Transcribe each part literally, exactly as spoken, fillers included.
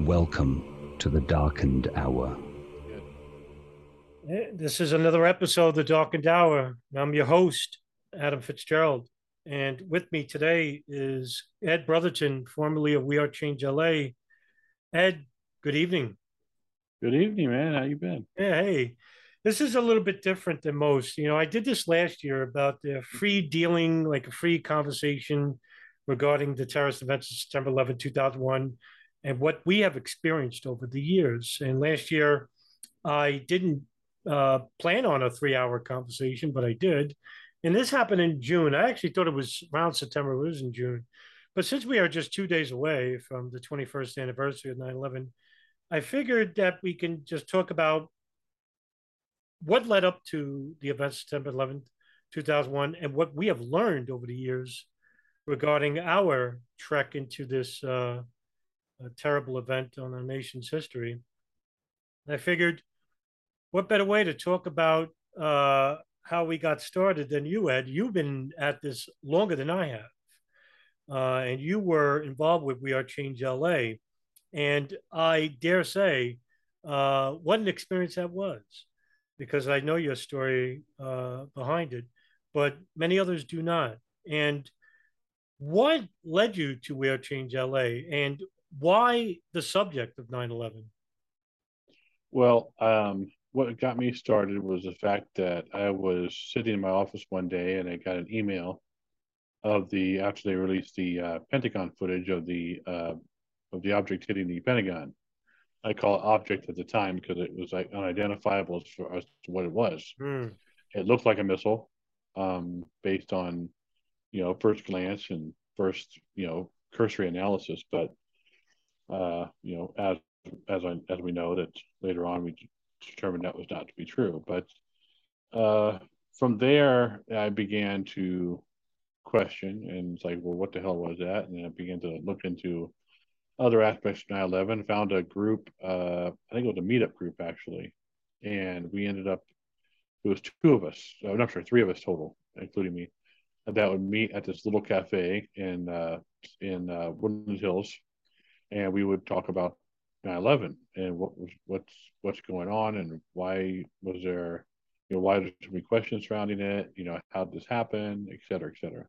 Welcome to The Darkened Hour. This is another episode of The Darkened Hour. I'm your host, Adam Fitzgerald. And with me today is Ed Brotherton, formerly of We Are Change L A. Ed, good evening. Good evening, man. How you been? Yeah, hey, this is a little bit different than most. You know, I did this last year about the free dealing, like a free conversation regarding the terrorist events of September eleventh, two thousand one, and what we have experienced over the years. And last year, I didn't uh, plan on a three-hour conversation, but I did. And this happened in June. I actually thought it was around September, it was in June. But since we are just two days away from the twenty-first anniversary of nine eleven, I figured that we can just talk about what led up to the events of September eleventh, two thousand one, and what we have learned over the years regarding our trek into this uh, terrible event on our nation's history. And I figured, what better way to talk about uh, how we got started than you, Ed. You've been at this longer than I have. Uh, and you were involved with We Are Change L A. And I dare say, uh, what an experience that was, because I know your story uh, behind it, but many others do not. And what led you to We Are Change L A, and why the subject of nine eleven? Well, um... what got me started was the fact that I was sitting in my office one day and I got an email of the, after they released the uh, Pentagon footage of the uh, of the object hitting the Pentagon. I call it object at the time because it was like unidentifiable as far as to what it was. Mm. It looked like a missile um, based on, you know, first glance and first, you know, cursory analysis. But, uh, you know, as, as, I, as we know that later on, we determined that was not to be true. But uh, from there, I began to question, and it's like, well, what the hell was that? And then I began to look into other aspects of nine eleven, found a group, uh, I think it was a meetup group, actually. And we ended up, it was two of us, I'm not sure, three of us total, including me, that would meet at this little cafe in, uh, in uh, Woodland Hills. And we would talk about nine eleven and what was what's what's going on and why was there, you know, why there's so many questions surrounding it, you know, how did this happen, et cetera, et cetera.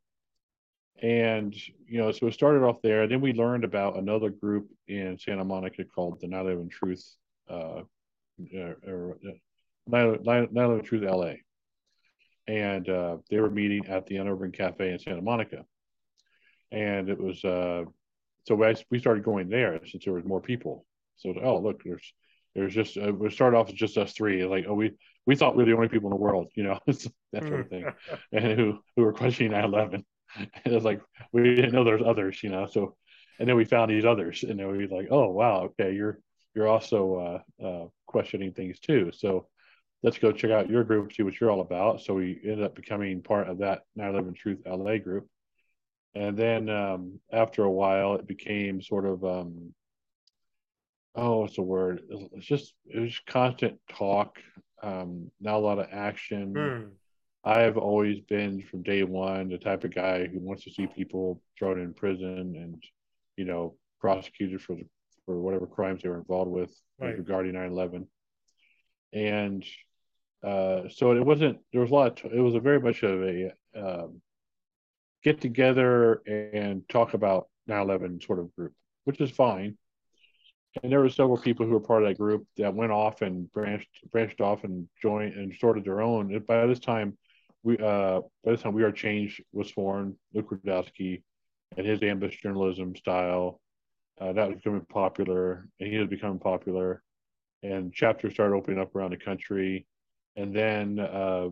And, you know, so it started off there. Then we learned about another group in Santa Monica called the nine eleven Truth, uh, or, uh nine eleven Truth L A. And uh, they were meeting at the Urban Cafe in Santa Monica. And it was, uh, so we, we started going there since there was more people. So, oh, look, there's, there's just, uh, we started off as just us three. Like, oh, we, we thought we were the only people in the world, you know, that sort of thing. And who, who were questioning nine eleven. And it was like, we didn't know there's others, you know. So, and then we found these others. And then we were like, oh, wow, okay, you're, you're also uh, uh, questioning things too. So let's go check out your group, see what you're all about. So we ended up becoming part of that nine eleven Truth L A group. And then um, after a while, it became sort of, um, oh, what's the word? It's just, it was constant talk, um, not a lot of action. Mm. I've always been, from day one, the type of guy who wants to see people thrown in prison and, you know, prosecuted for for whatever crimes they were involved with, right, regarding nine eleven. And uh, so it wasn't, there was a lot of, it was a very much of a, um, get together and talk about nine eleven sort of group, which is fine. And there were several people who were part of that group that went off and branched branched off and joined and started their own. By this time, we uh, by this time We Are Change was formed. Luke Radowski and his ambush journalism style, uh, that was becoming popular, and he was becoming popular. And chapters started opening up around the country. And then uh,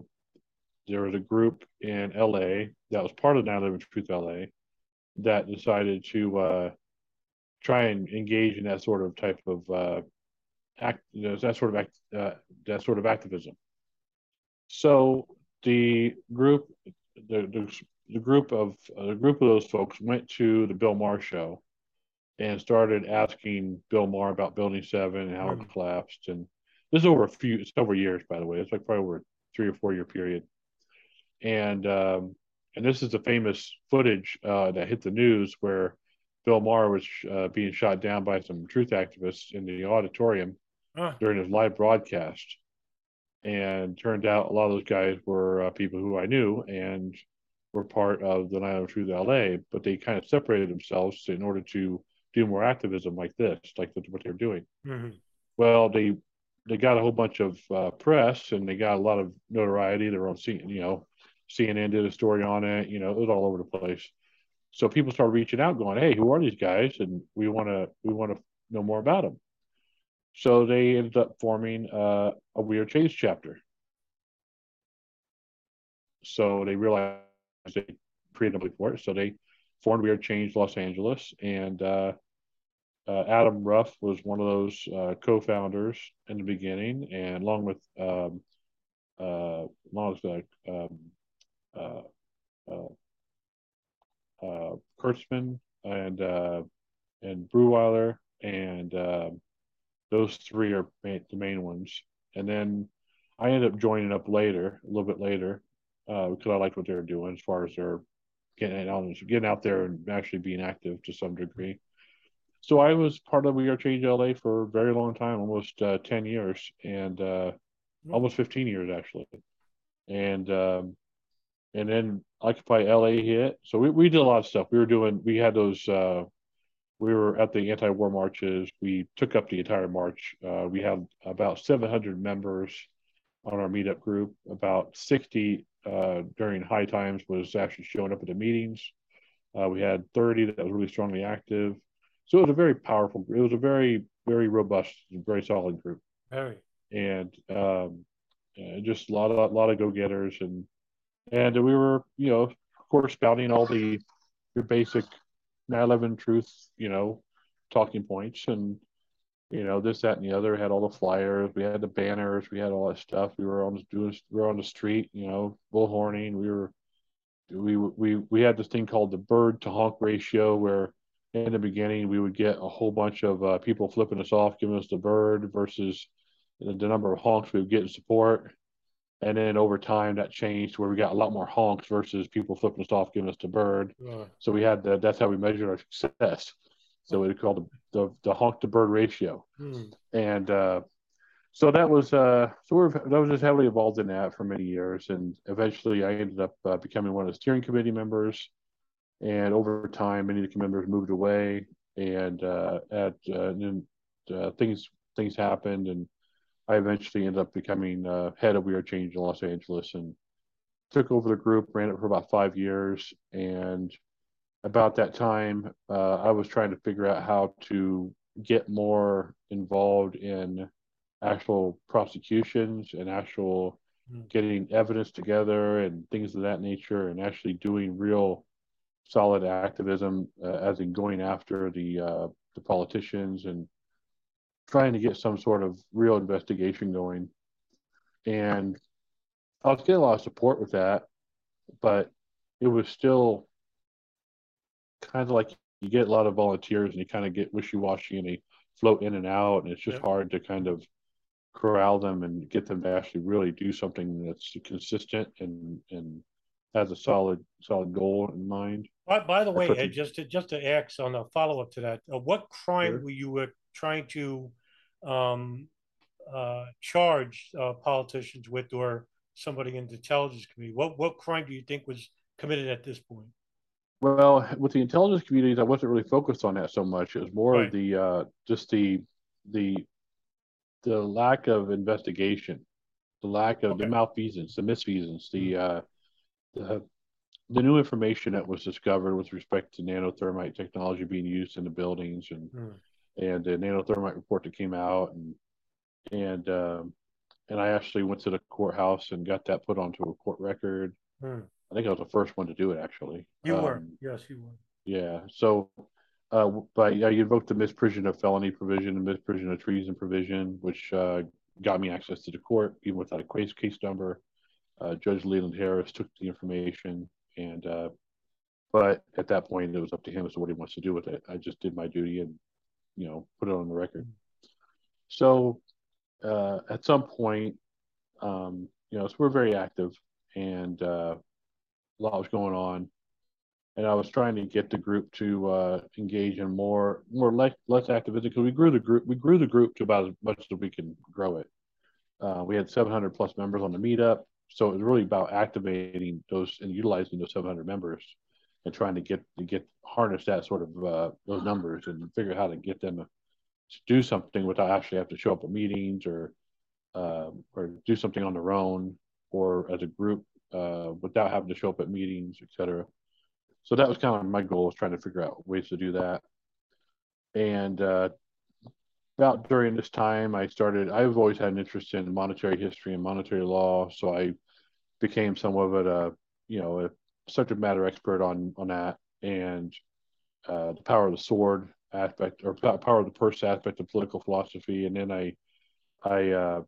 there was a group in L A that was part of nine eleven Truth L A that decided to uh, try and engage in that sort of type of uh, act, you know, that sort of act, uh, that sort of activism. So the group, the the, the group of uh, the group of those folks went to the Bill Maher show and started asking Bill Maher about Building Seven and how mm-hmm. it collapsed. And this is over a few several years, by the way. It's like probably over a three or four year period. And um, and this is the famous footage uh, that hit the news where Bill Maher was uh, being shot down by some truth activists in the auditorium huh. during his live broadcast. And turned out a lot of those guys were uh, people who I knew and were part of the nine eleven Truth L A, but they kind of separated themselves in order to do more activism like this, like what they're doing. Mm-hmm. Well, they they got a whole bunch of uh, press and they got a lot of notoriety. Their own scene, you know, C N N did a story on it. You know, it was all over the place. So people started reaching out, going, "Hey, who are these guys? And we want to we want to know more about them." So they ended up forming uh, a We Are Change chapter. So they realized they created a for it. So they formed We Are Change Los Angeles, and uh, uh, Adam Ruff was one of those uh, co-founders in the beginning, and along with um, uh, along with uh, um, uh, uh, uh, Kurtzman and uh, and Breweiler and uh, those three are main, the main ones. And then I ended up joining up later, a little bit later, uh, because I liked what they were doing as far as their getting out, getting out there and actually being active to some degree. So I was part of We Are Change L A for a very long time, almost uh, ten years, and uh, almost fifteen years, actually. And um, and then Occupy L A hit. So we, we did a lot of stuff. We were doing, we had those... Uh, We were at the anti-war marches. We took up the entire march. Uh, we had about seven hundred members on our meetup group. About sixty uh, during high times was actually showing up at the meetings. Uh, we had thirty that was really strongly active. So it was a very powerful group. It was a very, very robust, and very solid group. Very. And um, just a lot of, lot of go-getters. And, and we were, you know, of course, spouting all the your basic nine eleven truth, you know, talking points and, you know, this, that, and the other. Had all the flyers. We had the banners. We had all that stuff. We were on doing. We were on the street, you know, bullhorning. We were, we we we had this thing called the bird to honk ratio, where in the beginning we would get a whole bunch of uh, people flipping us off, giving us the bird versus the, the number of honks we would get in support. And then over time, that changed where we got a lot more honks versus people flipping us off, giving us the bird. Yeah. So we had the, that's how we measured our success. So we called the, the the honk to bird ratio. Hmm. And uh, so that was uh, sort of, that was just heavily involved in that for many years. And eventually, I ended up uh, becoming one of the steering committee members. And over time, many of the members moved away, and uh, at uh, and then uh, things things happened and. I eventually ended up becoming uh, head of We Are Change in Los Angeles and took over the group, ran it for about five years. And about that time, uh, I was trying to figure out how to get more involved in actual prosecutions and actual mm. getting evidence together and things of that nature, and actually doing real solid activism, uh, as in going after the uh, the politicians and trying to get some sort of real investigation going. And I was getting a lot of support with that, but it was still kind of like you get a lot of volunteers and you kind of get wishy-washy and they float in and out, and it's just yeah. hard to kind of corral them and get them to actually really do something that's consistent and, and has a solid solid goal in mind. By, by the way, Ed, just to, just to ask on a follow-up to that, uh, what crime sure. were you uh, trying to um, uh, charge uh, politicians with, or somebody in the intelligence community? What what crime do you think was committed at this point? Well, with the intelligence communities, I wasn't really focused on that so much. It was more right. of the uh, just the the the lack of investigation, the lack of okay. the malfeasance, the misfeasance, the uh, the the new information that was discovered with respect to nanothermite technology being used in the buildings, and mm. and the nanothermite report that came out, and and um, and I actually went to the courthouse and got that put onto a court record. Mm. I think I was the first one to do it, actually. You um, were, yes, you were. Yeah, so. Uh, but yeah, you invoked the misprision of felony provision and misprision of treason provision, which uh, got me access to the court, even without a case case number. Uh, Judge Leland Harris took the information, and uh, but at that point, it was up to him as to what he wants to do with it. I just did my duty and, you know, put it on the record. So uh, at some point, um, you know, so we're very active, and uh, a lot was going on. And I was trying to get the group to uh, engage in more, more less, less activism, because we grew the group. We grew the group to about as much as we can grow it. Uh, we had seven hundred plus members on the meetup, so it was really about activating those and utilizing those seven hundred members and trying to get to get harness that sort of uh, those numbers and figure out how to get them to do something without actually have to show up at meetings or uh, or do something on their own or as a group uh, without having to show up at meetings, et cetera. So that was kind of my goal, was trying to figure out ways to do that. And uh, about during this time, I started, I've always had an interest in monetary history and monetary law. So I became somewhat of a, you know, a subject matter expert on, on that, and uh, the power of the sword aspect, or power of the purse aspect of political philosophy. And then I, I uh,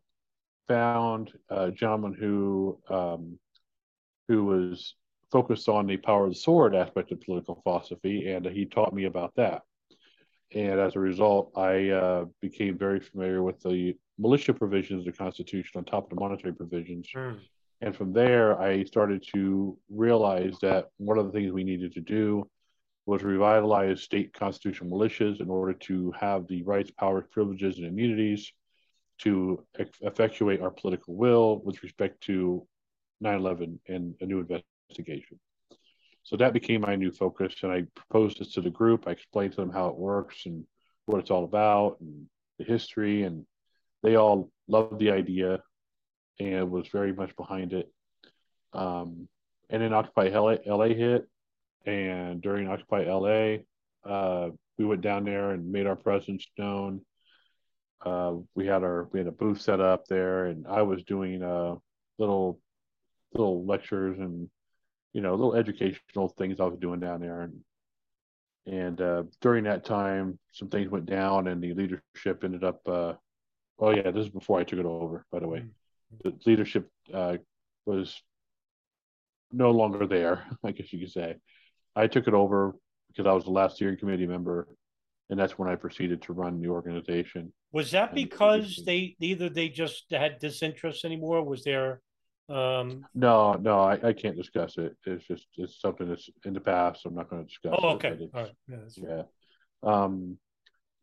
found a gentleman who, um, who was, focused on the power of the sword aspect of political philosophy, and he taught me about that. And as a result, I uh, became very familiar with the militia provisions of the Constitution on top of the monetary provisions. Mm. And from there, I started to realize that one of the things we needed to do was revitalize state constitutional militias in order to have the rights, powers, privileges, and immunities to ex- effectuate our political will with respect to nine eleven and a new investigation. Investigation. So that became my new focus, and I proposed this to the group. I explained to them how it works and what it's all about and the history, and they all loved the idea and was very much behind it. Um, and then Occupy L A hit, and during Occupy L A, uh, we went down there and made our presence known. Uh, we had our we had a booth set up there, and I was doing uh, little little lectures and you know, little educational things I was doing down there. And, and uh, during that time, some things went down and the leadership ended up, uh, oh yeah, this is before I took it over, by the way. The leadership uh, was no longer there, I guess you could say. I took it over because I was the last steering committee member, and that's when I proceeded to run the organization. Was that because they either they just had disinterest anymore? Was there... Um, no, no, I, I can't discuss it. It's just it's something that's in the past. So I'm not going to discuss. Oh, okay. It, all right. Yeah, that's yeah. Um,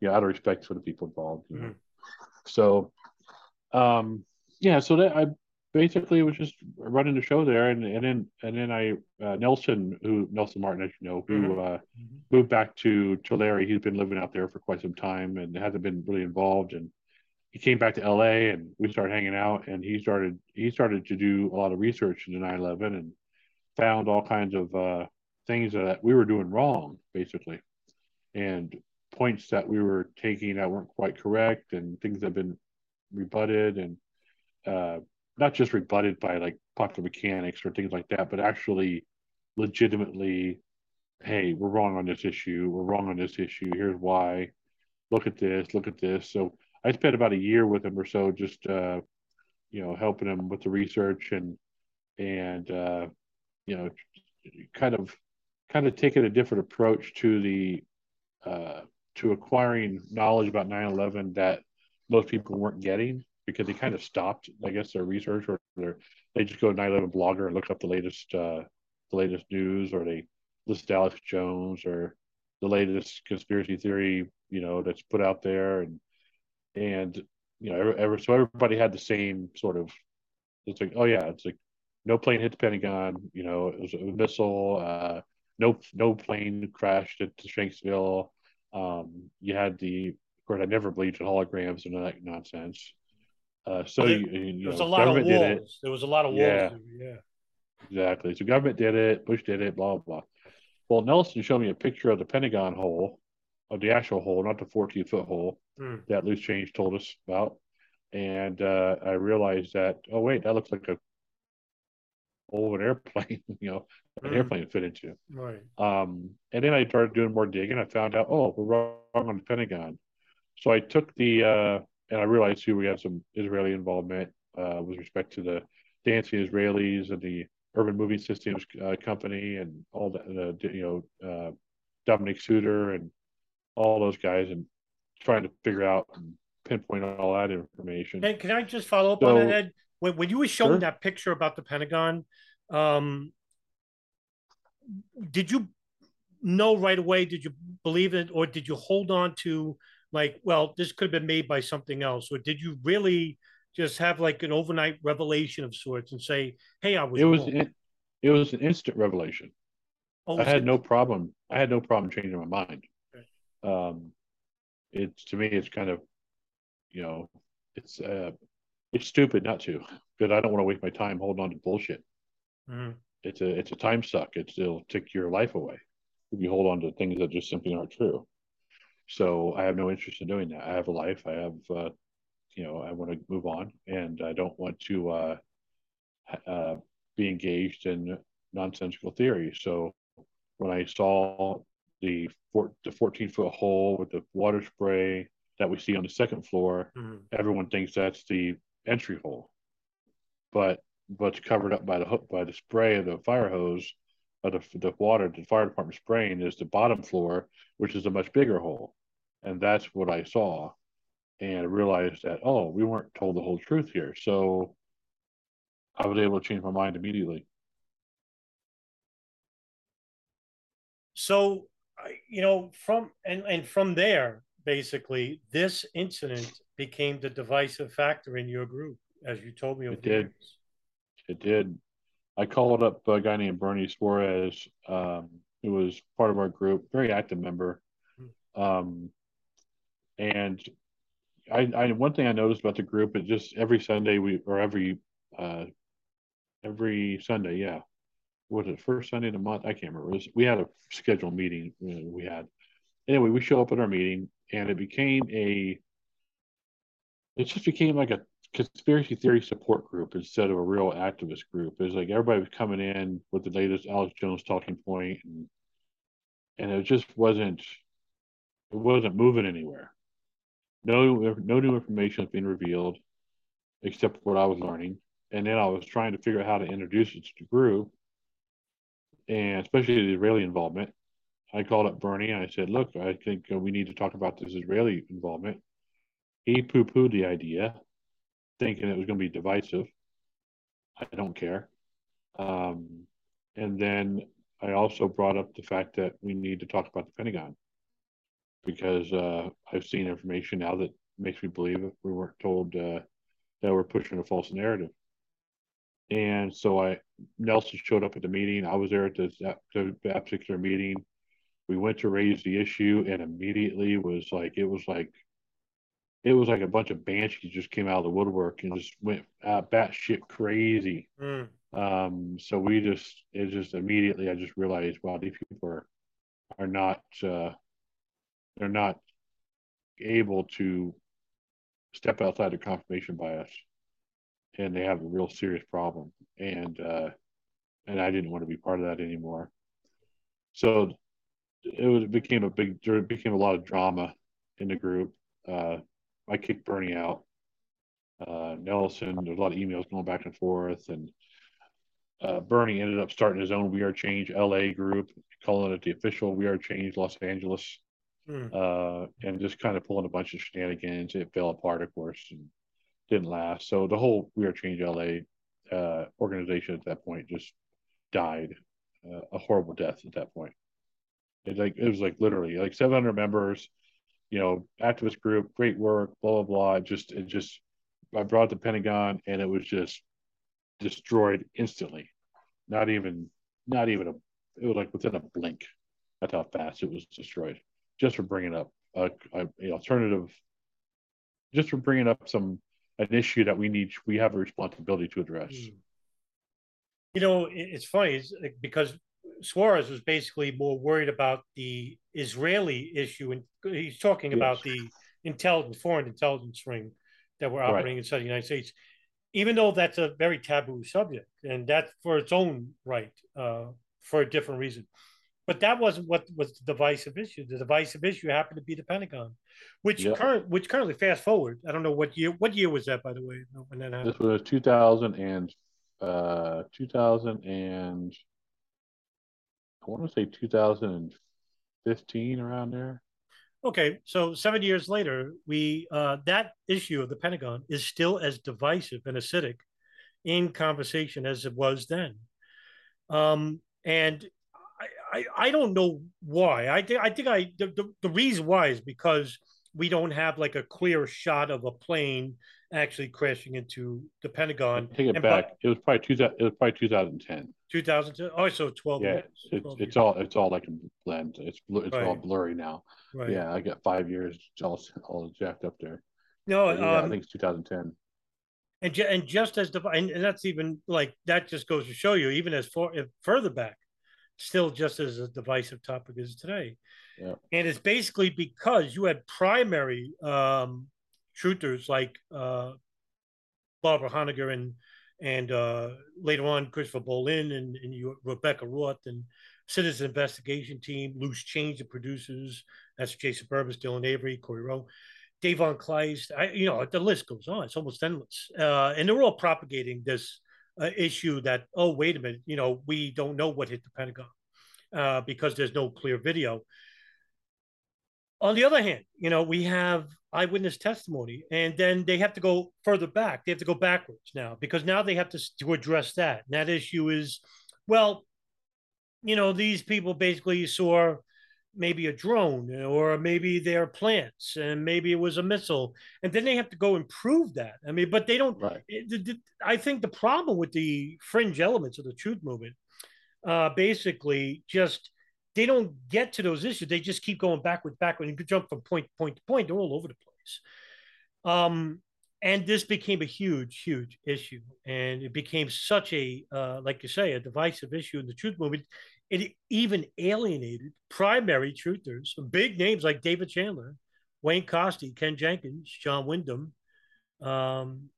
yeah, out of respect for the people involved. Mm-hmm. So, um, yeah. So that I basically was just running the show there, and, and then and then I uh, Nelson, who Nelson Martin, as you know, who mm-hmm. uh, mm-hmm. moved back to Tulare. He's been living out there for quite some time and hasn't been really involved in. He came back to L A and we started hanging out, and he started he started to do a lot of research into nine eleven and found all kinds of uh, things that we were doing wrong, basically, and points that we were taking that weren't quite correct, and things that have been rebutted, and uh, not just rebutted by like popular mechanics or things like that, but actually legitimately, hey, we're wrong on this issue. We're wrong on this issue. Here's why. Look at this. Look at this. So I spent about a year with him or so, just uh, you know, helping him with the research and and uh, you know, kind of kind of taking a different approach to the uh, to acquiring knowledge about nine eleven that most people weren't getting, because they kind of stopped, I guess, their research, or their, they just go to nine eleven Blogger and look up the latest uh, the latest news, or they listen to Alex Jones or the latest conspiracy theory, you know, that's put out there. And And, you know, ever, ever, so everybody had the same sort of, it's like, oh yeah, it's like no plane hit the Pentagon, you know, it was a missile, uh, no no plane crashed at Shanksville. Um, you had the Of course, I never believed in holograms and all that nonsense. Uh, so there, you, you there was know, a lot of wars. There was a lot of wars. Yeah. yeah, exactly. So government did it. Bush did it. Blah blah. Well, Nelson showed me a picture of the Pentagon hole, of the actual hole, not the fourteen foot hole mm. that Loose Change told us about, and uh, I realized that oh wait, that looks like a old airplane, you know, an mm. airplane fit into. Right. Um, and then I started doing more digging. I found out oh we're wrong on the Pentagon. So I took the, uh, and I realized too, we have some Israeli involvement uh, with respect to the dancing Israelis and the Urban Moving Systems uh, company and all the, uh, you know, uh, Dominic Suter and all those guys, and trying to figure out and pinpoint all that information. Hey, can I just follow up so, on that, Ed? When, when you were showing sure. that picture about the Pentagon, um, did you know right away, did you believe it, or did you hold on to... like, well, this could have been made by something else? Or did you really just have like an overnight revelation of sorts and say, hey, I was it was an, it was an instant revelation. Oh, I had it? no problem. I had no problem changing my mind. Okay. Um, it's to me, it's kind of, you know, it's uh, it's stupid not to, but I don't want to waste my time holding on to bullshit. Mm-hmm. It's a it's a time suck. It's, it'll take your life away if you hold on to things that just simply aren't true. So I have no interest in doing that. I have a life. I have, uh, you know, I want to move on, and I don't want to uh, uh, be engaged in nonsensical theory. So when I saw the four, the fourteen foot hole with the water spray that we see on the second floor, mm-hmm. everyone thinks that's the entry hole, but but it's covered up by the hook by the spray of the fire hose. The, the water the fire department spraying is the bottom floor, which is a much bigger hole, and that's what I saw, and I realized that oh we weren't told the whole truth here. So I was able to change my mind immediately. So you know from and and from there, basically this incident became the divisive factor in your group, as you told me. Over it did. Years. It did. I called up a guy named Bernie Suarez, um, who was part of our group, very active member. Um, and I, I, one thing I noticed about the group is just every Sunday we, or every, uh, every Sunday, yeah, was it first Sunday of the month? I can't remember. Was, we had a scheduled meeting. You know, we had anyway. We show up at our meeting, and it became a. It just became like a. conspiracy theory support group instead of a real activist group. It was like everybody was coming in with the latest Alex Jones talking point, and, and it just wasn't it wasn't moving anywhere. No, no new information was being revealed except what I was learning, and then I was trying to figure out how to introduce it to the group, and especially the Israeli involvement. I called up Bernie and I said, "Look, I think we need to talk about this Israeli involvement." He poo-pooed the idea, thinking it was going to be divisive. I don't care. Um, and then I also brought up the fact that we need to talk about the Pentagon, because uh, I've seen information now that makes me believe it. We weren't told uh, that we're pushing a false narrative. And so I, Nelson showed up at the meeting. I was there at this, that, that particular meeting. We went to raise the issue, and immediately was like, it was like, It was like a bunch of banshees just came out of the woodwork and just went out batshit crazy. Mm. Um, so we just, it just immediately, I just realized, wow, these people are, are not, uh, they're not able to step outside the confirmation bias, and they have a real serious problem. And, uh, and I didn't want to be part of that anymore. So it was, it became a big, there became a lot of drama in the group. Uh, I kicked Bernie out. Uh, Nelson, there's a lot of emails going back and forth, and uh, Bernie ended up starting his own We Are Change L A group, calling it the official We Are Change Los Angeles, hmm. uh, and just kind of pulling a bunch of shenanigans. It fell apart, of course, and didn't last. So the whole We Are Change L A uh, organization at that point just died uh, a horrible death at that point. It, like, it was like literally like seven hundred members, you know, activist group, great work, blah, blah, blah. It just, it just, I brought the Pentagon, and it was just destroyed instantly. Not even, not even a, it was like within a blink. That's how fast it was destroyed, just for bringing up uh, a alternative, just for bringing up some an issue that we need, we have a responsibility to address. You know, it's funny, it's because Suarez was basically more worried about the Israeli issue, and he's talking yes. about the intelligence, foreign intelligence ring that we're operating right. inside the United States, even though that's a very taboo subject, and that's for its own right, uh, for a different reason. But that wasn't what was the divisive issue. The divisive issue happened to be the Pentagon, which yeah. current, which currently fast forward. I don't know what year. What year was that, by the way? When that happened, this was two thousand and uh, two thousand and I want to say two thousand and fifteen around there. Okay, so seven years later, we uh, that issue of the Pentagon is still as divisive and acidic in conversation as it was then, um, and. I, I don't know why. I think I think I the, the, the reason why is because we don't have like a clear shot of a plane actually crashing into the Pentagon. I take it and back. By, it was probably two thousand. It was probably two thousand ten. Two thousand ten. Oh, so twelve. Yeah, years, it's, twelve it's all it's all like a blend. It's it's right. all blurry now. Right. Yeah, I got five years all all jacked up there. No, yeah, um, I think it's two thousand ten. And ju and just as the and that's even like that just goes to show you even as far further back. Still just as a divisive topic as today. Yeah. And it's basically because you had primary um, truthers like uh, Barbara Honegger and and uh, later on Christopher Bolin and, and you, Rebecca Roth and Citizen Investigation Team, Loose Change, the producers, that's Jason Burbis, Dylan Avery, Corey Rowe, Davon Kleist, I, you know, the list goes on. It's almost endless. Uh, and they're all propagating this Uh, issue that, oh, wait a minute, you know, we don't know what hit the Pentagon uh, because there's no clear video. On the other hand, you know, we have eyewitness testimony, and then they have to go further back. They have to go backwards now because now they have to, to address that. And that issue is, well, you know, these people basically saw maybe a drone or maybe their plants and maybe it was a missile, and then they have to go and prove that. I mean, but they don't, right. it, it, it, I think the problem with the fringe elements of the truth movement, uh, basically just, they don't get to those issues. They just keep going backward, backward. You could jump from point to point to point, they're all over the place. Um, and this became a huge, huge issue. And it became such a, uh, like you say, a divisive issue in the truth movement. It even alienated primary truthers, big names like David Chandler, Wayne Costi, Ken Jenkins, John Wyndham, um,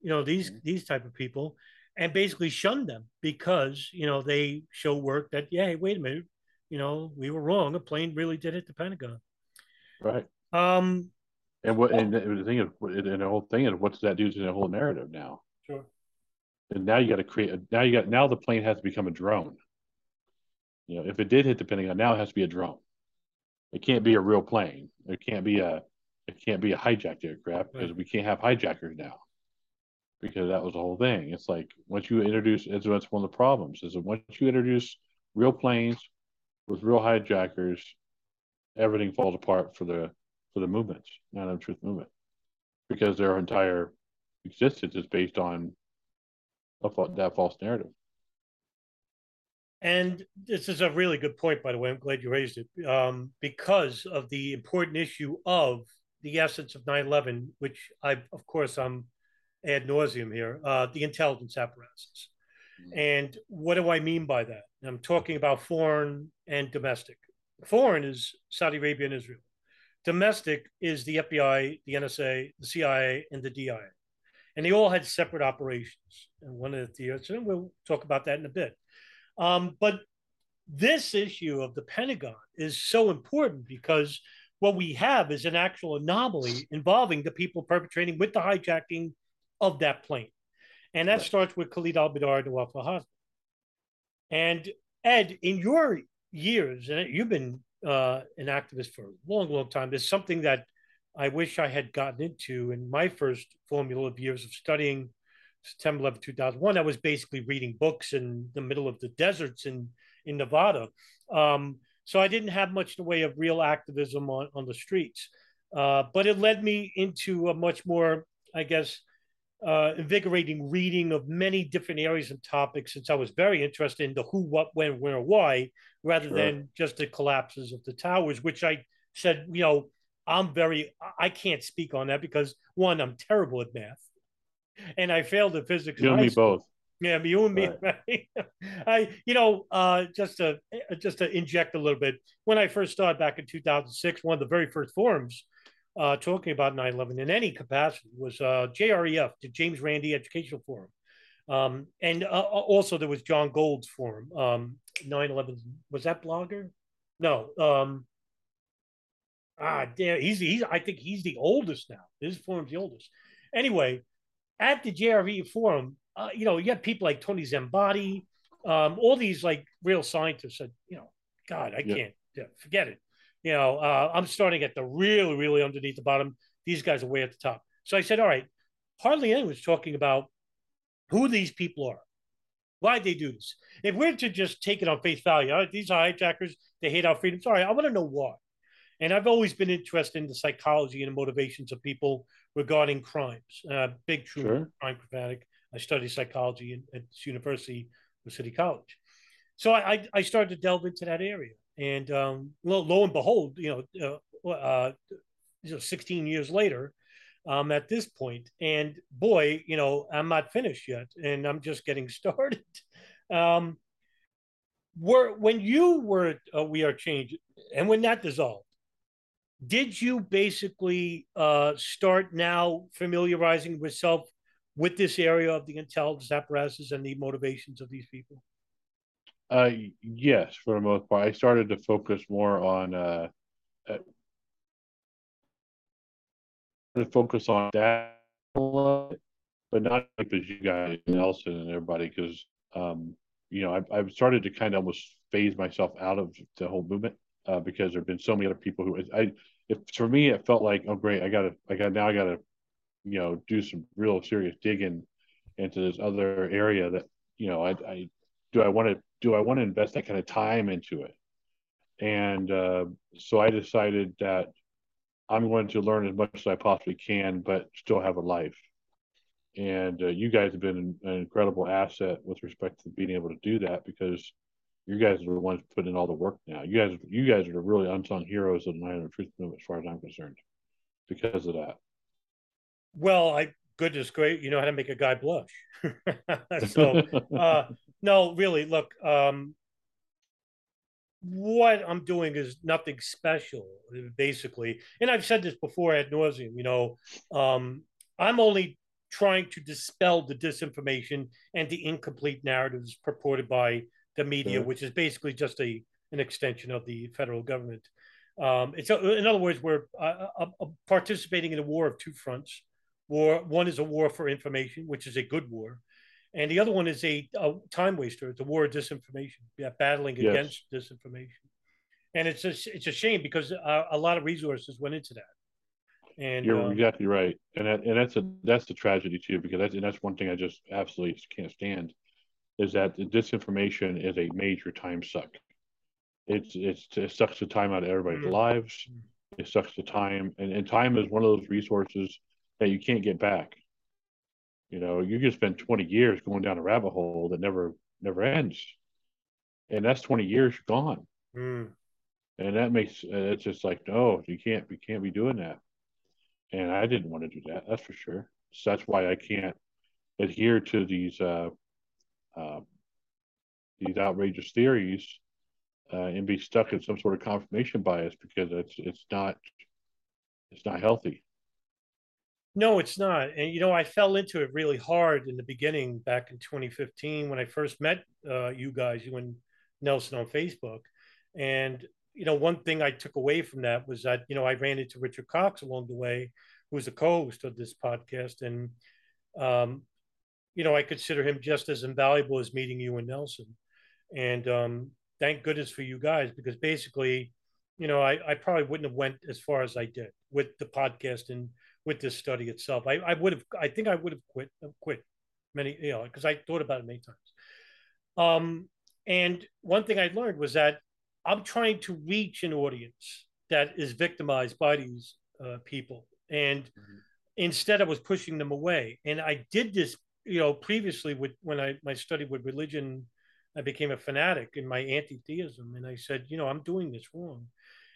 you know, these mm-hmm. these type of people, and basically shunned them because, you know, they show work that, yeah, hey, wait a minute, you know, we were wrong. A plane really did hit the Pentagon. Right. Um, and what and the thing is, and the whole thing is, what does that do to the whole narrative now? Sure. And now you got to create a, now you got now the plane has to become a drone. You know, if it did hit the Pentagon, now it has to be a drone. It can't be a real plane. It can't be a, it can't be a hijacked aircraft because right. we can't have hijackers now, because that was the whole thing. It's like once you introduce, it's that's one of the problems is that once you introduce real planes with real hijackers, everything falls apart for the for the movements, not the truth movement, because their entire existence is based on a, that false narrative. And this is a really good point, by the way. I'm glad you raised it um, because of the important issue of the essence of nine eleven, which I, of course, I'm ad nauseum here, uh, the intelligence apparatus. And what do I mean by that? And I'm talking about foreign and domestic. Foreign is Saudi Arabia and Israel. Domestic is the F B I, the N S A, the C I A, and the D I A. And they all had separate operations. And one of the theories, and we'll talk about that in a bit. Um, but this issue of the Pentagon is so important because what we have is an actual anomaly involving the people perpetrating with the hijacking of that plane. And that right. starts with Khalid al-Mihdhar and Nawaf al-Hazmi. And Ed, in your years, and you've been uh, an activist for a long, long time, there's something that I wish I had gotten into in my first formula of years of studying September eleventh, two thousand one, I was basically reading books in the middle of the deserts in, in Nevada. Um, so I didn't have much in the way of real activism on, on the streets. Uh, but it led me into a much more, I guess, uh, invigorating reading of many different areas and topics, since I was very interested in the who, what, when, where, why, rather sure. than just the collapses of the towers, which I said, you know, I'm very, I can't speak on that because one, I'm terrible at math and I failed at physics. You and me both. Yeah, you and me. Right. I, you know, uh, just to just to inject a little bit. When I first started back in two thousand six, one of the very first forums uh, talking about nine eleven in any capacity was uh, J R E F, the James Randi Educational Forum, um, and uh, also there was John Gold's forum. Um, nine eleven was that Blogger? No. Um, ah, damn, he's he's. I think he's the oldest now. His forum's the oldest. Anyway, at the J R E F forum. Uh, you know, you have people like Tony Zambatti, um, all these like real scientists that, you know, God, I yeah. can't yeah, forget it. You know, uh, I'm starting at the really, really underneath the bottom. These guys are way at the top. So I said, all right, hardly anyone's talking about who these people are, why they do this. If we're to just take it on face value, all right, these are hijackers, they hate our freedom. Sorry, I want to know why. And I've always been interested in the psychology and the motivations of people regarding crimes. Uh, big true sure. crime fanatic. I studied psychology at University of City College. So I, I started to delve into that area. And um, lo, lo and behold, you know, uh, uh, you know, sixteen years later, um, at this point, and boy, you know, I'm not finished yet, and I'm just getting started. Um, were, when you were at uh, We Are Change, and when that dissolved, did you basically uh, start now familiarizing yourself with this area of the intelligence apparatus and the motivations of these people? Uh, yes, for the most part. I started to focus more on uh, uh, to focus on that, but not like you guys, Nelson, and everybody, because um, you know I've, I've started to kind of almost phase myself out of the whole movement uh, because there've been so many other people who I. If for me, it felt like, oh great, I gotta, I got now, I gotta. you know, do some real serious digging into this other area that, you know, I, I do I want to do I want to invest that kind of time into it. And uh, so I decided that I'm going to learn as much as I possibly can, but still have a life. And uh, you guys have been an incredible asset with respect to being able to do that, because you guys are the ones putting in all the work now. You guys, you guys are the really unsung heroes of the nine eleven Truth Movement, as far as I'm concerned, because of that. Well, I goodness great, you know how to make a guy blush. So, uh, no, really, look, um, what I'm doing is nothing special, basically. And I've said this before ad nauseum, you know, um, I'm only trying to dispel the disinformation and the incomplete narratives purported by the media, sure. which is basically just a an extension of the federal government. Um, it's a, in other words, we're uh, uh, participating in a war of two fronts. War one is a war for information, which is a good war, and the other one is a, a time waster. It's a war of disinformation, yeah, battling yes. against disinformation, and it's a, it's a shame because uh, a lot of resources went into that. And you're um, exactly right, and that, and that's a that's the tragedy too, because that's and that's one thing I just absolutely can't stand, is that the disinformation is a major time suck. It's it's it sucks the time out of everybody's mm. lives. It sucks the time, and and time is one of those resources that you can't get back. You know, you can spend twenty years going down a rabbit hole that never never ends, and that's twenty years gone. Mm. And that makes it's just like, no, you can't you can't be doing that. And I didn't want to do that. That's for sure. So that's why I can't adhere to these uh, uh, these outrageous theories. Uh, and be stuck in some sort of confirmation bias, because it's it's not it's not healthy. No, it's not. And you know, I fell into it really hard in the beginning back in twenty fifteen when I first met uh, you guys, you and Nelson on Facebook. And you know, one thing I took away from that was that you know I ran into Richard Cox along the way, who's the co-host of this podcast, and um, you know I consider him just as invaluable as meeting you and Nelson, and. Um, Thank goodness for you guys, because basically, you know, I, I probably wouldn't have went as far as I did with the podcast and with this study itself. I, I would have, I think I would have quit, quit many, you know, because I thought about it many times. Um, and one thing I learned was that I'm trying to reach an audience that is victimized by these uh, people. And mm-hmm. instead I was pushing them away. And I did this, you know, previously with, when I, my study with religion, I became a fanatic in my anti-theism, and I said, you know, I'm doing this wrong.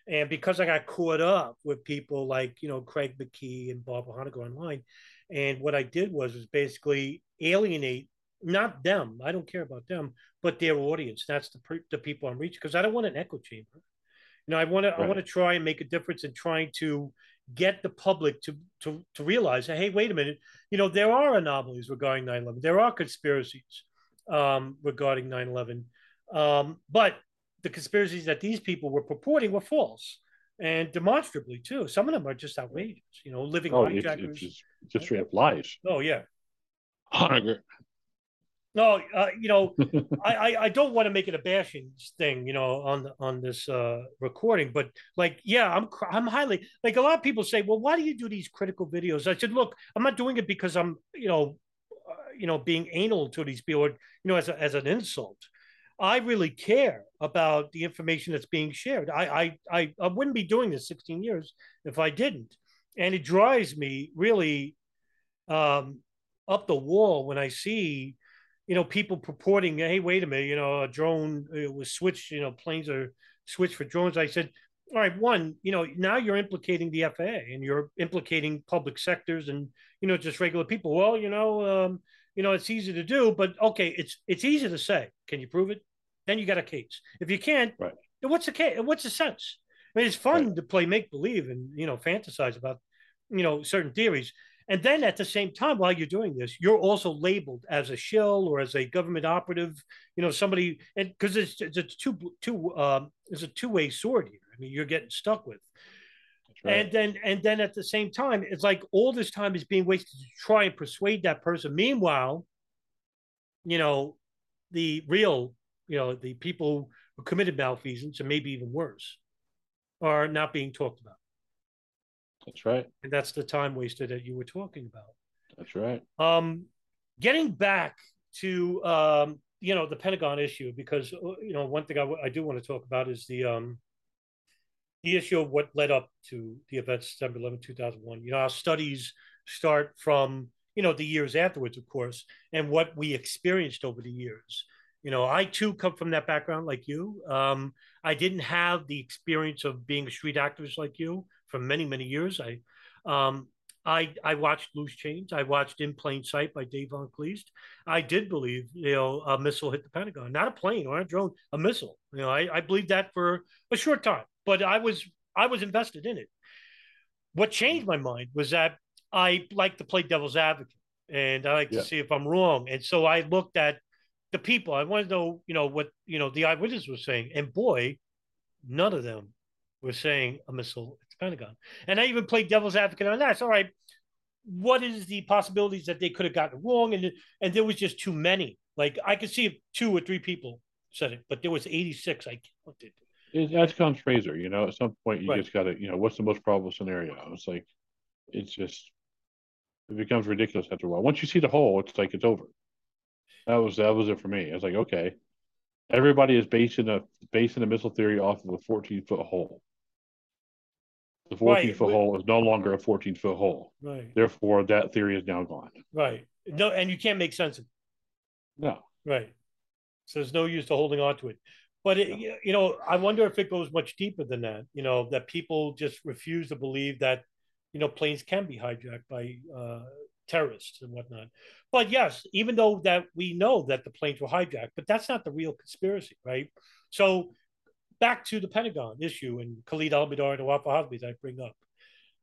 And because I got caught up with people like, you know, Craig McKee and Barbara Honegger online, and what I did was, was basically alienate, not them, I don't care about them, but their audience. That's the, the people I'm reaching, because I don't want an echo chamber. You know, I want to right. I want to try and make a difference in trying to get the public to, to, to realize, hey, wait a minute, you know, there are anomalies regarding nine eleven. There are conspiracies um, regarding nine eleven. Um, but the conspiracies that these people were purporting were false, and demonstrably too. Some of them are just outrageous, you know, living oh, hijackers. It's just, it's just straight up lies. Oh, yeah. Honegger. No, uh, you know, I, I, I don't want to make it a bashing thing, you know, on on this uh, recording. But like, yeah, I'm I'm highly like a lot of people say, well, why do you do these critical videos? I said, look, I'm not doing it because I'm, you know, uh, you know, being anal to these people, or, you know, as a, as an insult. I really care about the information that's being shared. I, I, I, I wouldn't be doing this sixteen years if I didn't. And it drives me really um, up the wall when I see, you know, people purporting, hey, wait a minute, you know, a drone was switched, you know, planes are switched for drones. I said, all right, one, you know, now you're implicating the F A A and you're implicating public sectors and, you know, just regular people. Well, you know, um, you know, it's easy to do, but okay, it's it's easy to say. Can you prove it? Then you got a case. If you can't, right. then what's the case? What's the sense? I mean, it's fun right. to play make believe and, you know, fantasize about, you know, certain theories. And then at the same time, while you're doing this, you're also labeled as a shill or as a government operative, you know, somebody, and because it's it's a two two um, it's a two way sword here. I mean, you're getting stuck with. Right. And then, and then at the same time, it's like all this time is being wasted to try and persuade that person. Meanwhile, you know, the real, you know, the people who committed malfeasance and maybe even worse are not being talked about. That's right. And that's the time wasted that you were talking about. That's right. Um, getting back to, um, you know, the Pentagon issue, because, you know, one thing I, I do want to talk about is the, um, the issue of what led up to the events September eleventh, two thousand one. You know, our studies start from, you know, the years afterwards, of course, and what we experienced over the years. You know, I too come from that background like you. Um, I didn't have the experience of being a street activist like you for many, many years. I, um, I, I watched Loose Change. I watched In Plain Sight by Dave Von Kleist. I did believe, you know, a missile hit the Pentagon, not a plane or a drone, a missile. You know, I, I believed that for a short time. But I was I was invested in it. What changed my mind was that I like to play devil's advocate, and I like yeah. to see if I'm wrong. And so I looked at the people. I wanted to know, you know, what you know the eyewitnesses were saying, and boy, none of them were saying a missile at the Pentagon. And I even played devil's advocate on that. It's all right. What is the possibilities that they could have gotten wrong? And and there was just too many. Like I could see if two or three people said it, but there was eighty-six. I counted. It, that's Con Fraser, you know, at some point you right. just got to, you know, what's the most probable scenario? It's like, it's just, it becomes ridiculous after a while. Once you see the hole, it's like, it's over. That was, that was it for me. I was like, okay, everybody is basing a, basing a missile theory off of a fourteen foot hole. The fourteen foot right. hole is no longer a fourteen foot hole. Right. Therefore, that theory is now gone. Right. No, and you can't make sense of it. No. Right. So there's no use to holding on to it. But, it, you know, I wonder if it goes much deeper than that, you know, that people just refuse to believe that, you know, planes can be hijacked by uh, terrorists and whatnot. But yes, even though that we know that the planes were hijacked, but that's not the real conspiracy, right? So back to the Pentagon issue and Khalid al-Mihdhar and Nawaf al-Hazmi that I bring up.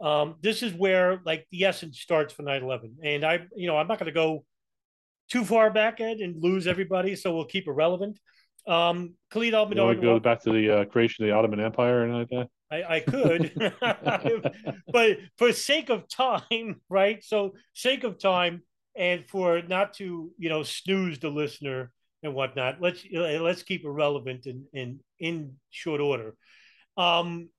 Um, this is where, like, the essence starts for nine eleven. And, I, you know, I'm not going to go too far back, Ed, and lose everybody, so we'll keep it relevant. Um, Khalid al-Mihdhar. You know, go back to the uh, creation of the Ottoman Empire and like that. I, I could, but for sake of time, right? So, sake of time, and for not to, you know, snooze the listener and whatnot. Let's let's keep it relevant in in, in short order. Um,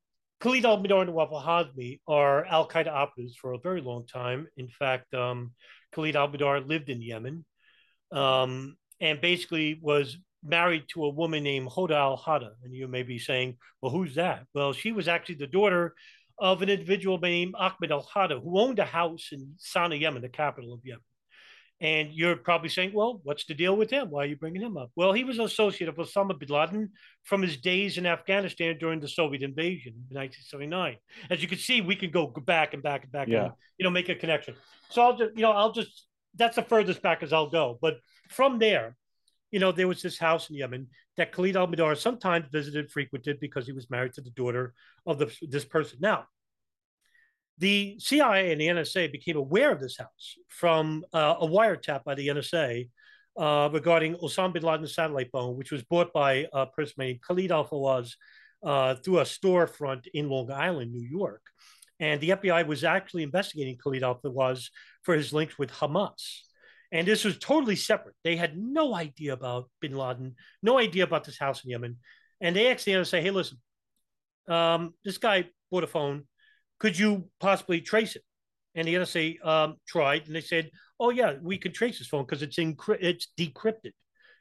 Khalid al-Mihdhar and Nawaf al-Hazmi are Al Qaeda operatives for a very long time. In fact, um, Khalid al-Mihdhar lived in Yemen, um, and basically was married to a woman named Hoda al-Hada. And you may be saying, well, who's that? Well, she was actually the daughter of an individual named Ahmed Al-Hada, who owned a house in Sana'a, Yemen, the capital of Yemen. And you're probably saying, well, what's the deal with him? Why are you bringing him up? Well, he was an associate of Osama bin Laden from his days in Afghanistan during the Soviet invasion in nineteen seventy-nine. As you can see, we can go back and back and back yeah. and, you know, make a connection. So I'll just, you know, I'll just, that's the furthest back as I'll go. But from there, you know, there was this house in Yemen that Khalid al-Mihdhar sometimes visited, frequented, because he was married to the daughter of the, this person. Now, the C I A and the N S A became aware of this house from uh, a wiretap by the N S A uh, regarding Osama bin Laden's satellite phone, which was bought by a person named Khalid al-Fawwaz uh, through a storefront in Long Island, New York. And the F B I was actually investigating Khalid al-Fawwaz for his links with Hamas. And this was totally separate. They had no idea about bin Laden, no idea about this house in Yemen. And they asked the N S A, hey, listen, um, this guy bought a phone. Could you possibly trace it? And the N S A um, tried, and they said, oh, yeah, we could trace this phone because it's encry- it's decrypted.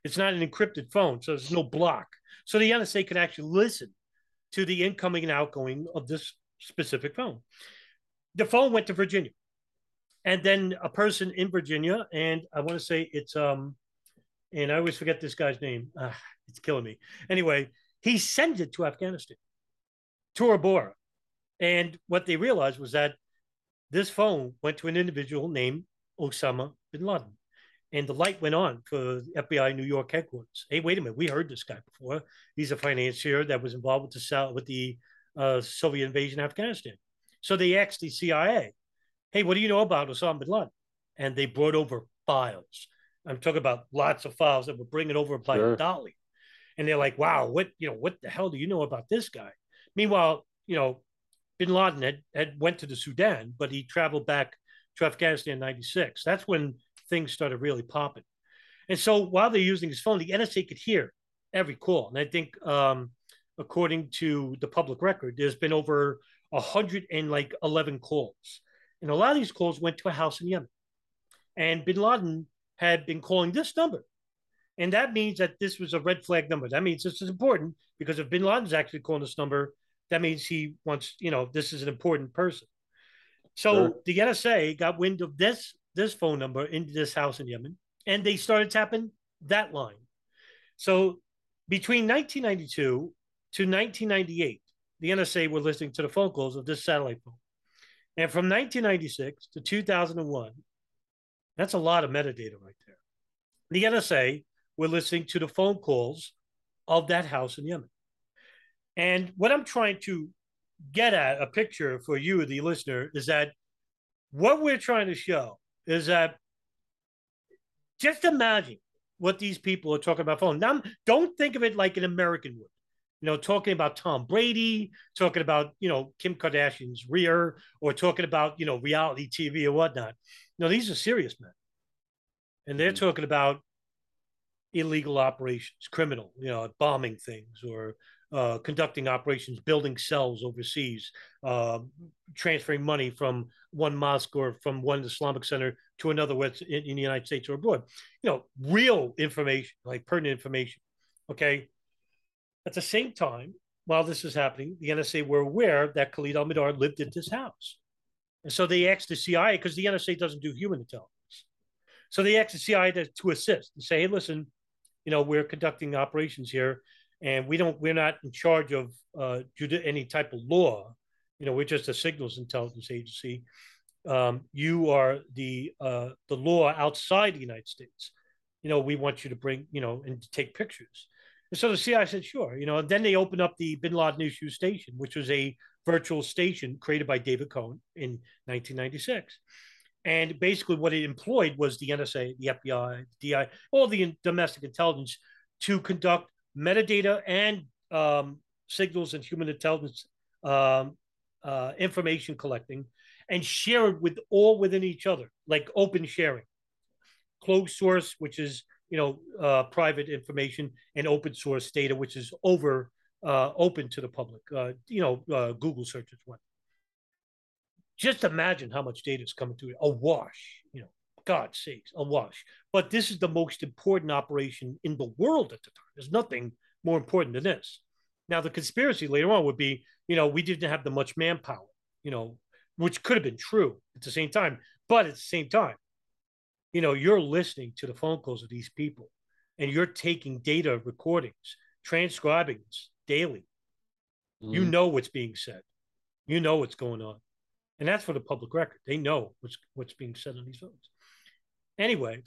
It's not an encrypted phone, so there's no block. So the N S A could actually listen to the incoming and outgoing of this specific phone. The phone went to Virginia. And then a person in Virginia, and I want to say it's, um, and I always forget this guy's name. Uh, it's killing me. Anyway, he sent it to Afghanistan, to Tora Bora. And what they realized was that this phone went to an individual named Osama bin Laden. And the light went on for the F B I New York headquarters. Hey, wait a minute. We heard this guy before. He's a financier that was involved with the, South, with the uh, Soviet invasion of Afghanistan. So they asked the C I A, hey, what do you know about Osama bin Laden? And they brought over files. I'm talking about lots of files that were bringing over by sure. dolly. And they're like, wow, what, you know, what the hell do you know about this guy? Meanwhile, you know, bin Laden had, had went to the Sudan, but he traveled back to Afghanistan in ninety-six. That's when things started really popping. And so while they're using his phone, the N S A could hear every call. And I think, um, according to the public record, there's been over one hundred eleven calls. And a lot of these calls went to a house in Yemen. And bin Laden had been calling this number. And that means that this was a red flag number. That means this is important because if bin Laden's actually calling this number, that means he wants, you know, this is an important person. So sure. the N S A got wind of this, this phone number into this house in Yemen, and they started tapping that line. So between nineteen ninety-two to nineteen ninety-eight, the N S A were listening to the phone calls of this satellite phone. And from nineteen ninety-six to two thousand one, that's a lot of metadata right there. The N S A were listening to the phone calls of that house in Yemen. And what I'm trying to get at, a picture for you, the listener, is that what we're trying to show is that just imagine what these people are talking about phone. Now, don't think of it like an American would, you know, talking about Tom Brady, talking about, you know, Kim Kardashian's rear, or talking about, you know, reality T V or whatnot. No, these are serious men. And they're talking about illegal operations, criminal, you know, bombing things or Uh, conducting operations, building cells overseas, uh, transferring money from one mosque or from one Islamic center to another in, in the United States or abroad. You know, real information, like pertinent information, okay? At the same time, while this is happening, the N S A were aware that Khalid al-Mihdhar lived at this house. And so they asked the C I A, because the N S A doesn't do human intelligence. So they asked the C I A to, to assist and say, hey, listen, you know, we're conducting operations here. And we don't, we're not in charge of uh, any type of law. You know, we're just a signals intelligence agency. Um, you are the uh, the law outside the United States. You know, we want you to bring, you know, and take pictures. And so the C I A said, sure. You know, and then they opened up the Bin Laden Issue Station, which was a virtual station created by David Cohen in nineteen ninety-six. And basically what it employed was the N S A, the F B I, the D I, all the in- domestic intelligence to conduct metadata and um, signals and human intelligence um, uh, information collecting, and share it with all within each other, like open sharing, closed source, which is, you know, uh, private information, and open source data, which is over uh, open to the public, uh, you know, uh, Google searches one. Just imagine how much data is coming through, a wash, you know. God's sakes, a wash. But this is the most important operation in the world at the time. There's nothing more important than this. Now, the conspiracy later on would be, you know, we didn't have the much manpower, you know, which could have been true at the same time. But at the same time, you know, you're listening to the phone calls of these people, and you're taking data recordings, transcribing this daily. Mm. You know what's being said. You know what's going on. And that's for the public record. They know what's what's being said on these phones. Anyway,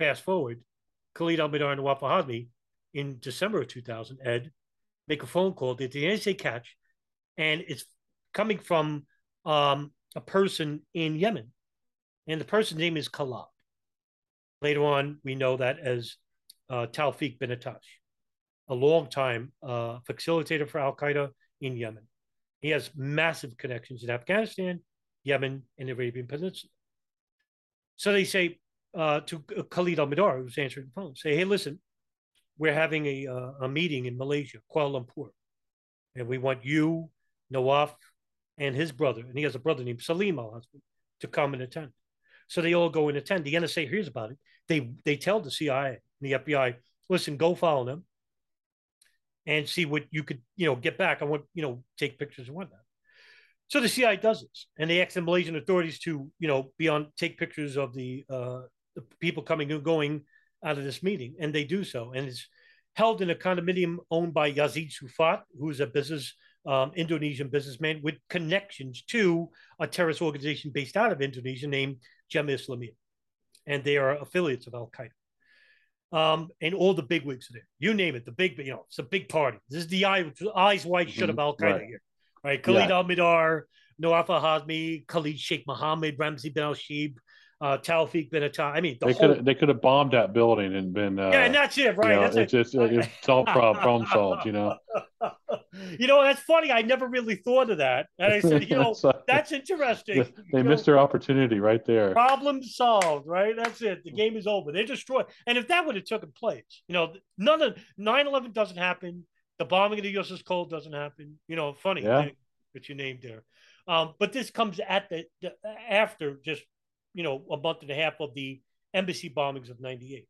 fast forward, Khalid al-Mihdhar and Nawaf al-Hazmi in December of two thousand, Ed, make a phone call that the N S A catch, and it's coming from um, a person in Yemen. And the person's name is Khalid. Later on, we know that as uh, Tawfiq bin Attash, a long-time uh, facilitator for al-Qaeda in Yemen. He has massive connections in Afghanistan, Yemen, and the Arabian Peninsula. So they say uh, to Khalid al-Mihdhar, who's answering the phone, say, hey, listen, we're having a, uh, a meeting in Malaysia, Kuala Lumpur, and we want you, Nawaf, and his brother, and he has a brother named Salim al-Hazmi, to come and attend. So they all go and attend. The N S A hears about it. They, they tell the C I A and the F B I, listen, go follow them and see what you could, you know, get back. I want, you know, take pictures and whatnot. So the C I A does this, and they ask the Malaysian authorities to, you know, be on, take pictures of the, uh, the people coming and going out of this meeting, and they do so. And it's held in a condominium owned by Yazid Sufat, who is a business, um, Indonesian businessman with connections to a terrorist organization based out of Indonesia named Jemaah Islamiyah. And they are affiliates of al-Qaeda. Um, and all the bigwigs are there. You name it, the big, you know, it's a big party. This is the eye, eyes wide shut of al-Qaeda right. here, right? Khalid yeah. al-Mihdhar, Nawaf al-Hazmi, Khalid Sheikh Mohammed, Ramzi bin al-Shibh, uh, Tawfiq bin Attash. I mean, the they whole... could they could have bombed that building and been uh, yeah, and that's it, right? You know, that's it's it. just it's solved problem, problem solved, you know. You know, that's funny. I never really thought of that, and I said, you know, that's interesting. They, they you know, missed their opportunity right there. Problem solved, right? That's it. The game is over. They're destroyed. And if that would have taken place, you know, none of nine eleven doesn't happen. The bombing of the U S S Cole doesn't happen. You know, funny yeah. thing that you named there. Um, but this comes at the, the after just you know a month and a half of the embassy bombings of ninety-eight.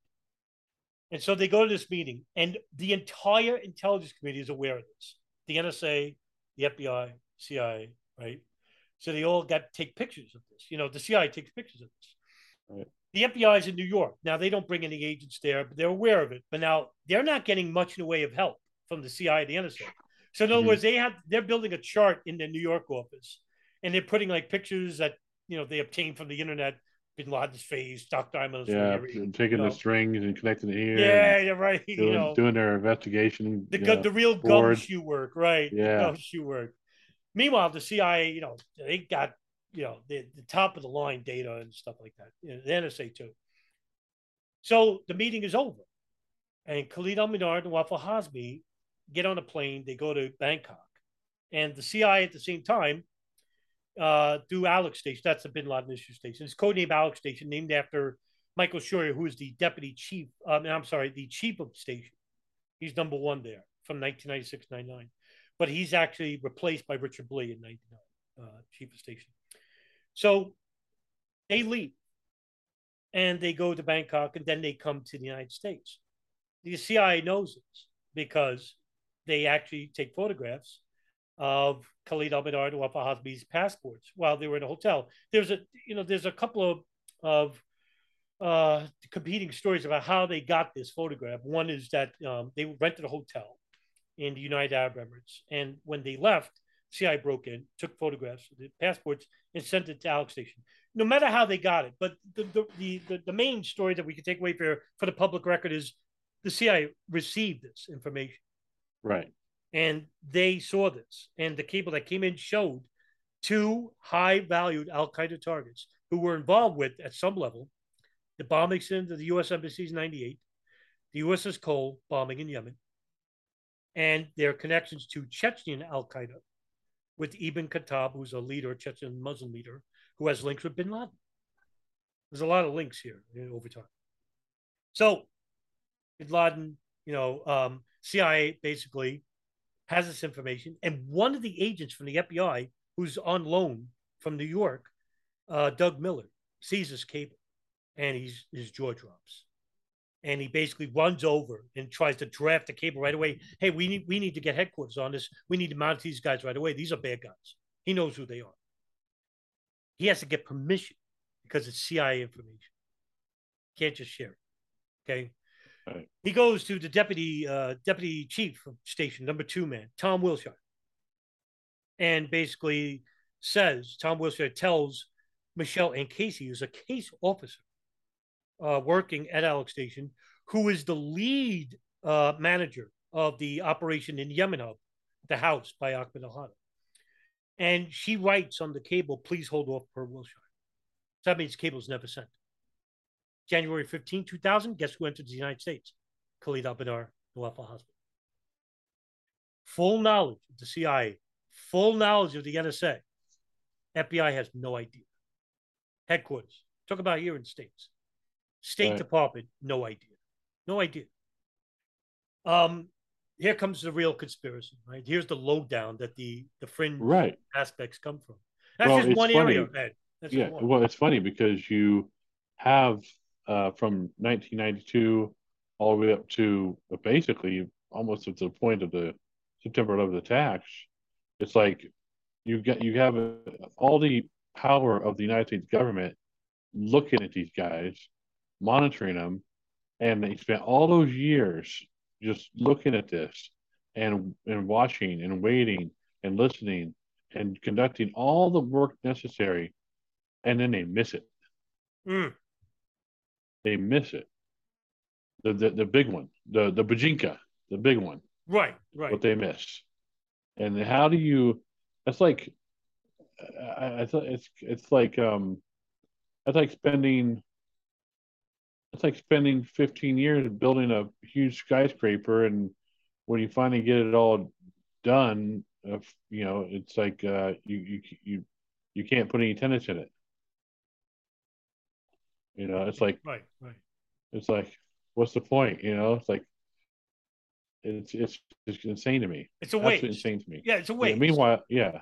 And so they go to this meeting, and the entire intelligence community is aware of this. The N S A, the F B I, C I A, right? So they all got to take pictures of this. You know, the C I A takes pictures of this. Right. The F B I is in New York. Now, they don't bring any agents there, but they're aware of it. But now they're not getting much in the way of help from the C I A, the N S A. So in other mm-hmm. words, they have, they're building a chart in the New York office, and they're putting like pictures that, you know, they obtained from the internet. Bin Laden's face, Doctor Iman's yeah, and taking you know. the strings and connecting the ear. Yeah, yeah, right. Doing, you know, doing their investigation. The, gu- know, the real gumshoe work, right? Yeah, the gumshoe work. Meanwhile, the C I A, you know, they got you know the, the top of the line data and stuff like that. You know, the N S A too. So the meeting is over, and Khalid al-Mihdhar and Nawaf al-Hazmi get on a plane. They go to Bangkok, and the C I A at the same time. Uh, through Alex Station, that's the Bin Laden issue station. It's codenamed Alex Station, named after Michael Scheuer, who is the deputy chief. Um, I'm sorry, the chief of station. He's number one there from nineteen ninety-six ninety-nine, but he's actually replaced by Richard Blee in ninety-nine, uh, chief of station. So they leave and they go to Bangkok, and then they come to the United States. The C I A knows this because they actually take photographs of Khalid al-Mihdhar and Nawaf al-Hazmi's passports while they were in a hotel. There's a, you know, there's a couple of of uh, competing stories about how they got this photograph. One is that um, they rented a hotel in the United Arab Emirates, and when they left, C I A broke in, took photographs of the passports, and sent it to Alex Station. No matter how they got it, but the the the, the, the main story that we can take away for for the public record is the C I A received this information, right? And they saw this, and the cable that came in showed two high-valued al-Qaeda targets who were involved with, at some level, the bombing incident of the U S embassies in ninety-eight, the U S S Cole bombing in Yemen, and their connections to Chechen al-Qaeda with Ibn Khattab, who's a leader, Chechen Muslim leader, who has links with bin Laden. There's a lot of links here over time. So bin Laden, you know, um, C I A basically has this information, and one of the agents from the F B I, who's on loan from New York, uh, Doug Miller, sees this cable, and he's, his jaw drops, and he basically runs over and tries to draft the cable right away. Hey, we need we need to get headquarters on this. We need to monitor these guys right away. These are bad guys. He knows who they are. He has to get permission because it's C I A information. can't just share it. Okay. Right. He goes to the deputy uh, deputy chief of station, number two man, Tom Wilshire, and basically says, Tom Wilshire tells Michelle and Casey, who's a case officer uh, working at Alex Station, who is the lead uh, manager of the operation in Yemen Hub, the house by Ahmed Al-Hada. And she writes on the cable, please hold off per Wilshire. So that means cable's never sent. January fifteenth, two thousand, guess who entered the United States? Khalid al-Mihdhar, Nawaf al-Hazmi. Full knowledge of the C I A, full knowledge of the N S A. F B I has no idea. Headquarters, talk about here in the States. State right. Department, no idea. No idea. Um, here comes the real conspiracy, right? Here's the lowdown that the, the fringe right. aspects come from. That's well, just one funny. area, Ed. That's yeah, one. Well, it's funny because you have... Uh, from nineteen ninety-two all the way up to uh, basically almost at the point of the September eleventh attacks, it's like you get you have a, all the power of the United States government looking at these guys, monitoring them, and they spent all those years just looking at this and and watching and waiting and listening and conducting all the work necessary, and then they miss it. Mm. They miss it. The, the the big one, the the bajinka, the big one. Right, right. What they miss, and how do you? That's like, I, I thought it's it's like um, that's like spending. It's like spending fifteen years building a huge skyscraper, and when you finally get it all done, if, you know, it's like uh, you you you you can't put any tenants in it. You know, it's like right, right. It's like, what's the point? You know, it's like it's it's it's insane to me. It's a waste. Insane to me. Yeah, it's a waste. Yeah, meanwhile, yeah.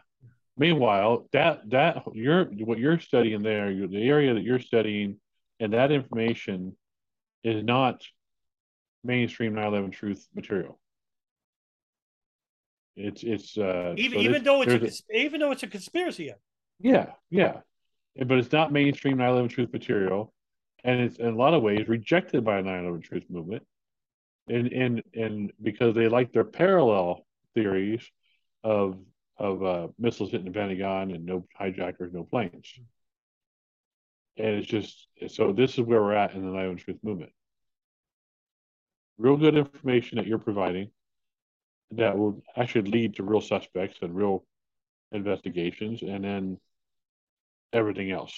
Meanwhile, that that you're what you're studying there, you're, the area that you're studying, and that information is not mainstream nine eleven truth material. It's it's uh, even so even this, though it's a, a, even though it's a conspiracy. Yeah, yeah, but it's not mainstream nine eleven truth material. And it's in a lot of ways rejected by the nine eleven truth movement, and and and because they like their parallel theories of of uh, missiles hitting the Pentagon and no hijackers, no planes. And it's just so this is where we're at in the nine eleven truth movement. Real good information that you're providing that will actually lead to real suspects and real investigations, and then everything else.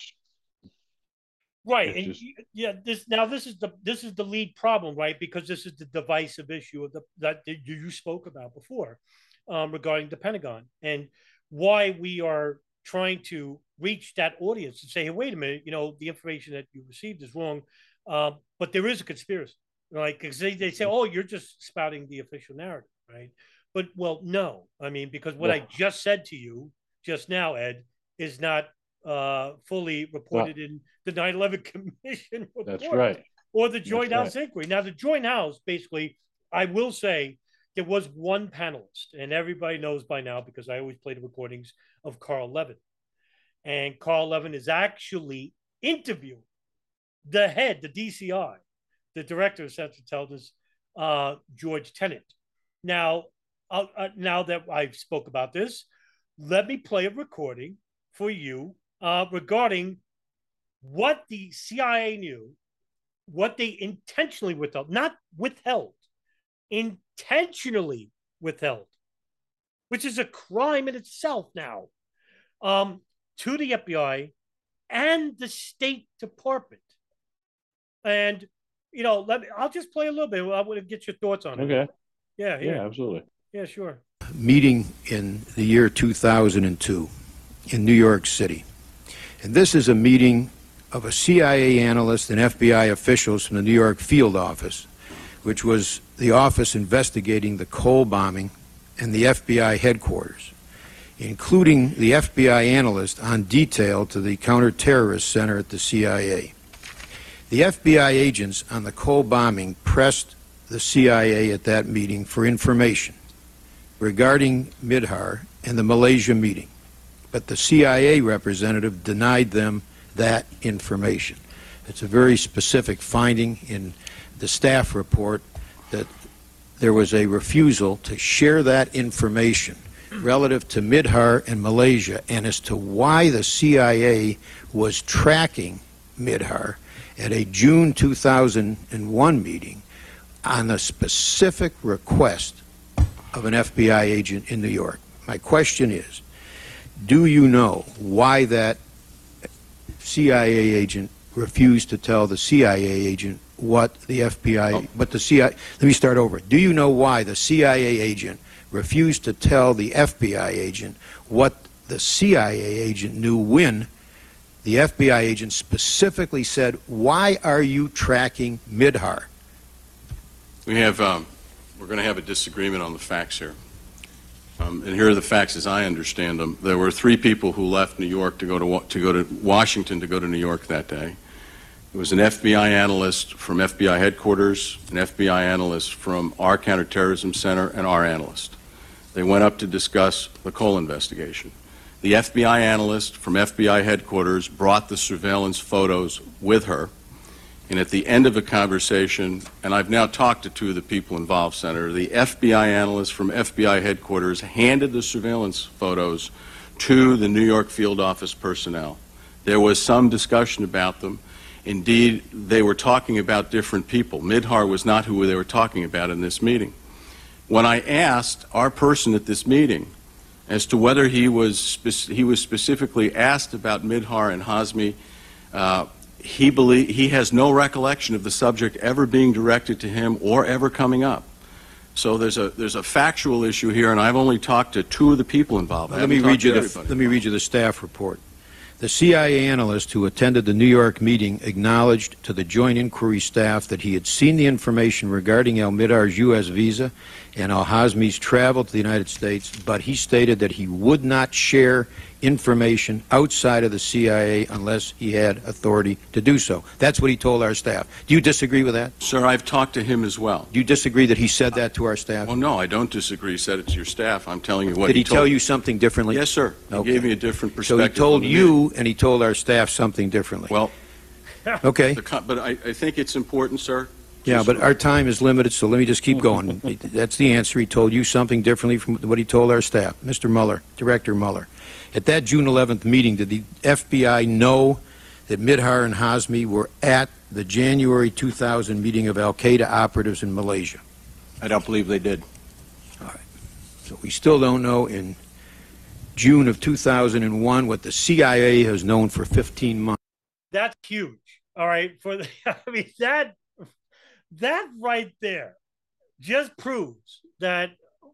Right, and just... yeah, this now this is the this is the lead problem, right? Because this is the divisive issue of the that you spoke about before, um, regarding the Pentagon and why we are trying to reach that audience and say, "Hey, wait a minute, you know, the information that you received is wrong," um, but there is a conspiracy, right? Because they, they say, "Oh, you're just spouting the official narrative," right? But well, no, I mean, because what yeah. I just said to you just now, Ed, is not. Uh, fully reported well, in the nine eleven Commission report. That's right. Or the Joint that's House right. Inquiry. Now, the Joint House, basically, I will say there was one panelist, and everybody knows by now because I always play the recordings of Carl Levin. And Carl Levin is actually interviewing the head, the D C I, the Director of Central Intelligence, uh, George Tenet. Now, uh, now that I've spoke about this, let me play a recording for you Uh, regarding what the C I A knew, what they intentionally withheld, not withheld, intentionally withheld, which is a crime in itself now, um, to the F B I and the State Department. And, you know, let me, I'll just play a little bit. I want to get your thoughts on okay. it. Okay. Yeah, yeah. Yeah, absolutely. Yeah, sure. Meeting in the year two thousand two in New York City. And this is a meeting of a C I A analyst and F B I officials from the New York field office, which was the office investigating the Cole bombing and the F B I headquarters, including the F B I analyst on detail to the counterterrorist center at the C I A. The F B I agents on the Cole bombing pressed the C I A at that meeting for information regarding Mihdhar and the Malaysia meeting. But the C I A representative denied them that information. It's a very specific finding in the staff report that there was a refusal to share that information relative to Mihdhar and Malaysia and as to why the C I A was tracking Mihdhar at a June two thousand one meeting on the specific request of an F B I agent in New York. My question is, do you know why that C I A agent refused to tell the C I A agent what the F B I, but the C I A, let me start over. Do you know why the C I A agent refused to tell the F B I agent what the C I A agent knew when the F B I agent specifically said, why are you tracking Mihdhar? We have, um, we're going to have a disagreement on the facts here. Um, and here are the facts as I understand them. There were three people who left New York to go to, to go to Washington to go to New York that day. It was an F B I analyst from F B I headquarters, an F B I analyst from our counterterrorism center, and our analyst. They went up to discuss the Cole investigation. The F B I analyst from F B I headquarters brought the surveillance photos with her, and at the end of a conversation, and I've now talked to two of the people involved, Senator, the F B I analyst from F B I headquarters handed the surveillance photos to the New York field office personnel. There was some discussion about them. Indeed, they were talking about different people. Mihdhar was not who they were talking about in this meeting. When I asked our person at this meeting as to whether he was, he was specifically asked about Mihdhar and Hazmi, uh, he, believe, he has no recollection of the subject ever being directed to him or ever coming up. So there's a, there's a factual issue here, and I've only talked to two of the people involved. Let me, read you the, let me read you the staff report. The C I A analyst who attended the New York meeting acknowledged to the Joint Inquiry staff that he had seen the information regarding al-Mihdhar's U S visa and al-Hazmi's travel to the United States, but he stated that he would not share information outside of the C I A unless he had authority to do so. That's what he told our staff. Do you disagree with that? Sir, I've talked to him as well. Do you disagree that he said that to our staff? Well, no, I don't disagree. He said it to your staff. I'm telling you what he told. Did he tell you something differently? Yes, sir. He okay. gave me a different perspective. So he told you and he told our staff something differently. Well, okay. The, but I, I think it's important, sir. Yeah, but our time is limited, so let me just keep going. That's the answer. He told you something differently from what he told our staff. Mister Mueller, Director Mueller. At that June eleventh meeting, did the F B I know that Mihdhar and Hazmi were at the January two thousand meeting of al-Qaeda operatives in Malaysia? I don't believe they did. All right. So we still don't know in June of two thousand one what the C I A has known for fifteen months. That's huge. All right. For the, I mean, that, that right there just proves that,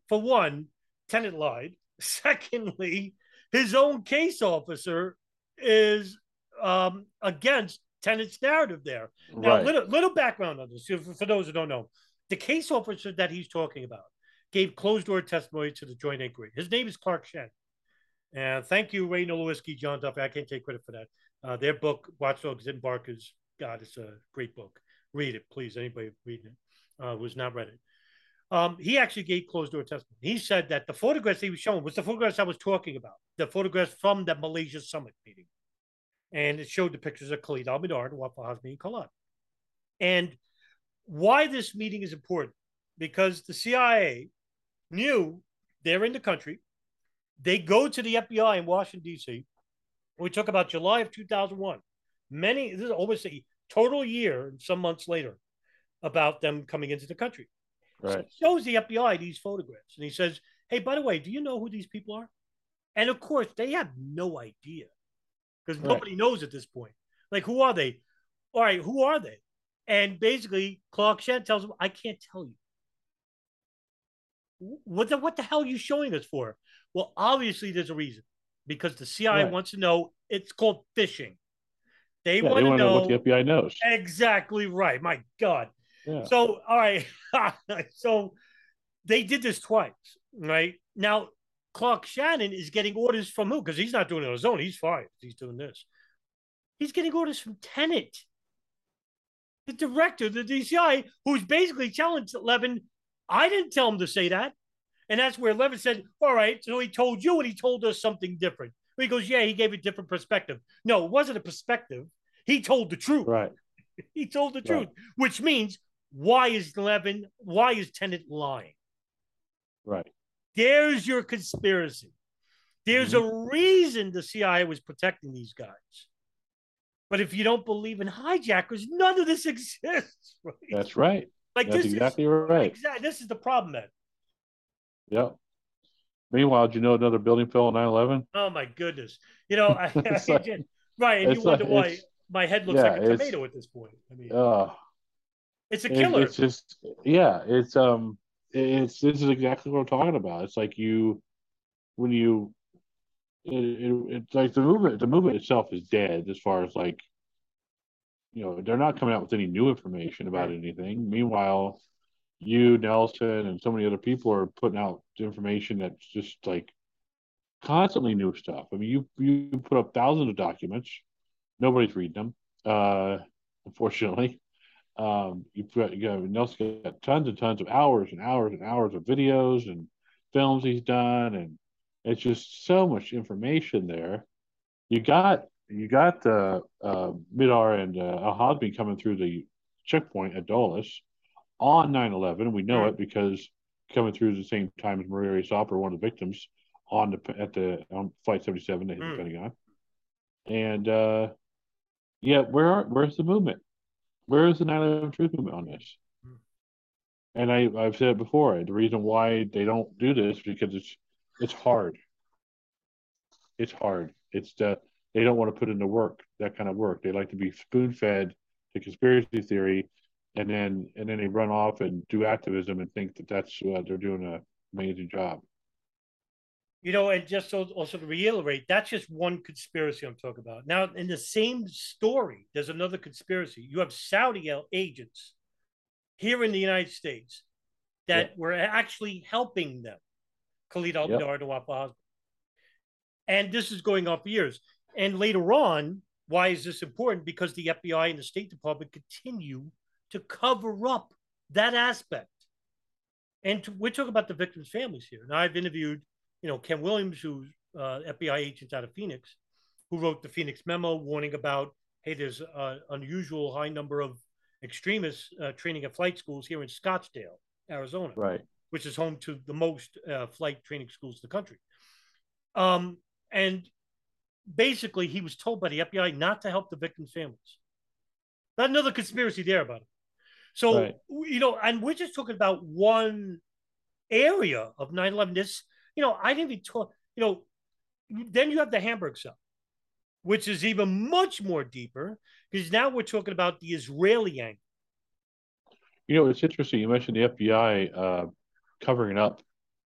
for one, Tenet lied. Secondly, his own case officer is um, against Tenet's narrative there. Now, right. little, little background on this, for, for those who don't know. The case officer that he's talking about gave closed-door testimony to the joint inquiry. His name is Clark Shen. And thank you, Ray Nolewski, John Duffy. I can't take credit for that. Uh, their book, Watchdogs and Barkers, God, it's a great book. Read it, please. Anybody reading it uh, who's not read it. Um, he actually gave closed-door testimony. He said that the photographs he was shown was the photographs I was talking about, the photographs from the Malaysia summit meeting. And it showed the pictures of Khalid al-Mihdhar, Nawaf al-Hazmi, and Khalid. And why this meeting is important, because the C I A knew they're in the country. They go to the F B I in Washington, D C We talk about July of two thousand one. Many, this is almost a total year, and some months later, about them coming into the country. Right. So he shows the F B I these photographs, and he says, hey, by the way, do you know who these people are? And, of course, they have no idea because right. nobody knows at this point. Like, who are they? All right, who are they? And basically, Clark Shen tells him, I can't tell you. What the, what the hell are you showing us for? Well, obviously, there's a reason, because the C I A right. wants to know. It's called phishing. They, yeah, want, they to want to know what the F B I knows. Exactly right. My God. Yeah. So, all right, so they did this twice, right? Now, Clark Shannon is getting orders from who? Because he's not doing it on his own. He's fired. He's doing this. He's getting orders from Tenet, the director of the D C I, who's basically telling Levin, I didn't tell him to say that. And that's where Levin said, all right, so he told you and he told us something different. He goes, yeah, he gave a different perspective. No, it wasn't a perspective. He told the truth. Right. He told the truth, right. Which means why is Levin, why is Tenet lying? Right. There's your conspiracy. There's mm-hmm. a reason the C I A was protecting these guys. But if you don't believe in hijackers, none of this exists. Right? That's right. Like That's this exactly is, right. Exactly. This is the problem, Ed. Yeah. Meanwhile, do you know another building fell on nine eleven? Oh, my goodness. You know, I, I like, did. Right. And you wonder like, why my head looks yeah, like a tomato at this point. I mean, uh, it's a killer. It, it's just, yeah, it's, um, it's, this is exactly what we're talking about. It's like you, when you, it, it, it's like the movement, the movement itself is dead as far as like, you know, they're not coming out with any new information about anything. Meanwhile, you, Nelson, and so many other people are putting out information that's just like constantly new stuff. I mean, you you put up thousands of documents, nobody's reading them, uh, unfortunately. Um, you put you know, Nelson got tons and tons of hours and hours and hours of videos and films he's done, and it's just so much information there. You got you got the uh, uh, Mihdhar and uh, al-Hazmi coming through the checkpoint at Dulles on nine eleven, we know it because coming through the same time as Maria Sapper, one of the victims, on the at the on Flight seventy-seven at mm. the Pentagon, and uh, yeah, where are, where's the movement? Where is the nine eleven truth movement on this? Mm. And I I've said it before. The reason why they don't do this is because it's it's hard. It's hard. It's the, they don't want to put in the work, that kind of work. They like to be spoon fed to conspiracy theory. And then and then they run off and do activism and think that that's uh, they're doing an amazing job. You know, and just so, also to reiterate, that's just one conspiracy I'm talking about. Now, in the same story, there's another conspiracy. You have Saudi agents here in the United States that yeah. were actually helping them, Khalid al-Mihdhar, Nawaf al-Hazmi. And this is going on for years. And later on, why is this important? Because the F B I and the State Department continue to cover up that aspect. And to, we're talking about the victims' families here. Now, I've interviewed, you know, Ken Williams, who's uh, F B I agent out of Phoenix, who wrote the Phoenix memo warning about, hey, there's an unusual high number of extremists uh, training at flight schools here in Scottsdale, Arizona, right, which is home to the most uh, flight training schools in the country. Um, and basically, he was told by the F B I not to help the victims' families. Not another conspiracy there about it. So, right. you know, and we're just talking about one area of nine eleven. This, you know, I didn't even talk, you know, then you have the Hamburg cell, which is even much more deeper because now we're talking about the Israeli angle. You know, it's interesting. You mentioned the F B I uh, covering up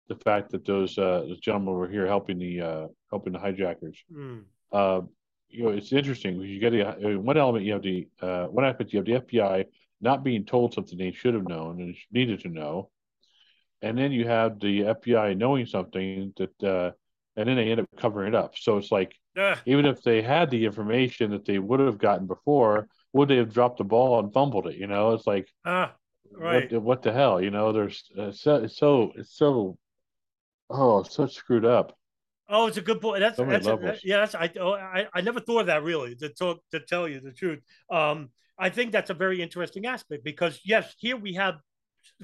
the fact that those uh, those gentlemen were here helping the uh, helping the hijackers. Mm. Uh, You know, it's interesting. You got the one element. You have the uh, one aspect. You have the F B I not being told something they should have known and needed to know, and then you have the F B I knowing something that, uh, and then they end up covering it up. So it's like uh. even if they had the information that they would have gotten before, would they have dropped the ball and fumbled it? You know, it's like uh, right. what, what the hell? You know, there's uh, so it's so it's so oh so screwed up. Oh, it's a good point. That's, so that's a, that, yeah. That's I, oh, I. I never thought of that really. To talk, to tell you the truth, um, I think that's a very interesting aspect because yes, here we have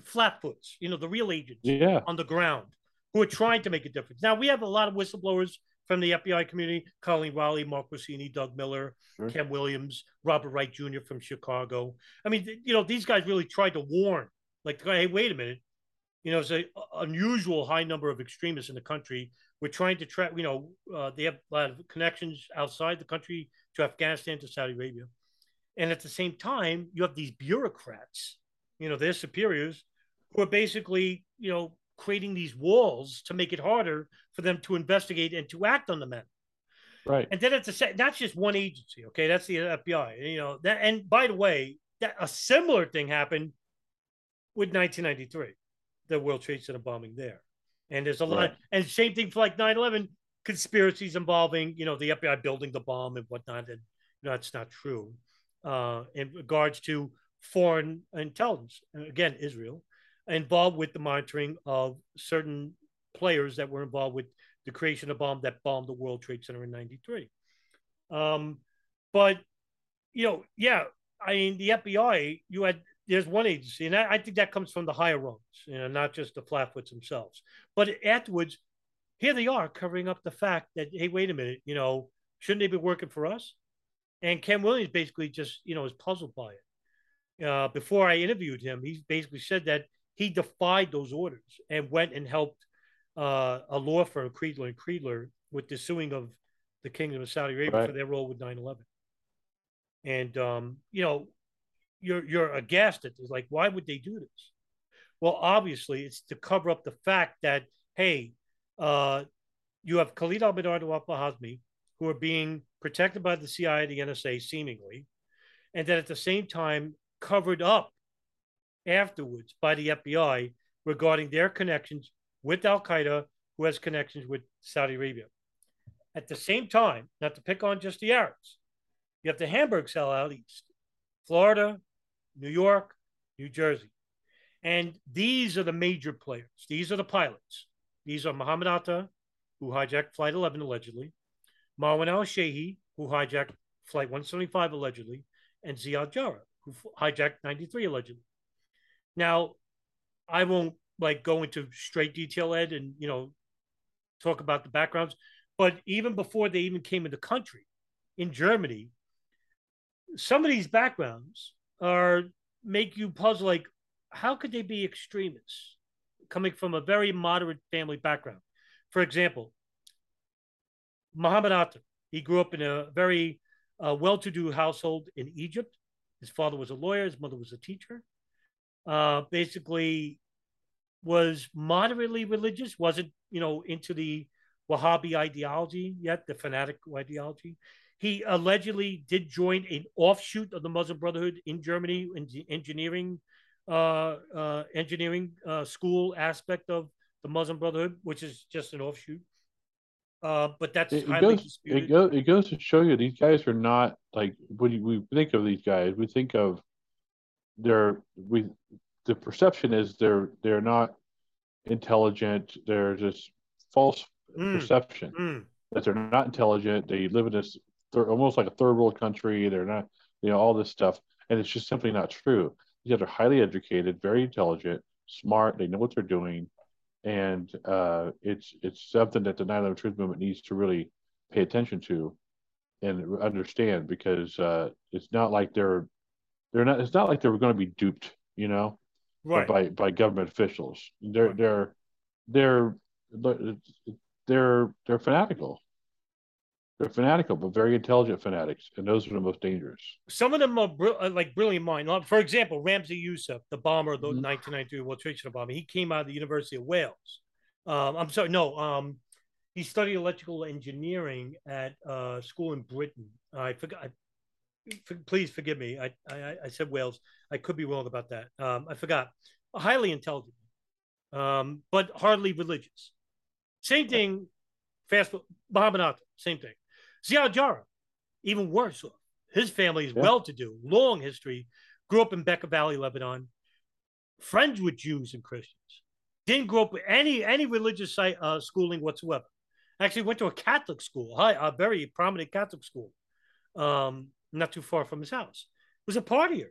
flatfoots, you know, the real agents yeah. on the ground who are trying to make a difference. Now we have a lot of whistleblowers from the F B I community: Colleen Rowley, Mark Rossini, Doug Miller, sure. Ken Williams, Robert Wright Junior from Chicago. I mean, you know, these guys really tried to warn, like, hey, wait a minute, you know, it's an unusual high number of extremists in the country. We're trying to track, you know, uh, they have a lot of connections outside the country to Afghanistan, to Saudi Arabia. And at the same time, you have these bureaucrats, you know, their superiors who are basically, you know, creating these walls to make it harder for them to investigate and to act on the matter. Right. And then at the that's just one agency. Okay. That's the F B I, you know, that, and by the way, that a similar thing happened with nineteen ninety-three, the World Trade Center bombing there. And there's a lot, right. and same thing for like nine eleven conspiracies involving, you know, the F B I building the bomb and whatnot. And you know, that's not true uh, in regards to foreign intelligence. And again, Israel involved with the monitoring of certain players that were involved with the creation of bomb that bombed the World Trade Center in ninety-three. Um, but you know, yeah, I mean, the F B I, you had, there's one agency, and I, I think that comes from the higher rungs, you know, not just the flatfoots themselves. But afterwards, here they are covering up the fact that, hey, wait a minute, you know, shouldn't they be working for us? And Ken Williams basically just, you know, is puzzled by it. Uh, before I interviewed him, he basically said that he defied those orders and went and helped uh, a law firm, Creedler and Creedler, with the suing of the Kingdom of Saudi Arabia right. for their role with nine eleven. And, um, you know, you're you're aghast at this. Like, why would they do this? Well, obviously, it's to cover up the fact that, hey, uh, you have Khalid al-Mihdhar and Nawaf al-Hazmi, who are being protected by the C I A, the N S A, seemingly, and then at the same time covered up afterwards by the F B I regarding their connections with al-Qaeda, who has connections with Saudi Arabia. At the same time, not to pick on just the Arabs, you have the Hamburg cell out east, Florida, New York, New Jersey. And these are the major players. These are the pilots. These are Mohammed Atta, who hijacked Flight eleven allegedly, Marwan al-Shehhi, who hijacked Flight one seventy-five allegedly, and Ziad Jarrah, who hijacked ninety-three allegedly. Now, I won't like go into straight detail, Ed, and you know, talk about the backgrounds, but even before they even came in the country, in Germany, some of these backgrounds are make you puzzle, like, how could they be extremists coming from a very moderate family background? For example, Mohammed Atta, he grew up in a very uh, well-to-do household in Egypt. His father was a lawyer, his mother was a teacher, uh, basically was moderately religious, wasn't, you know, into the Wahhabi ideology yet, the fanatic ideology. He allegedly did join an offshoot of the Muslim Brotherhood in Germany in the engineering, uh, uh, engineering uh, school aspect of the Muslim Brotherhood, which is just an offshoot. Uh, but that's it, highly goes, disputed. It goes, it goes to show you these guys are not like when you, we think of these guys. We think of their we the perception is they're they're not intelligent. They're just false mm, perception mm. that they're not intelligent. They live in this they're almost like a third world country. They're not, you know, all this stuff, and it's just simply not true. These guys are highly educated, very intelligent, smart. They know what they're doing. And uh, it's it's something that the nine eleven Truth Movement needs to really pay attention to and understand, because uh, it's not like they're they're not it's not like they were going to be duped, you know, right. by by government officials. They're right. they're they're they're they're fanatical. They're fanatical, but very intelligent fanatics, and those are the most dangerous. Some of them are br- like brilliant mind. For example, Ramzi Yousef, the bomber of the mm-hmm. nineteen ninety-three World Trade Center bombing, he came out of the University of Wales. Um, I'm sorry, no, um, he studied electrical engineering at a school in Britain. I forgot. I, for, please forgive me. I, I I said Wales. I could be wrong about that. Um, I forgot. Highly intelligent, um, but hardly religious. Same thing. Fast Mohammed Atta, same thing. Ziad Jarrah, even worse. His family is yeah. well-to-do, long history, grew up in Bekaa Valley, Lebanon, friends with Jews and Christians, didn't grow up with any, any religious uh, schooling whatsoever. Actually went to a Catholic school, a very prominent Catholic school, um, not too far from his house. Was a partier,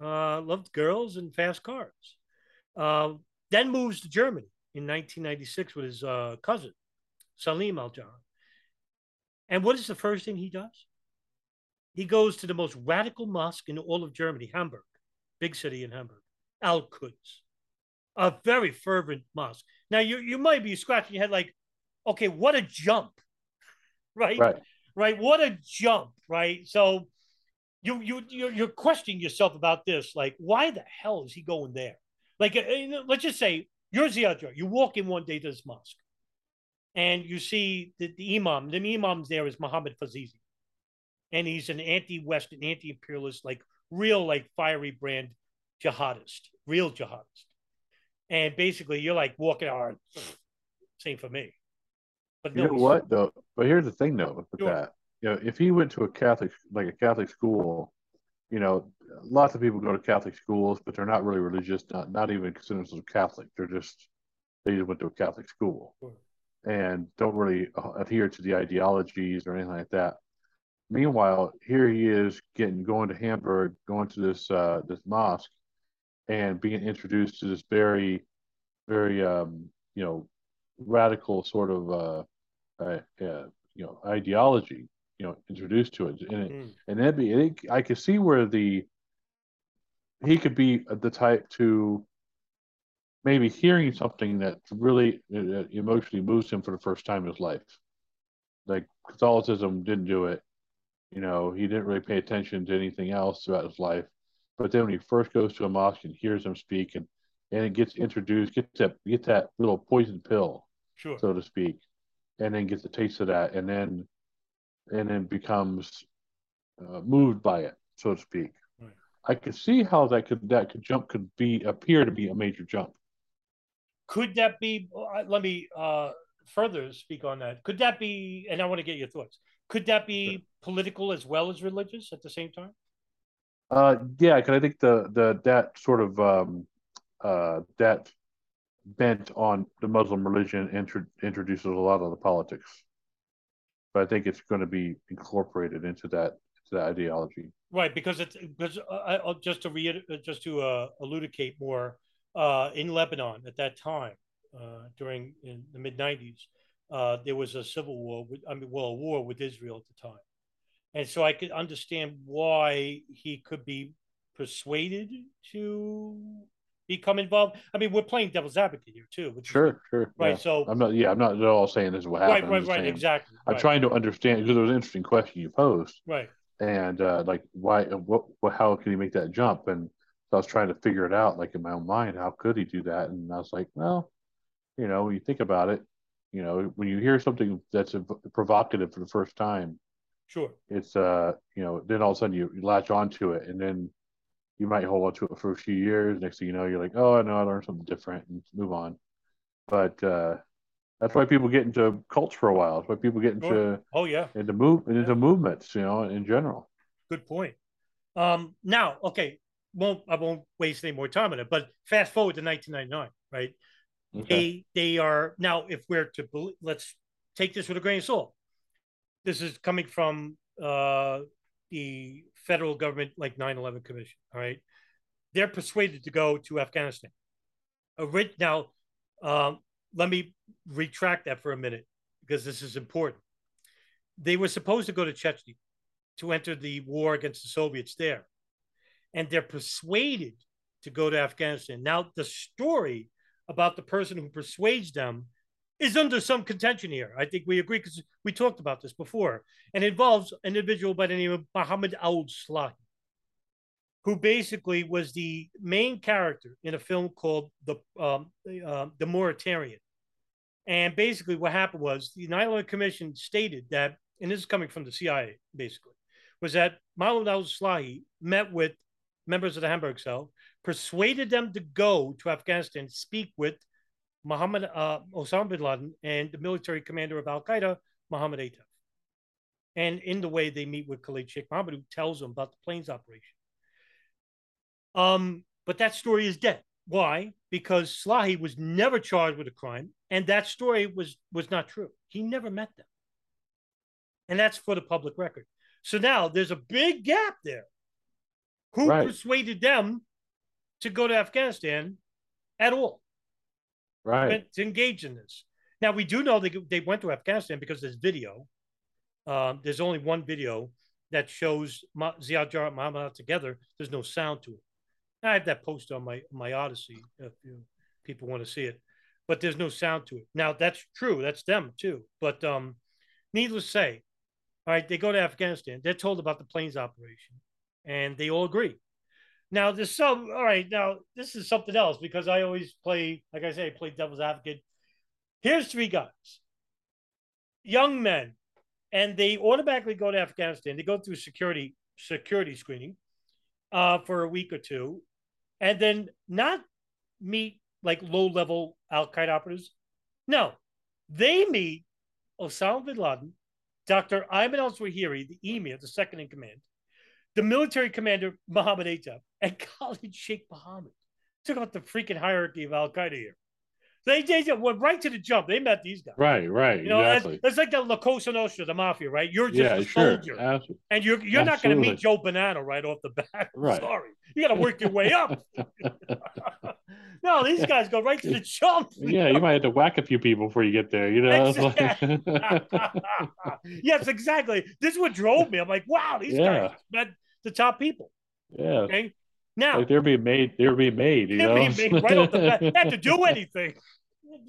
uh, loved girls and fast cars. Uh, then moves to Germany in nineteen ninety-six with his uh, cousin, Salim al-Jarrah. And what is the first thing he does? He goes to the most radical mosque in all of Germany, Hamburg, big city in Hamburg, Al-Quds, a very fervent mosque. Now, you, you might be scratching your head like, okay, what a jump, right? Right. Right. What a jump, right? So you, you, you're, you're questioning yourself about this. Like, why the hell is he going there? Like, let's just say you're Ziad Jarrah. You walk in one day to this mosque. And you see the, the imam, the imam there is Mohammed Fazizi. And he's an anti-Western, anti-imperialist, like real, like fiery brand jihadist, real jihadist. And basically you're like walking out, same for me. But no, you know what though? But here's the thing though, with sure. that, you know, if he went to a Catholic, like a Catholic school, you know, lots of people go to Catholic schools, but they're not really religious, not, not even considered as Catholic. They're just, they just went to a Catholic school. Sure. And don't really adhere to the ideologies or anything like that. Meanwhile, here he is getting going to Hamburg, going to this uh, this mosque, and being introduced to this very, very um, you know, radical sort of uh, uh, uh, you know ideology. You know, introduced to it, and it, mm. and that'd be. It, I could see where the he could be the type to maybe hearing something that really emotionally moves him for the first time in his life. Like Catholicism didn't do it. You know, he didn't really pay attention to anything else throughout his life. But then when he first goes to a mosque and hears him speak, and, and it gets introduced, gets that gets that little poison pill, sure. so to speak, and then gets a taste of that, and then and then becomes uh, moved by it, so to speak. Right. I could see how that could that could jump could be appear to be a major jump. Could that be? Let me uh, further speak on that. Could that be? And I want to get your thoughts. Could that be sure. political as well as religious at the same time? Uh, yeah, because I think the the that sort of um, uh, that bent on the Muslim religion intro introduces a lot of the politics. But I think it's going to be incorporated into that into that ideology, right? Because it's because uh, just to re just to uh, elucidate more uh, in Lebanon at that time uh, during in the mid nineties, uh, there was a civil war. With, I mean, well, a war with Israel at the time, and so I could understand why he could be persuaded to become involved. I mean, we're playing devil's advocate here too. Which sure, is, sure. Right. Yeah. So I'm not. Yeah, I'm not at all saying this is what happened. Right, right, I'm right. Saying, exactly. I'm right. trying to understand because it was an interesting question you posed. Right. And uh, like, why? What? What? How can he make that jump? And so I was trying to figure it out, like in my own mind, how could he do that? And I was like, well, you know, when you think about it, you know, when you hear something that's a, provocative for the first time, sure, it's uh, you know, then all of a sudden you, you latch onto it, and then. You might hold on to it for a few years. Next thing you know, you're like, oh, I know I learned something different and move on. But uh, that's why people get into cults for a while. That's why people get into sure. oh yeah into move into yeah. movements, you know, in general. Good point. Um, now, okay, won't I won't waste any more time on it. But fast forward to nineteen ninety-nine, right? Okay. They they are now. If we're to believe, let's take this with a grain of salt. This is coming from. Uh, the federal government, like nine eleven Commission, all right? They're persuaded to go to Afghanistan. Now, um, let me retract that for a minute because this is important. They were supposed to go to Chechnya to enter the war against the Soviets there. And they're persuaded to go to Afghanistan. Now, the story about the person who persuades them is under some contention here. I think we agree because we talked about this before, and involves an individual by the name of Mohammed Ould Slahi, who basically was the main character in a film called The um, uh, The Mauritanian. And basically what happened was the nine eleven Commission stated that, and this is coming from the C I A basically, was that Mohammed Ould Slahi met with members of the Hamburg cell, persuaded them to go to Afghanistan, speak with Mohammed uh, Osama bin Laden and the military commander of Al Qaeda, Mohammed Atta. And in the way they meet with Khalid Sheikh Mohammed, who tells them about the planes operation. Um, but that story is dead. Why? Because Slahi was never charged with a crime, and that story was was not true. He never met them, and that's for the public record. So now there's a big gap there. Who right. persuaded them to go to Afghanistan at all? Right. To engage in this. Now, we do know they, they went to Afghanistan because there's video. Um, there's only one video that shows Ma Ziad Jarrah and Muhammad Atta together. There's no sound to it. I have that post on my, my Odyssey if you, people want to see it. But there's no sound to it. Now, that's true. That's them, too. But um, needless to say, all right, they go to Afghanistan. They're told about the planes operation. And they all agree. Now, there's some, all right, now, this is something else because I always play, like I say, I play devil's advocate. Here's three guys, young men, and they automatically go to Afghanistan. They go through security security screening uh, for a week or two, and then not meet, like, low-level al-Qaeda operatives. No, they meet Osama bin Laden, Doctor Ayman al-Zawahiri, the emir, the second-in-command, the military commander, Mohammed Atta, and Khalid Sheikh Mohammed. Took out the freaking hierarchy of Al-Qaeda here. They, they they went right to the jump. They met these guys. Right, right. You know, exactly. It's like the La Cosa Nostra, the mafia, right? You're just yeah, a soldier. Sure. And you're you're Absolutely. Not going to meet Joe Bonanno right off the bat. Right. Sorry. You got to work your way up. No, these guys go right to the jump. Yeah, you, you might have to whack a few people before you get there. You know. Exactly. Yes, exactly. This is what drove me. I'm like, wow, these yeah. guys met the top people. Yeah. Okay. Now like they're being made. They're being made. You know, being made right off the bat. They had to do anything.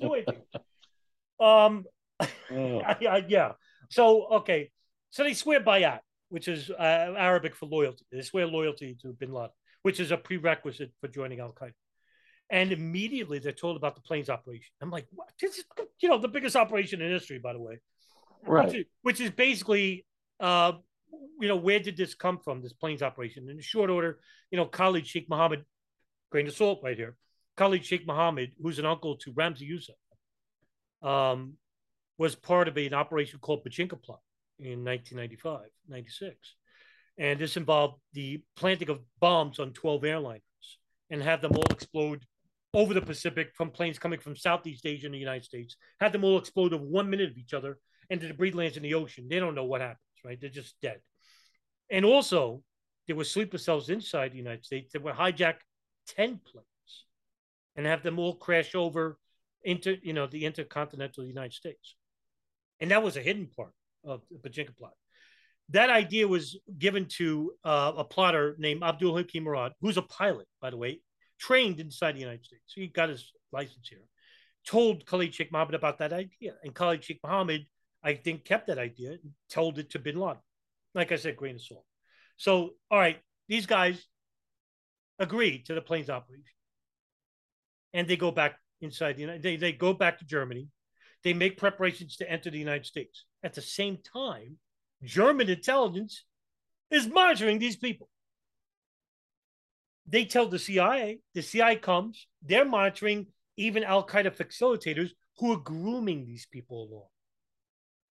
Do anything. Um. Oh. I, I, yeah. So okay. So they swear bayat, which is uh, Arabic for loyalty. They swear loyalty to Bin Laden, which is a prerequisite for joining Al Qaeda. And immediately they're told about the planes operation. I'm like, what? This is, you know, the biggest operation in history, by the way. Right. Which is, which is basically. Uh, You know, where did this come from, this planes operation? In short order, you know, Khalid Sheikh Mohammed, grain of salt right here, Khalid Sheikh Mohammed, who's an uncle to Ramzi Yousef, um, was part of an operation called Pachinko Plot in nineteen ninety-five, ninety-six. And this involved the planting of bombs on twelve airliners and have them all explode over the Pacific from planes coming from Southeast Asia and the United States, had them all explode over one minute of each other, and the debris lands in the ocean. They don't know what happened. Right? They're just dead. And also, there were sleeper cells inside the United States that would hijack ten planes and have them all crash over into, you know, the intercontinental United States. And that was a hidden part of the Pachinko Plot. That idea was given to uh, a plotter named Abdul Hakim Murad, who's a pilot, by the way, trained inside the United States. He got his license here. Told Khalid Sheikh Mohammed about that idea. And Khalid Sheikh Mohammed, I think, kept that idea and told it to Bin Laden. Like I said, grain of salt. So, all right, these guys agree to the planes operation. And they go back inside the United States. They, they go back to Germany. They make preparations to enter the United States. At the same time, German intelligence is monitoring these people. They tell the C I A. The C I A comes. They're monitoring even al-Qaeda facilitators who are grooming these people along.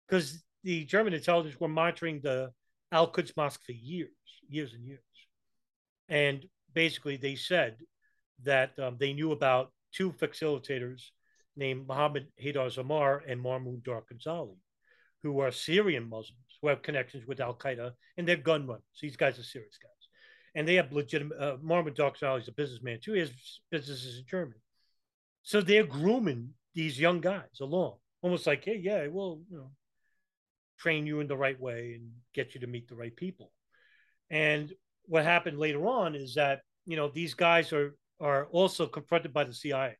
Because the German intelligence were monitoring the Al-Quds Mosque for years, years and years. And basically they said that um, they knew about two facilitators named Mohammed Haydar Zammar and Mamoun Darkazanli, who are Syrian Muslims who have connections with Al-Qaeda, and they're gun runners. These guys are serious guys. And they have legitimate, uh, Mamoun Darkazanli is a businessman too. He has businesses in Germany. So they're grooming these young guys along, almost like, hey, yeah, well, you know, train you in the right way and get you to meet the right people. And what happened later on is that, you know, these guys are, are also confronted by the C I A.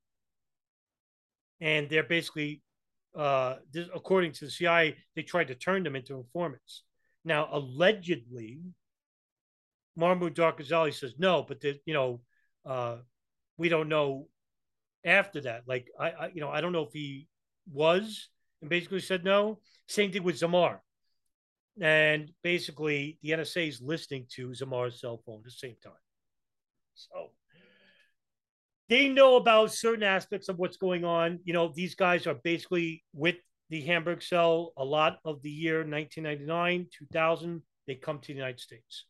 And they're basically, uh, this, according to the C I A, they tried to turn them into informants. Now, allegedly, Mamoun Darkazanli says, no, but, the, you know, uh, we don't know after that. Like, I, I, you know, I don't know if he was, and basically said no. Same thing with Zammar. And basically, the N S A is listening to Zammar's cell phone at the same time. So they know about certain aspects of what's going on. You know, these guys are basically with the Hamburg cell a lot of the year nineteen ninety-nine, two thousand. They come to the United States.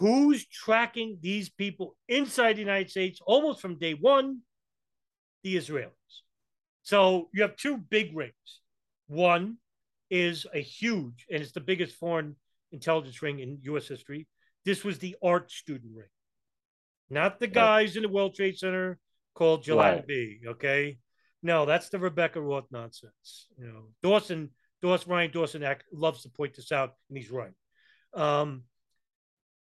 Who's tracking these people inside the United States almost from day one? The Israelis. So you have two big rings. One is a huge, and it's the biggest foreign intelligence ring in U S history. This was the art student ring, not the guys right. in the World Trade Center called Jelani right. B. Okay, no, that's the Rebecca Roth nonsense. You know, Dawson, Dawson Ryan Dawson act, loves to point this out, and he's right. Um,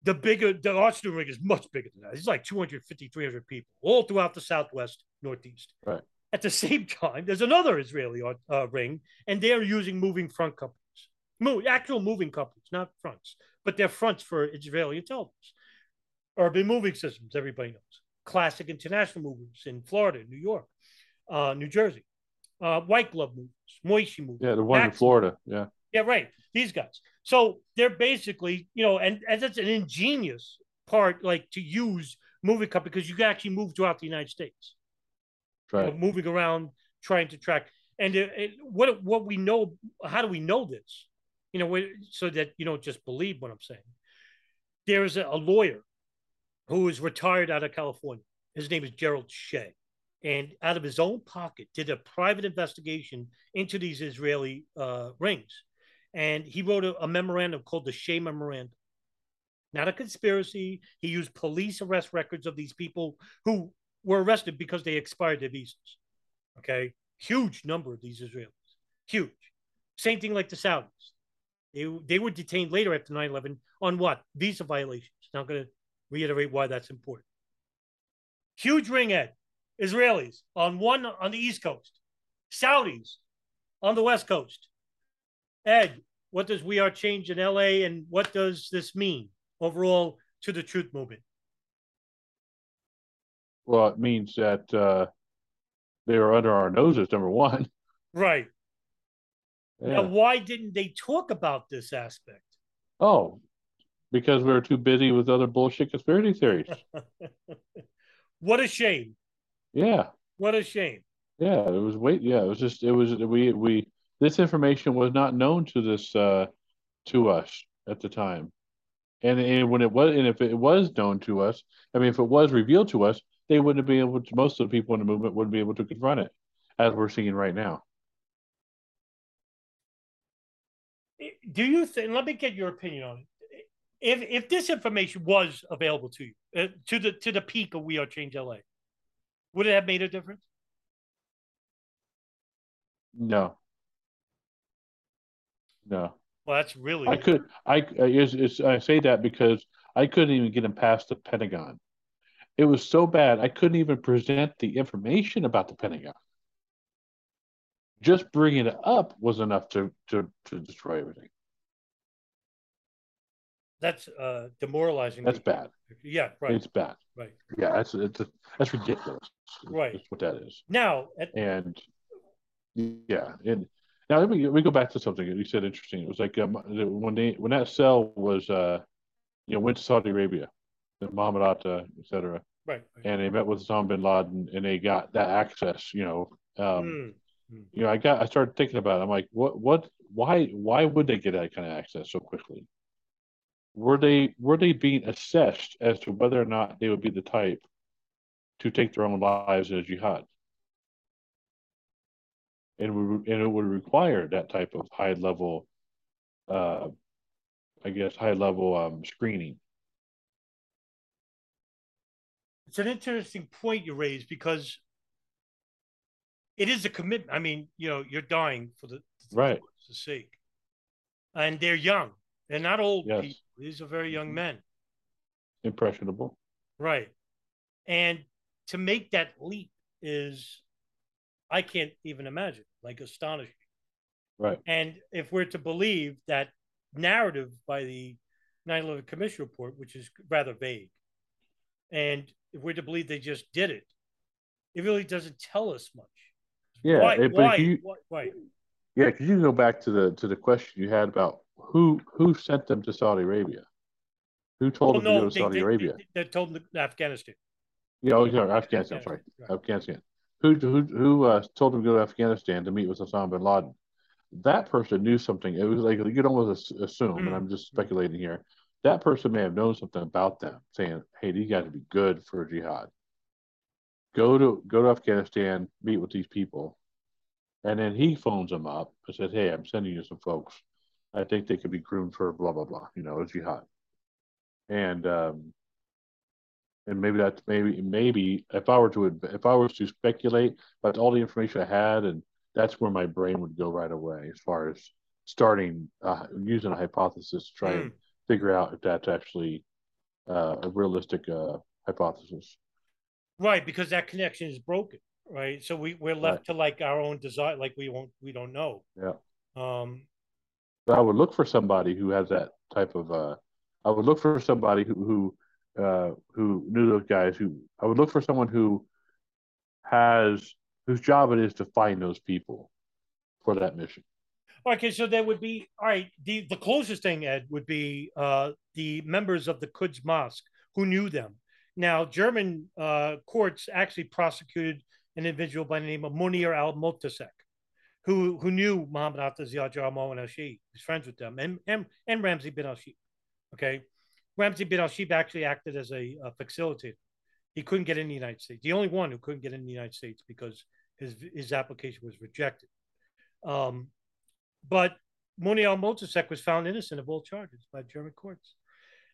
the bigger, the art student ring is much bigger than that. It's like two hundred fifty, three hundred people all throughout the Southwest, Northeast. Right. At the same time, there's another Israeli uh, ring, and they're using moving front companies, Mo- actual moving companies, not fronts, but they're fronts for Israeli intelligence. Urban Moving Systems, everybody knows. Classic International Movers in Florida, New York, uh, New Jersey. Uh, White Glove Movers, Moishi Movers. Yeah, the one Max in Florida, yeah. Yeah, right, these guys. So they're basically, you know, and, and that's an ingenious part, like, to use moving companies, because you can actually move throughout the United States. Right. Moving around, trying to track, and it, it, what what we know. How do we know this? You know, so that you don't just believe what I'm saying. There is a, a lawyer who is retired out of California. His name is Gerald Shea. and out of his own pocket did a private investigation into these Israeli uh, rings. And he wrote a, a memorandum called the Shea Memorandum. Not a conspiracy. He used police arrest records of these people who were arrested because they expired their visas. Okay? Huge number of these Israelis. Huge. Same thing like the Saudis. They, they were detained later after nine eleven on what? Visa violations. Now I'm going to reiterate why that's important. Huge ring, Ed. Israelis on one on the East Coast. Saudis on the West Coast. Ed, what does We Are Change in L A and what does this mean overall to the truth movement? Well, it means that uh, they are under our noses, number one. Right. Yeah. Now, why didn't they talk about this aspect? Oh, because we were too busy with other bullshit conspiracy theories. What a shame. Yeah. What a shame. Yeah, it was wait. Yeah, it was just it was we we this information was not known to this uh, to us at the time, and and when it was and if it was known to us, I mean, if it was revealed to us, they wouldn't be able to. Most of the people in the movement wouldn't be able to confront it, as we're seeing right now. Do you think? Let me get your opinion on it. If if this information was available to you, uh, to the to the peak of We Are Change L A, would it have made a difference? No. No. Well, that's really. I could. I it's, it's, I say that because I couldn't even get him past the Pentagon. It was so bad I couldn't even present the information about the Pentagon. Just bringing it up was enough to to, to destroy everything. That's uh, demoralizing. That's bad. Yeah, right. It's bad. Right. Yeah, that's it's a, that's ridiculous. Right. That's what that is. Now at- and yeah, and now let me we go back to something that you said. Interesting. It was like um, when they when that cell was uh, you know, went to Saudi Arabia, the Mohammed Atta, et cetera. Right, right. And they met with Osama bin Laden, and they got that access. You know, um, mm. you know, I got I started thinking about it. I'm like, what what why why would they get that kind of access so quickly? Were they were they being assessed as to whether or not they would be the type to take their own lives in a jihad? And, we, and it would require that type of high-level, uh, I guess, high-level um, screening. It's an interesting point you raise because it is a commitment. I mean, you know, you're dying for the, the right. sake. And they're young. They're not old yes. people. These are very young men. Impressionable. Right. And to make that leap is, I can't even imagine, like astonishing. Right. And if we're to believe that narrative by the nine eleven Commission report, which is rather vague, and if we're to believe they just did it, it really doesn't tell us much. Yeah. Why? It, why, you, why, why? Yeah, because you can go back to the to the question you had about Who who sent them to Saudi Arabia? Who told well, them no, to go to they, Saudi they, Arabia? They, they told them to Afghanistan. Yeah, oh, sorry, Afghanistan. I'm sorry, right. Afghanistan. Who who who uh, told them to go to Afghanistan to meet with Osama bin Laden? That person knew something. It was like you could almost assume, mm-hmm. and I'm just speculating here. That person may have known something about them, saying, "Hey, these guys would be good for jihad. Go to go to Afghanistan, meet with these people," and then he phones them up and says, "Hey, I'm sending you some folks. I think they could be groomed for blah, blah, blah, you know, jihad." And um, and maybe that's maybe, maybe if I were to, if I was to speculate about all the information I had, and that's where my brain would go right away as far as starting uh, using a hypothesis to try mm. and figure out if that's actually uh, a realistic uh, hypothesis. Right. Because that connection is broken. Right. So we, we're left right. to like our own desire. Like we won't, we don't know. Yeah. Um, I would look for somebody who has that type of. Uh, I would look for somebody who who, uh, who knew those guys. Who I would look for someone who has whose job it is to find those people for that mission. Okay, so that would be all right. The the closest thing, Ed, would be uh, the members of the Quds Mosque who knew them. Now, German uh, courts actually prosecuted an individual by the name of Munir al-Motasek. Who who knew Mohammed Atta, Ziad Jarrah, Marwan al-Shehhi, who's friends with them, and, and, and Ramzi bin al-Shibh. Okay. Ramzi bin al-Shibh actually acted as a, a facilitator. He couldn't get in the United States. The only one who couldn't get in the United States because his his application was rejected. Um, but Mouni al-Motasseq was found innocent of all charges by German courts.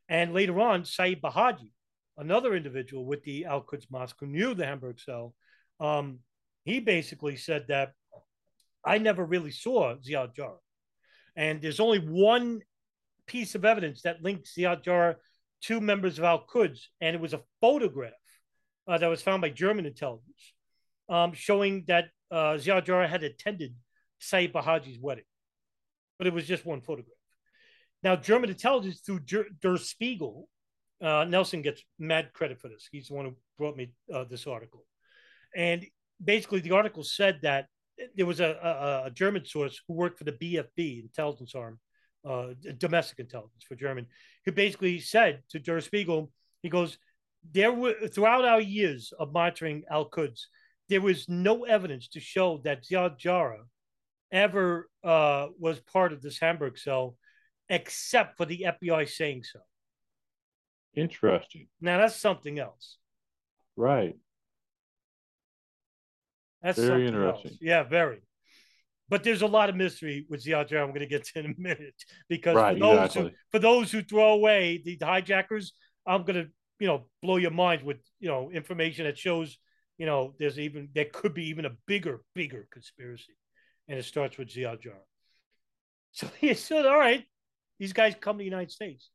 And later on, Saeed Bahaji, another individual with the Al-Quds Mosque who knew the Hamburg cell, um, he basically said that I never really saw Ziad Jarrah. And there's only one piece of evidence that links Ziad Jarrah to members of Al-Quds, and it was a photograph uh, that was found by German intelligence um, showing that uh, Ziad Jarrah had attended Saeed Bahaji's wedding. But it was just one photograph. Now, German intelligence through Ger- Der Spiegel, uh, Nelson gets mad credit for this. He's the one who brought me uh, this article. And basically, the article said that there was a, a, a German source who worked for the B F B, intelligence arm, uh, domestic intelligence for German, who basically said to Der Spiegel, he goes, "There were, throughout our years of monitoring Al-Quds, there was no evidence to show that Ziad Jarrah ever uh, was part of this Hamburg cell, except for the F B I saying so." Interesting. Now that's something else. Right. That's very interesting. Else. Yeah, very. But there's a lot of mystery with Ziad Jarrah. I'm going to get to in a minute because right, for those exactly. who, for those who throw away the, the hijackers, I'm going to you know blow your mind with you know information that shows you know there's even there could be even a bigger bigger conspiracy. And it starts with Ziad Jarrah. So he said, all right, these guys come to the United States.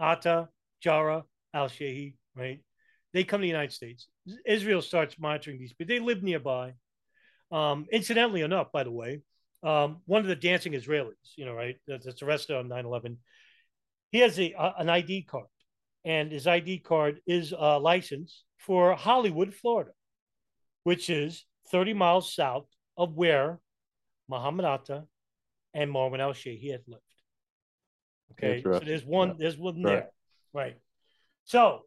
Atta, Jarrah, al-Shehhi, right? They come to the United States. Israel starts monitoring these, but they live nearby. Um, incidentally enough, by the way, um, one of the dancing Israelis, you know, right, that's arrested on nine eleven, he has a, uh, an I D card. And his I D card is a uh, license for Hollywood, Florida, which is thirty miles south of where Muhammad Atta and Marwan al-Shehhi had lived. Okay, so there's one, yeah. there's one there, right. right? So,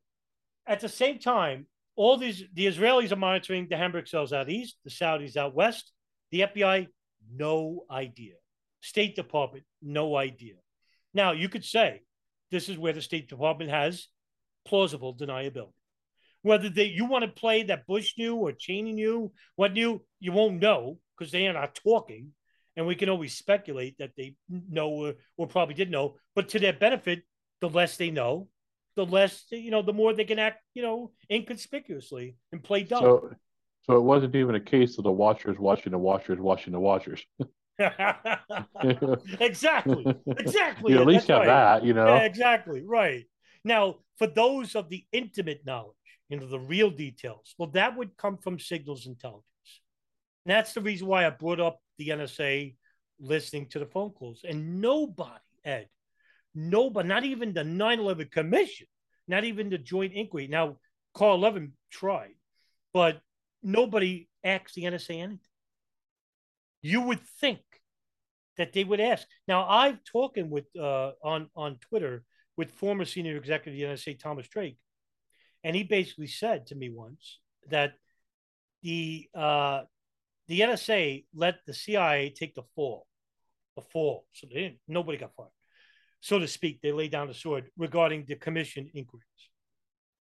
at the same time, all these the Israelis are monitoring the Hamburg cells out east, the Saudis out west, the F B I, no idea, State Department, no idea. Now you could say this is where the State Department has plausible deniability. Whether they you want to play that Bush knew or Cheney knew, what knew, you won't know, because they are not talking, and we can always speculate that they know or, or probably did know, but to their benefit, the less they know, the less, you know, the more they can act, you know, inconspicuously and play dumb. So, so it wasn't even a case of the watchers watching the watchers watching the watchers. Exactly. Exactly. You at least have that, you know. Yeah, exactly. Right. Now, for those of the intimate knowledge, you know, the real details, well, that would come from signals intelligence. And that's the reason why I brought up the N S A listening to the phone calls. And nobody, Ed, nobody, not even the nine eleven Commission, not even the Joint Inquiry. Now, Carl Levin tried, but nobody asked the N S A anything. You would think that they would ask. Now, I've talked with uh, on, on Twitter with former senior executive of the N S A, Thomas Drake, and he basically said to me once that the uh, the N S A let the C I A take the fall, the fall. So they didn't, nobody got fired, so to speak. They laid down the sword regarding the commission inquiries.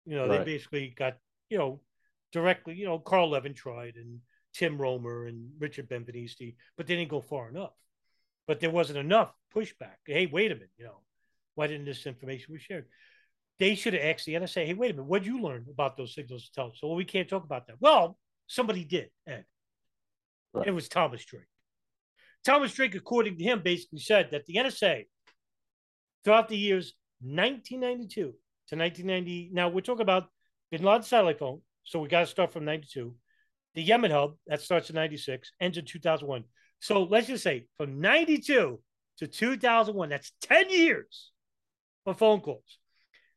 You know, right. They basically got, you know, directly, you know, Carl Levin tried and Tim Romer and Richard Benveniste, but they didn't go far enough. But there wasn't enough pushback. Hey, wait a minute, you know, why didn't this information be shared? They should have asked the N S A, hey, wait a minute, what'd you learn about those signals intelligence? Well, we can't talk about that. Well, somebody did, Ed. Right. It was Thomas Drake. Thomas Drake, according to him, basically said that the N S A, throughout the years nineteen ninety-two to nineteen ninety, now we're talking about Bin Laden's satellite phone, so we got to start from ninety-two, the Yemen hub, that starts in ninety-six, ends in two thousand one. So let's just say from ninety-two to two thousand one, that's ten years of phone calls.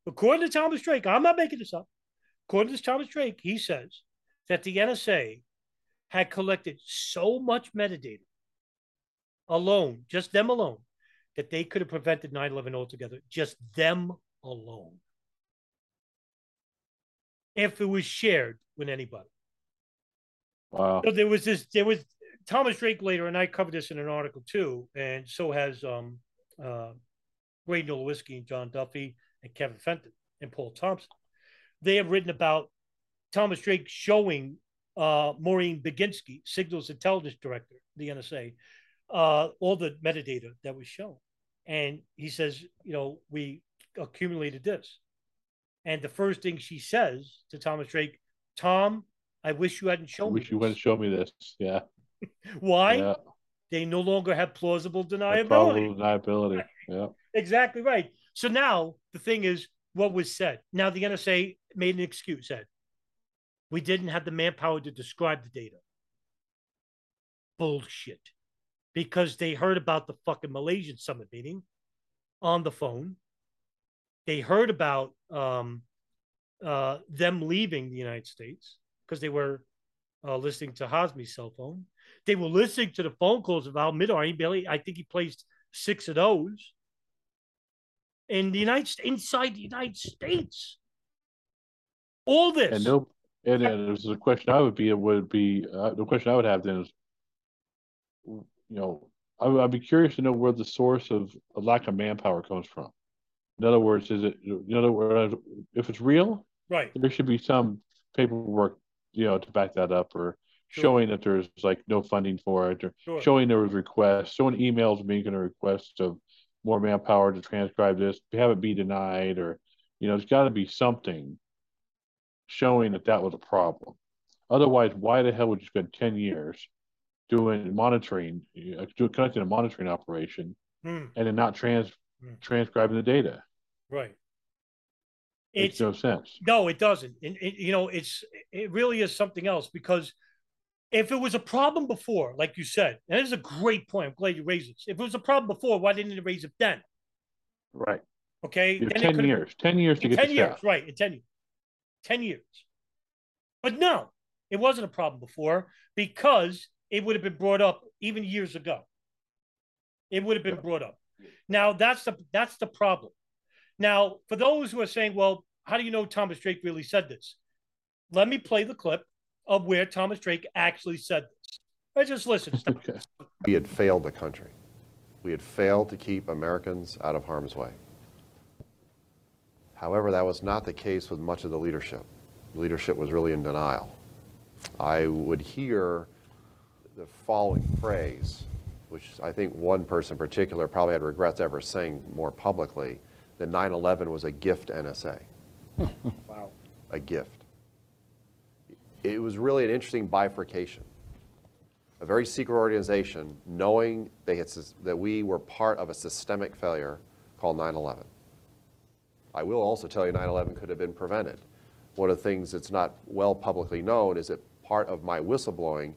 According to Thomas Drake, I'm not making this up, according to Thomas Drake, he says that the N S A had collected so much metadata alone, just them alone, that they could have prevented nine eleven altogether, just them alone, if it was shared with anybody. Wow. So there was this, there was Thomas Drake later, and I covered this in an article too, and so has um, uh, Ray Nowlowski and John Duffy and Kevin Fenton and Paul Thompson. They have written about Thomas Drake showing uh, Maureen Baginski, Signals Intelligence Director, the N S A, uh, all the metadata that was shown. And he says, you know, we accumulated this. And the first thing she says to Thomas Drake, Tom, I wish you hadn't shown me this. I wish you hadn't shown me this, yeah. Why? Yeah. They no longer have plausible deniability. Plausible deniability, yeah. Exactly right. So now the thing is what was said. Now the N S A made an excuse, Ed. We didn't have the manpower to describe the data. Bullshit. Because they heard about the fucking Malaysian summit meeting on the phone. They heard about um, uh, them leaving the United States because they were uh, listening to Hazmi's cell phone. They were listening to the phone calls of al-Mihdhar. Barely, I think he placed six of those. In the United, inside the United States. All this. And, no, and, and there's a question I would be, it would be uh, the question I would have then is, you know, I, I'd be curious to know where the source of a lack of manpower comes from. In other words, is it, in other words, if it's real, right? There should be some paperwork, you know, to back that up, or sure, showing that there's like no funding for it, or sure, showing there was requests, showing emails making a request of more manpower to transcribe this, have it be denied, or, you know, there's got to be something showing that that was a problem. Otherwise, why the hell would you spend ten years doing monitoring, uh, conducting a monitoring operation, hmm, and then not trans hmm. transcribing the data? Right. It makes no sense. No, it doesn't. And it, you know, it's it really is something else, because if it was a problem before, like you said, and this is a great point, I'm glad you raised this. If it was a problem before, why didn't it raise it then? Right. Okay. Then ten years. Ten years to get to ten years, right? In ten years. Ten years. But no, it wasn't a problem before, because it would have been brought up even years ago. It would have been brought up. Now that's the that's the problem. Now, for those who are saying, well, how do you know Thomas Drake really said this? Let me play the clip of where Thomas Drake actually said this. I just listened. Okay. We had failed the country. We had failed to keep Americans out of harm's way. However, that was not the case with much of the leadership. The leadership was really in denial. I would hear the following phrase, which I think one person in particular probably had regrets ever saying more publicly, that nine eleven was a gift to N S A. Wow. A gift. It was really an interesting bifurcation. A very secret organization, knowing they had, that we were part of a systemic failure called nine eleven. I will also tell you nine eleven could have been prevented. One of the things that's not well publicly known is that part of my whistleblowing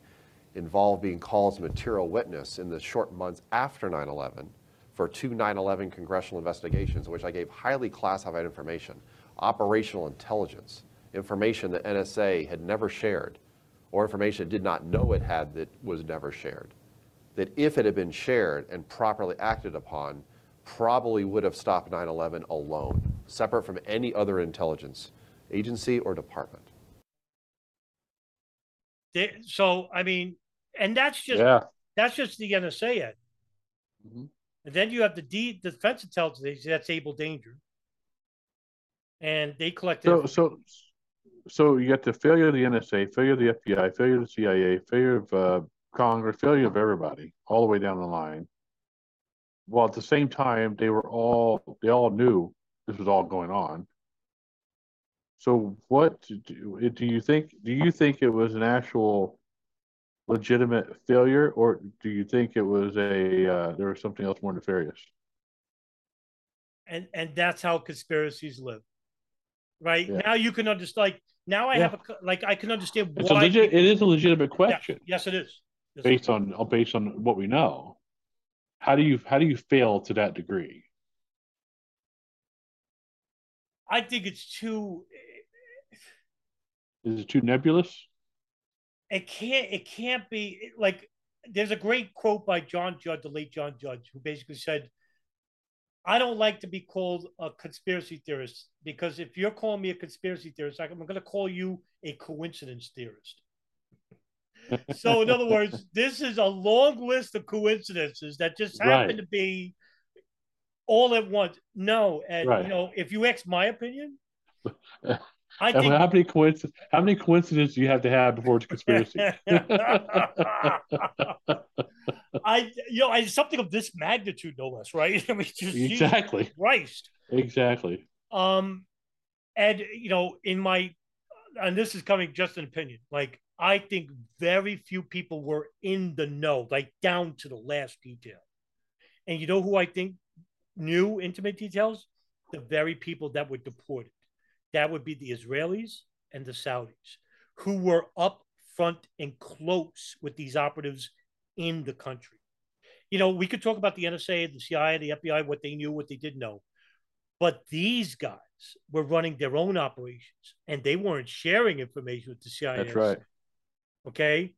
involved being called as material witness in the short months after nine eleven for two nine eleven congressional investigations, in which I gave highly classified information, operational intelligence, information that N S A had never shared, or information it did not know it had that was never shared, that if it had been shared and properly acted upon, probably would have stopped nine eleven alone, separate from any other intelligence agency or department. They, so, I mean, and that's just yeah. that's just the N S A, Ed. Mm-hmm. And then you have the D, Defense Intelligence, that's Able Danger. And they collected... So, so- So you got the failure of the N S A, failure of the F B I, failure of the C I A, failure of uh, Congress, failure of everybody, all the way down the line. While at the same time, they were all they all knew this was all going on. So what do, do you think? Do you think it was an actual legitimate failure, or do you think it was a uh, there was something else more nefarious? And and that's how conspiracies live, right? Yeah. Now you can understand. Like, Now I yeah. have a like I can understand why. It's a legit, it is a legitimate question. Yeah. Yes, it is. Yes, based it is. on based on what we know, how do you how do you fail to that degree? I think it's too. Is it too nebulous? It can't. It can't be like. There's a great quote by John Judge, the late John Judge, who basically said, I don't like to be called a conspiracy theorist, because if you're calling me a conspiracy theorist, I'm going to call you a coincidence theorist. So in other words, this is a long list of coincidences that just happen right. to be all at once. No. And, right. you know, if you ask my opinion, I think, how many coinc- how many coincidences do you have to have before it's a conspiracy? I, you know, I, something of this magnitude, no less, right? I mean, just, exactly. Jesus Christ. Exactly. Um, and you know, in my, and this is coming just an opinion. Like, I think very few people were in the know, like down to the last detail. And you know who I think knew intimate details? The very people that were deported. That would be the Israelis and the Saudis, who were up front and close with these operatives in the country. You know, we could talk about the N S A, the C I A, the F B I, what they knew, what they didn't know. But these guys were running their own operations, and they weren't sharing information with the C I A. That's right. Okay?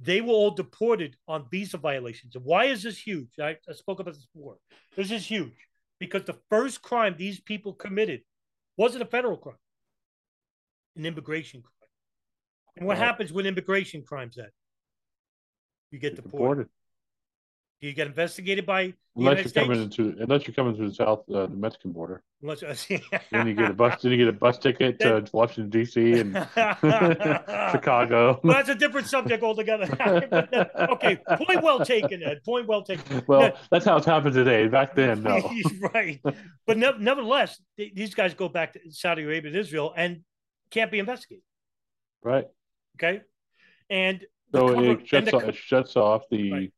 They were all deported on visa violations. And why is this huge? I, I spoke about this before. This is huge because the first crime these people committed wasn't a federal crime, an immigration crime. And what right. happens when immigration crimes that? You get deported. deported. You get investigated by the unless United you're States? coming into unless you're coming through the south uh, the Mexican border. Unless, uh, then you get a bus. Then you get a bus ticket then, to Washington D C and Chicago. Well, that's a different subject altogether. Okay, point well taken, Ed. Point well taken. Well, now, that's how it's happened today. Back then, no. Right, but ne- nevertheless, th- these guys go back to Saudi Arabia and Israel and can't be investigated. Right. Okay, and so cover, it shuts and the, off, it shuts off the. Right.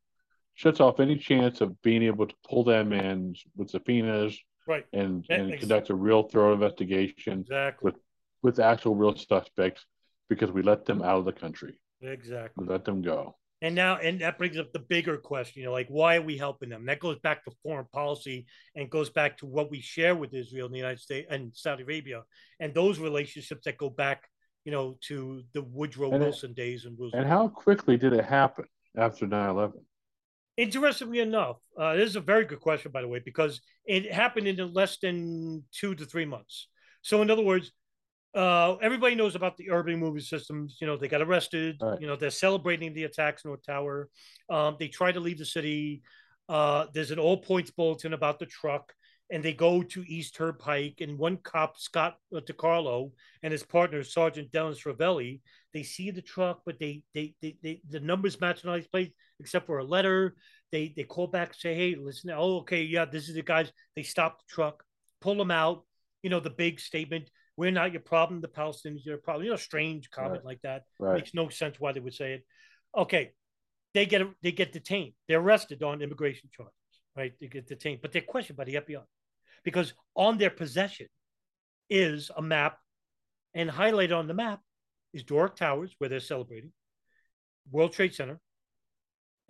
Shuts off any chance of being able to pull that man with subpoenas right. and, and exactly. conduct a real thorough investigation exactly. with, with actual real suspects because we let them out of the country. Exactly. We let them go. And now, and that brings up the bigger question, you know, like, why are we helping them? That goes back to foreign policy and goes back to what we share with Israel and the United States and Saudi Arabia and those relationships that go back, you know, to the Woodrow and Wilson it, days. And Wilson. And how quickly did it happen after nine eleven? Interestingly enough, uh, this is a very good question, by the way, because it happened in less than two to three months. So in other words, uh, everybody knows about the urban moving systems. You know, they got arrested. Right. You know, they're celebrating the attacks in North Tower. Um, they try to leave the city. Uh, there's an all points bulletin about the truck, and they go to East Herb Pike. And one cop, Scott DiCarlo, and his partner, Sergeant Dennis Ravelli, they see the truck, but they they they, they the numbers match in all these places except for a letter. They they call back and say, hey, listen, oh, okay, yeah, this is the guys. They stop the truck, pull them out. You know, the big statement, we're not your problem, the Palestinians are your problem. You know, strange comment right. like that. Right. Makes no sense why they would say it. Okay, they get they get detained. They're arrested on immigration charges, right? They get detained, but they're questioned by the F B I because on their possession is a map, and highlighted on the map is Doric Towers, where they're celebrating, World Trade Center,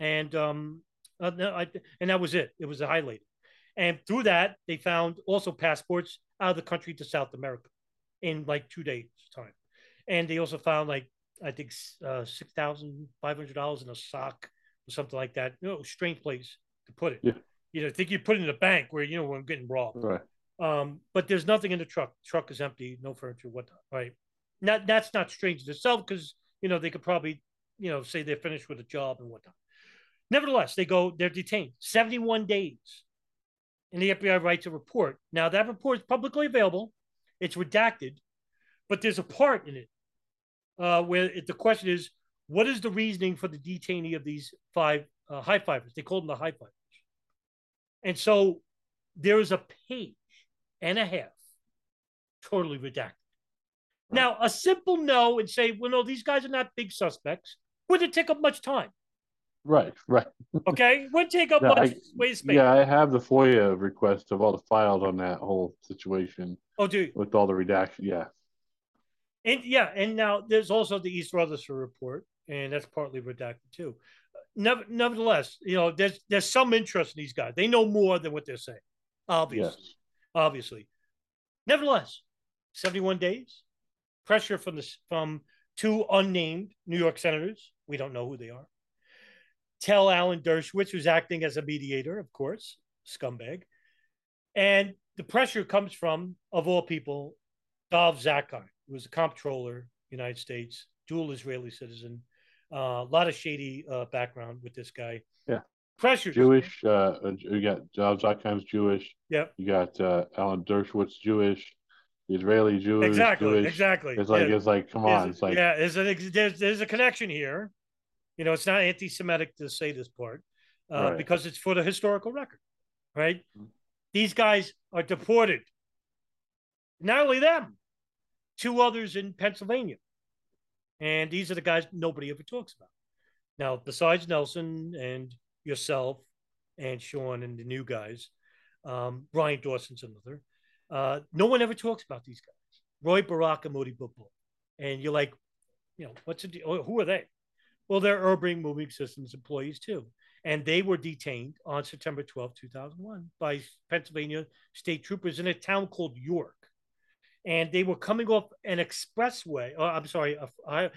and um, I, and that was it. It was highlighted. And through that, they found also passports out of the country to South America in like two days' time. And they also found like, I think, uh, six thousand five hundred dollars in a sock or something like that. You know, strange place to put it. Yeah. You know, I think you put it in a bank where, you know, we're getting robbed. Right. Um, but there's nothing in the truck. The truck is empty, no furniture, whatnot, right? Not, that's not strange in itself because, you know, they could probably, you know, say they're finished with a job and whatnot. Nevertheless, they go, they're detained seventy-one days. And the F B I writes a report. Now, that report is publicly available. It's redacted. But there's a part in it uh, where it, the question is, what is the reasoning for the detainee of these five uh, high-fivers? They call them the high-fivers. And so there is a page and a half totally redacted. Now, a simple no and say, well, no, these guys are not big suspects wouldn't take up much time. Right, right. Okay, wouldn't take up no, much I, space. Yeah, I have the FOIA request of all the files on that whole situation. Oh, dude. With all the redaction, yeah. And yeah, and now there's also the East Rutherford report, and that's partly redacted too. Never, nevertheless, you know, there's there's some interest in these guys. They know more than what they're saying, obviously. Yes. Obviously. Nevertheless, seventy-one days. Pressure from the from two unnamed New York senators. We don't know who they are. Tell Alan Dershowitz, who's acting as a mediator, of course, scumbag. And the pressure comes from, of all people, Dov Zakheim, who was the comptroller, United States, dual Israeli citizen. A uh, lot of shady uh, background with this guy. Yeah. Pressure. Jewish. Uh, you got Dov Zakheim's Jewish. Yep. You got uh, Alan Dershowitz Jewish. Israeli Jewish. Exactly. Jewish. Exactly. It's like, yeah. it's like, come on. It's, it's like, yeah, there's a, there's, there's a connection here. You know, it's not anti-Semitic to say this part uh, right. because it's for the historical record, right? Mm-hmm. These guys are deported. Not only them, two others in Pennsylvania. And these are the guys nobody ever talks about. Now, besides Nelson and yourself and Sean and the new guys, um, Brian Dawson's another, uh, no one ever talks about these guys. Roy Barak and Modi Butbul. And you're like, you know, what's the, who are they? Well, they're Urban Moving Systems employees too. And they were detained on September twelfth, two thousand one by Pennsylvania state troopers in a town called York. And they were coming off an expressway. Oh, I'm sorry. I,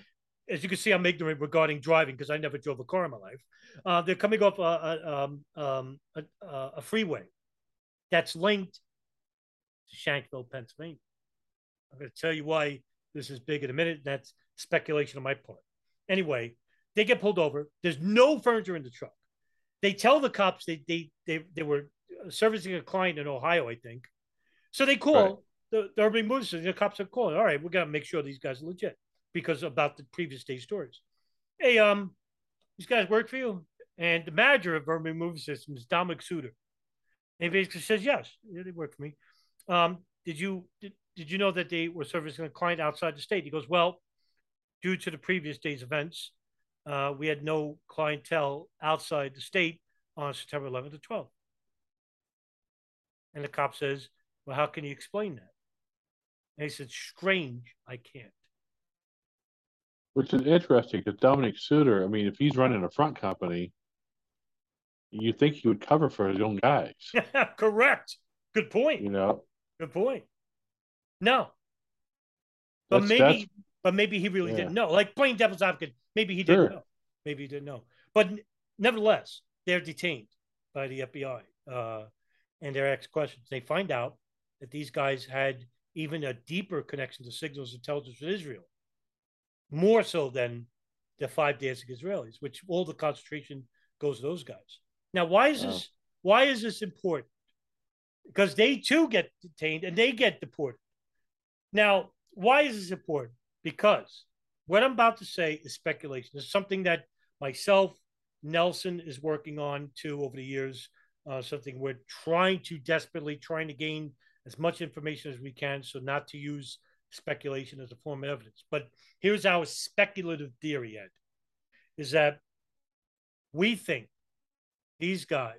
as you can see, I'm ignorant regarding driving because I never drove a car in my life. Uh, they're coming off a, a, um, a, a freeway that's linked to Shankville, Pennsylvania. I'm going to tell you why this is big in a minute. That's speculation on my part. Anyway, they get pulled over. There's no furniture in the truck. They tell the cops they they they, they were servicing a client in Ohio, I think. So they call. Right. The, the urban movement, so the cops are calling. All right, we got to make sure these guys are legit because about the previous day stories. Hey, um, these guys work for you? And the manager of Urban Moving Systems, Dominic Suter, and he basically says, yes, yeah, they work for me. Um, did you did, did you know that they were servicing a client outside the state? He goes, well, due to the previous day's events, uh, we had no clientele outside the state on September eleventh to twelfth. And the cop says, well, how can you explain that? And he said, strange, I can't. Which is interesting because Dominic Suter, I mean, if he's running a front company, you think he would cover for his own guys. Correct. Good point. You know. Good point. No. But that's, maybe that's, but maybe he really yeah. didn't know. Like playing devil's advocate, maybe he sure. didn't know. Maybe he didn't know. But nevertheless, they're detained by the F B I. Uh, and they're asked questions. They find out that these guys had even a deeper connection to signals intelligence with Israel, more so than the five dancing Israelis, which all the concentration goes to those guys. Now, why is wow. this? Why is this important? Because they too get detained and they get deported. Now, why is this important? Because what I'm about to say is speculation. It's something that myself, Nelson, is working on too over the years. Uh, something we're trying to desperately trying to gain as much information as we can, so not to use speculation as a form of evidence. But here's our speculative theory, Ed, is that we think these guys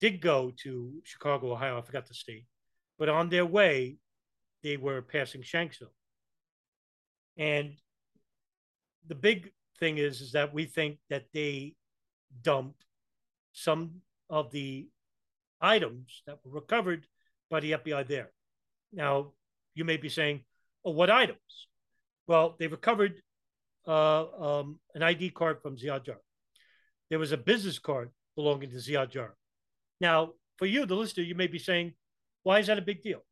did go to Chicago, Ohio, I forgot the state, but on their way, they were passing Shanksville. And the big thing is, is that we think that they dumped some of the items that were recovered by the F B I there. Now, you may be saying, oh, what items? Well, they recovered uh, um, an I D card from Ziad Jarrah. There was a business card belonging to Ziad Jarrah. Now, for you, the listener, you may be saying, why is that a big deal?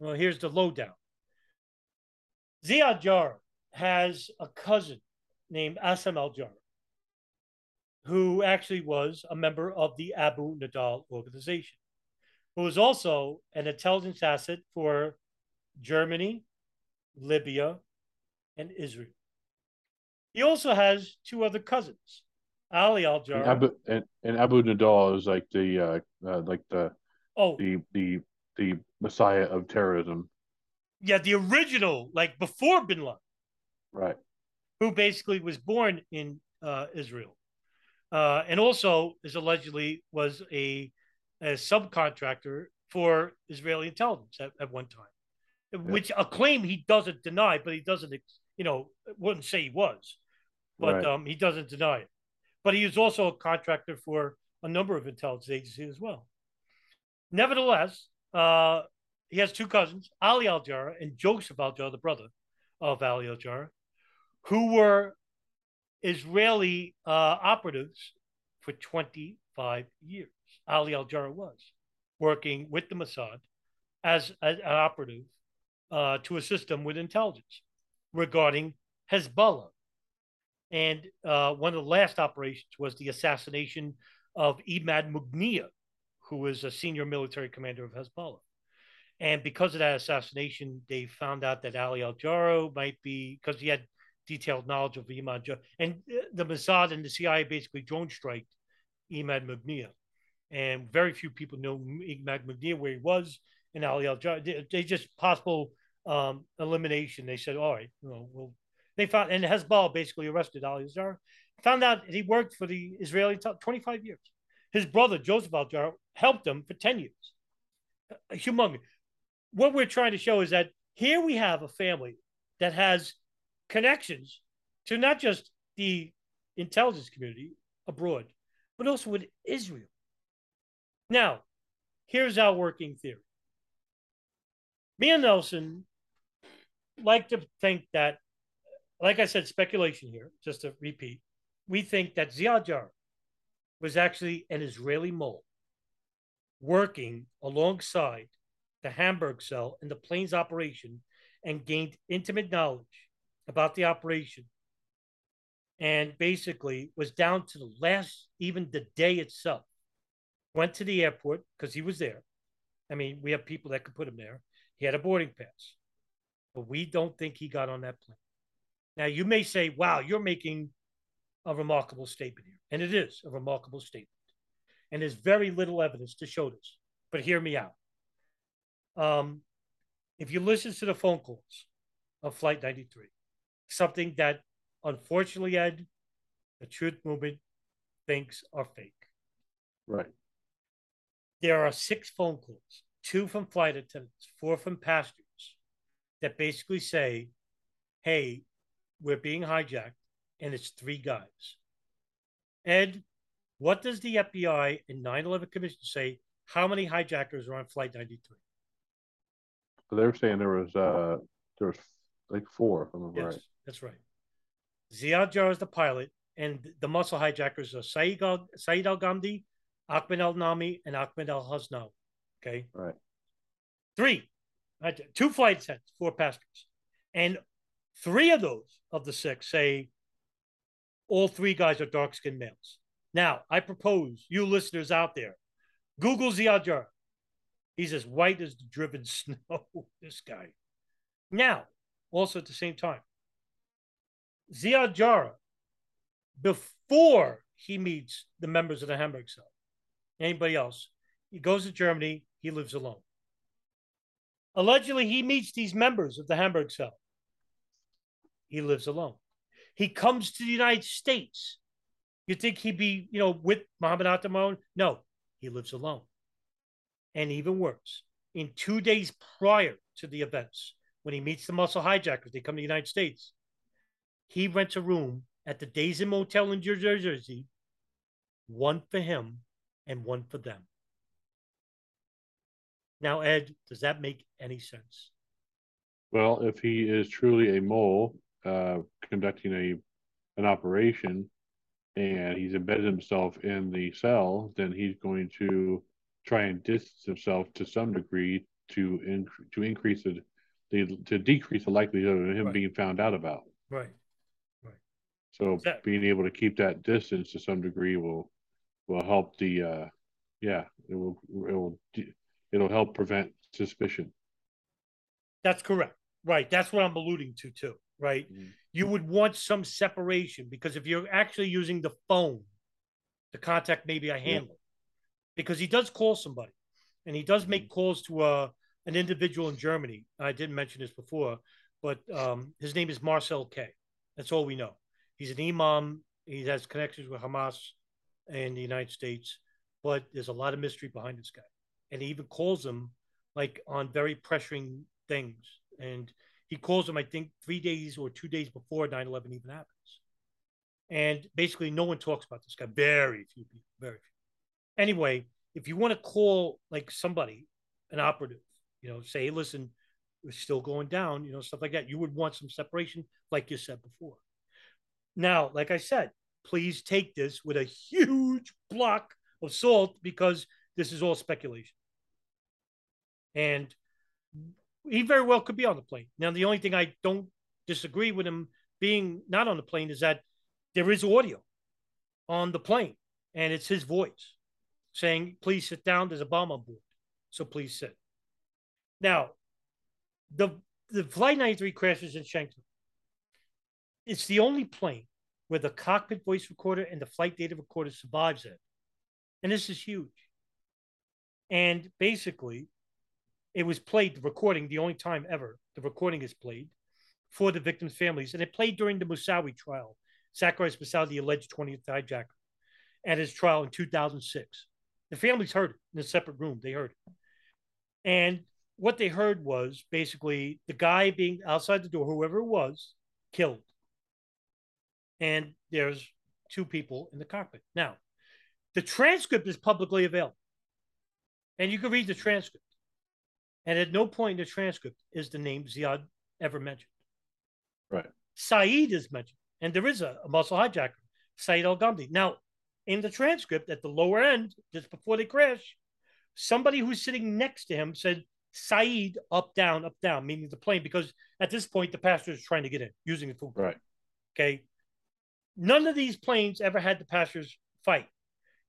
Well, here's the lowdown. Ziad Jarrah has a cousin named Assam Al-Jarrah, who actually was a member of the Abu Nidal organization, who was also an intelligence asset for Germany, Libya, and Israel. He also has two other cousins, Ali al-Jarrah. And Abu, and, and Abu Nidal is like the uh, uh, like the oh the the the messiah of terrorism. Yeah, the original, like before Bin Laden, right? Who basically was born in uh, Israel, uh, and also is allegedly was a a subcontractor for Israeli intelligence at, at one time, yeah. which a claim he doesn't deny, but he doesn't, you know, wouldn't say he was, but right. um, he doesn't deny it. But he is also a contractor for a number of intelligence agencies as well. Nevertheless, uh, he has two cousins, Ali al-Jarrah and Joseph al-Jarrah, the brother of Ali al-Jarrah, who were Israeli uh, operatives for twenty-five years. Ali al-Jarrah was working with the Mossad as, as an operative uh, to assist them with intelligence regarding Hezbollah. And uh, one of the last operations was the assassination of Imad Mughniya, who was a senior military commander of Hezbollah. And because of that assassination, they found out that Ali al-Jarrah might be, because he had detailed knowledge of Ahmed al-Jarrah. And the Mossad and the C I A basically drone striked Ahmed Mughniya. And very few people know Ahmed Mughniya, where he was, and Ali al-Jarrah. They, they just possible um, elimination. They said, all right, you know, well, they found, and Hezbollah basically arrested Ali al-Jarrah. Found out he worked for the Israeli top twenty-five years. His brother, Joseph al-Jarrah, helped him for ten years. Humongous. What we're trying to show is that here we have a family that has connections to not just the intelligence community abroad, but also with Israel. Now, here's our working theory. Me and Nelson like to think that, like I said, speculation here, just to repeat, we think that Ziad Jarrah was actually an Israeli mole working alongside the Hamburg cell in the plane's operation and gained intimate knowledge about the operation. And basically was down to the last, even the day itself. Went to the airport because he was there. I mean, we have people that could put him there. He had a boarding pass, but we don't think he got on that plane. Now you may say, wow, you're making a remarkable statement here. And it is a remarkable statement. And there's very little evidence to show this, but hear me out. Um, if you listen to the phone calls of Flight ninety-three, something that unfortunately, Ed, the Truth Movement thinks are fake. Right. There are six phone calls, two from flight attendants, four from pastors, that basically say, hey, we're being hijacked, and it's three guys. Ed, what does the F B I and nine eleven Commission say? How many hijackers are on Flight ninety-three? They were saying there was uh, there was like four, if I'm yes, right. That's right. Ziad Jarrah is the pilot, and the muscle hijackers are Saeed Al, Saeed Al-Ghamdi, Ahmed Al-Nami, and Ahmed Al-Hazmi. Okay? Right. Three. Two flight sets, four passengers. And three of those, of the six, say all three guys are dark-skinned males. Now, I propose you listeners out there, Google Ziad Jarrah. He's as white as the driven snow, this guy. Now, also at the same time, Ziad Jarrah, before he meets the members of the Hamburg cell, anybody else, he goes to Germany, he lives alone. Allegedly, he meets these members of the Hamburg cell. He lives alone. He comes to the United States. You think he'd be, you know, with Mohammed Atta? No, he lives alone. And even worse, in two days prior to the events, when he meets the muscle hijackers, they come to the United States, he rents a room at the Days Inn Motel in New Jersey, one for him and one for them. Now, Ed, does that make any sense? Well, if he is truly a mole uh, conducting a an operation and he's embedded himself in the cell, then he's going to try and distance himself to some degree to inc- to increase it, the, to decrease the likelihood of him right. being found out about. Right, right. So that, being able to keep that distance to some degree will will help the, uh, yeah, it will it will it'll help prevent suspicion. That's correct. Right. That's what I'm alluding to too. Right. Mm-hmm. You would want some separation because if you're actually using the phone to contact maybe a handler. Yeah. Because he does call somebody, and he does make calls to uh, an individual in Germany. I didn't mention this before, but um, his name is Marcel K. That's all we know. He's an imam. He has connections with Hamas and the United States, but there's a lot of mystery behind this guy. And he even calls him like on very pressuring things. And he calls him, I think, three days or two days before nine eleven even happens. And basically no one talks about this guy. Very few people, very few. Anyway, if you want to call like somebody, an operative, you know, say, hey, listen, we're still going down, you know, stuff like that. You would want some separation, like you said before. Now, like I said, please take this with a huge block of salt because this is all speculation. And he very well could be on the plane. Now, the only thing I don't disagree with him being not on the plane is that there is audio on the plane and it's his voice. Saying, please sit down, there's a bomb on board, so please sit. Now, the the Flight ninety-three crashes in Shankill. It's the only plane where the cockpit voice recorder and the flight data recorder survives it. And this is huge. And basically, it was played, the recording, the only time ever the recording is played for the victims' families. And it played during the Moussaoui trial, Zacharias Moussaoui, the alleged twentieth hijacker, at his trial in two thousand six. The families heard it in a separate room. They heard it. And what they heard was basically the guy being outside the door, whoever it was, killed. And there's two people in the cockpit. Now, the transcript is publicly available. And you can read the transcript. And at no point in the transcript is the name Ziad ever mentioned. Right. Saeed is mentioned. And there is a, a muscle hijacker, Saeed al-Ghamdi. Now, in the transcript at the lower end, just before they crash, somebody who's sitting next to him said, Saeed, up, down, up, down, meaning the plane, because at this point, the passenger is trying to get in using the food. Right. Okay. None of these planes ever had the passengers fight.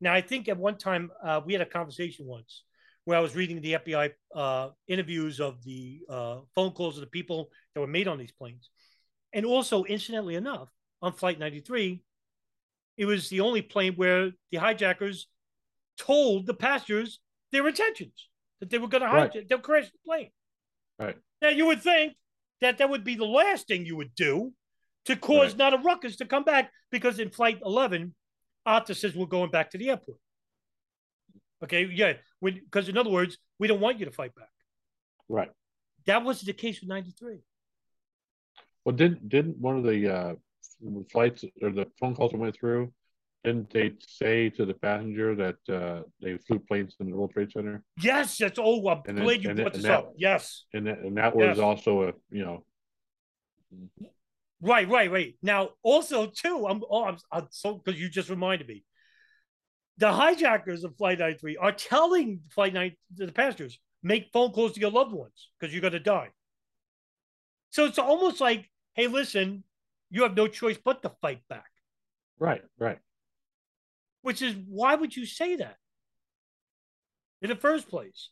Now, I think at one time uh, we had a conversation once where I was reading the F B I uh, interviews of the uh, phone calls of the people that were made on these planes. And also, incidentally enough, on Flight ninety-three, it was the only plane where the hijackers told the passengers their intentions, that they were going to hijack, right. They'll crash the plane. Right. Now, you would think that that would be the last thing you would do to cause right. not a ruckus to come back, because in Flight eleven, Atta says, we're going back to the airport. Okay, yeah, because in other words, we don't want you to fight back. Right. That wasn't the case with ninety-three. Well, didn't didn't one of the uh, flights or the phone calls that went through, didn't they say to the passenger that uh, they flew planes in the World Trade Center? Yes, that's all. I'm and glad then, you brought this that, up. Yes. And that, and that was yes. also a, you know. Right, right, right. Now, also, too, I'm, oh, I'm, I'm so, because you just reminded me. The hijackers of Flight ninety-three are telling Flight ninety, the passengers, make phone calls to your loved ones because you're going to die. So it's almost like, hey, listen, you have no choice but to fight back. Right, right. Which is, why would you say that in the first place?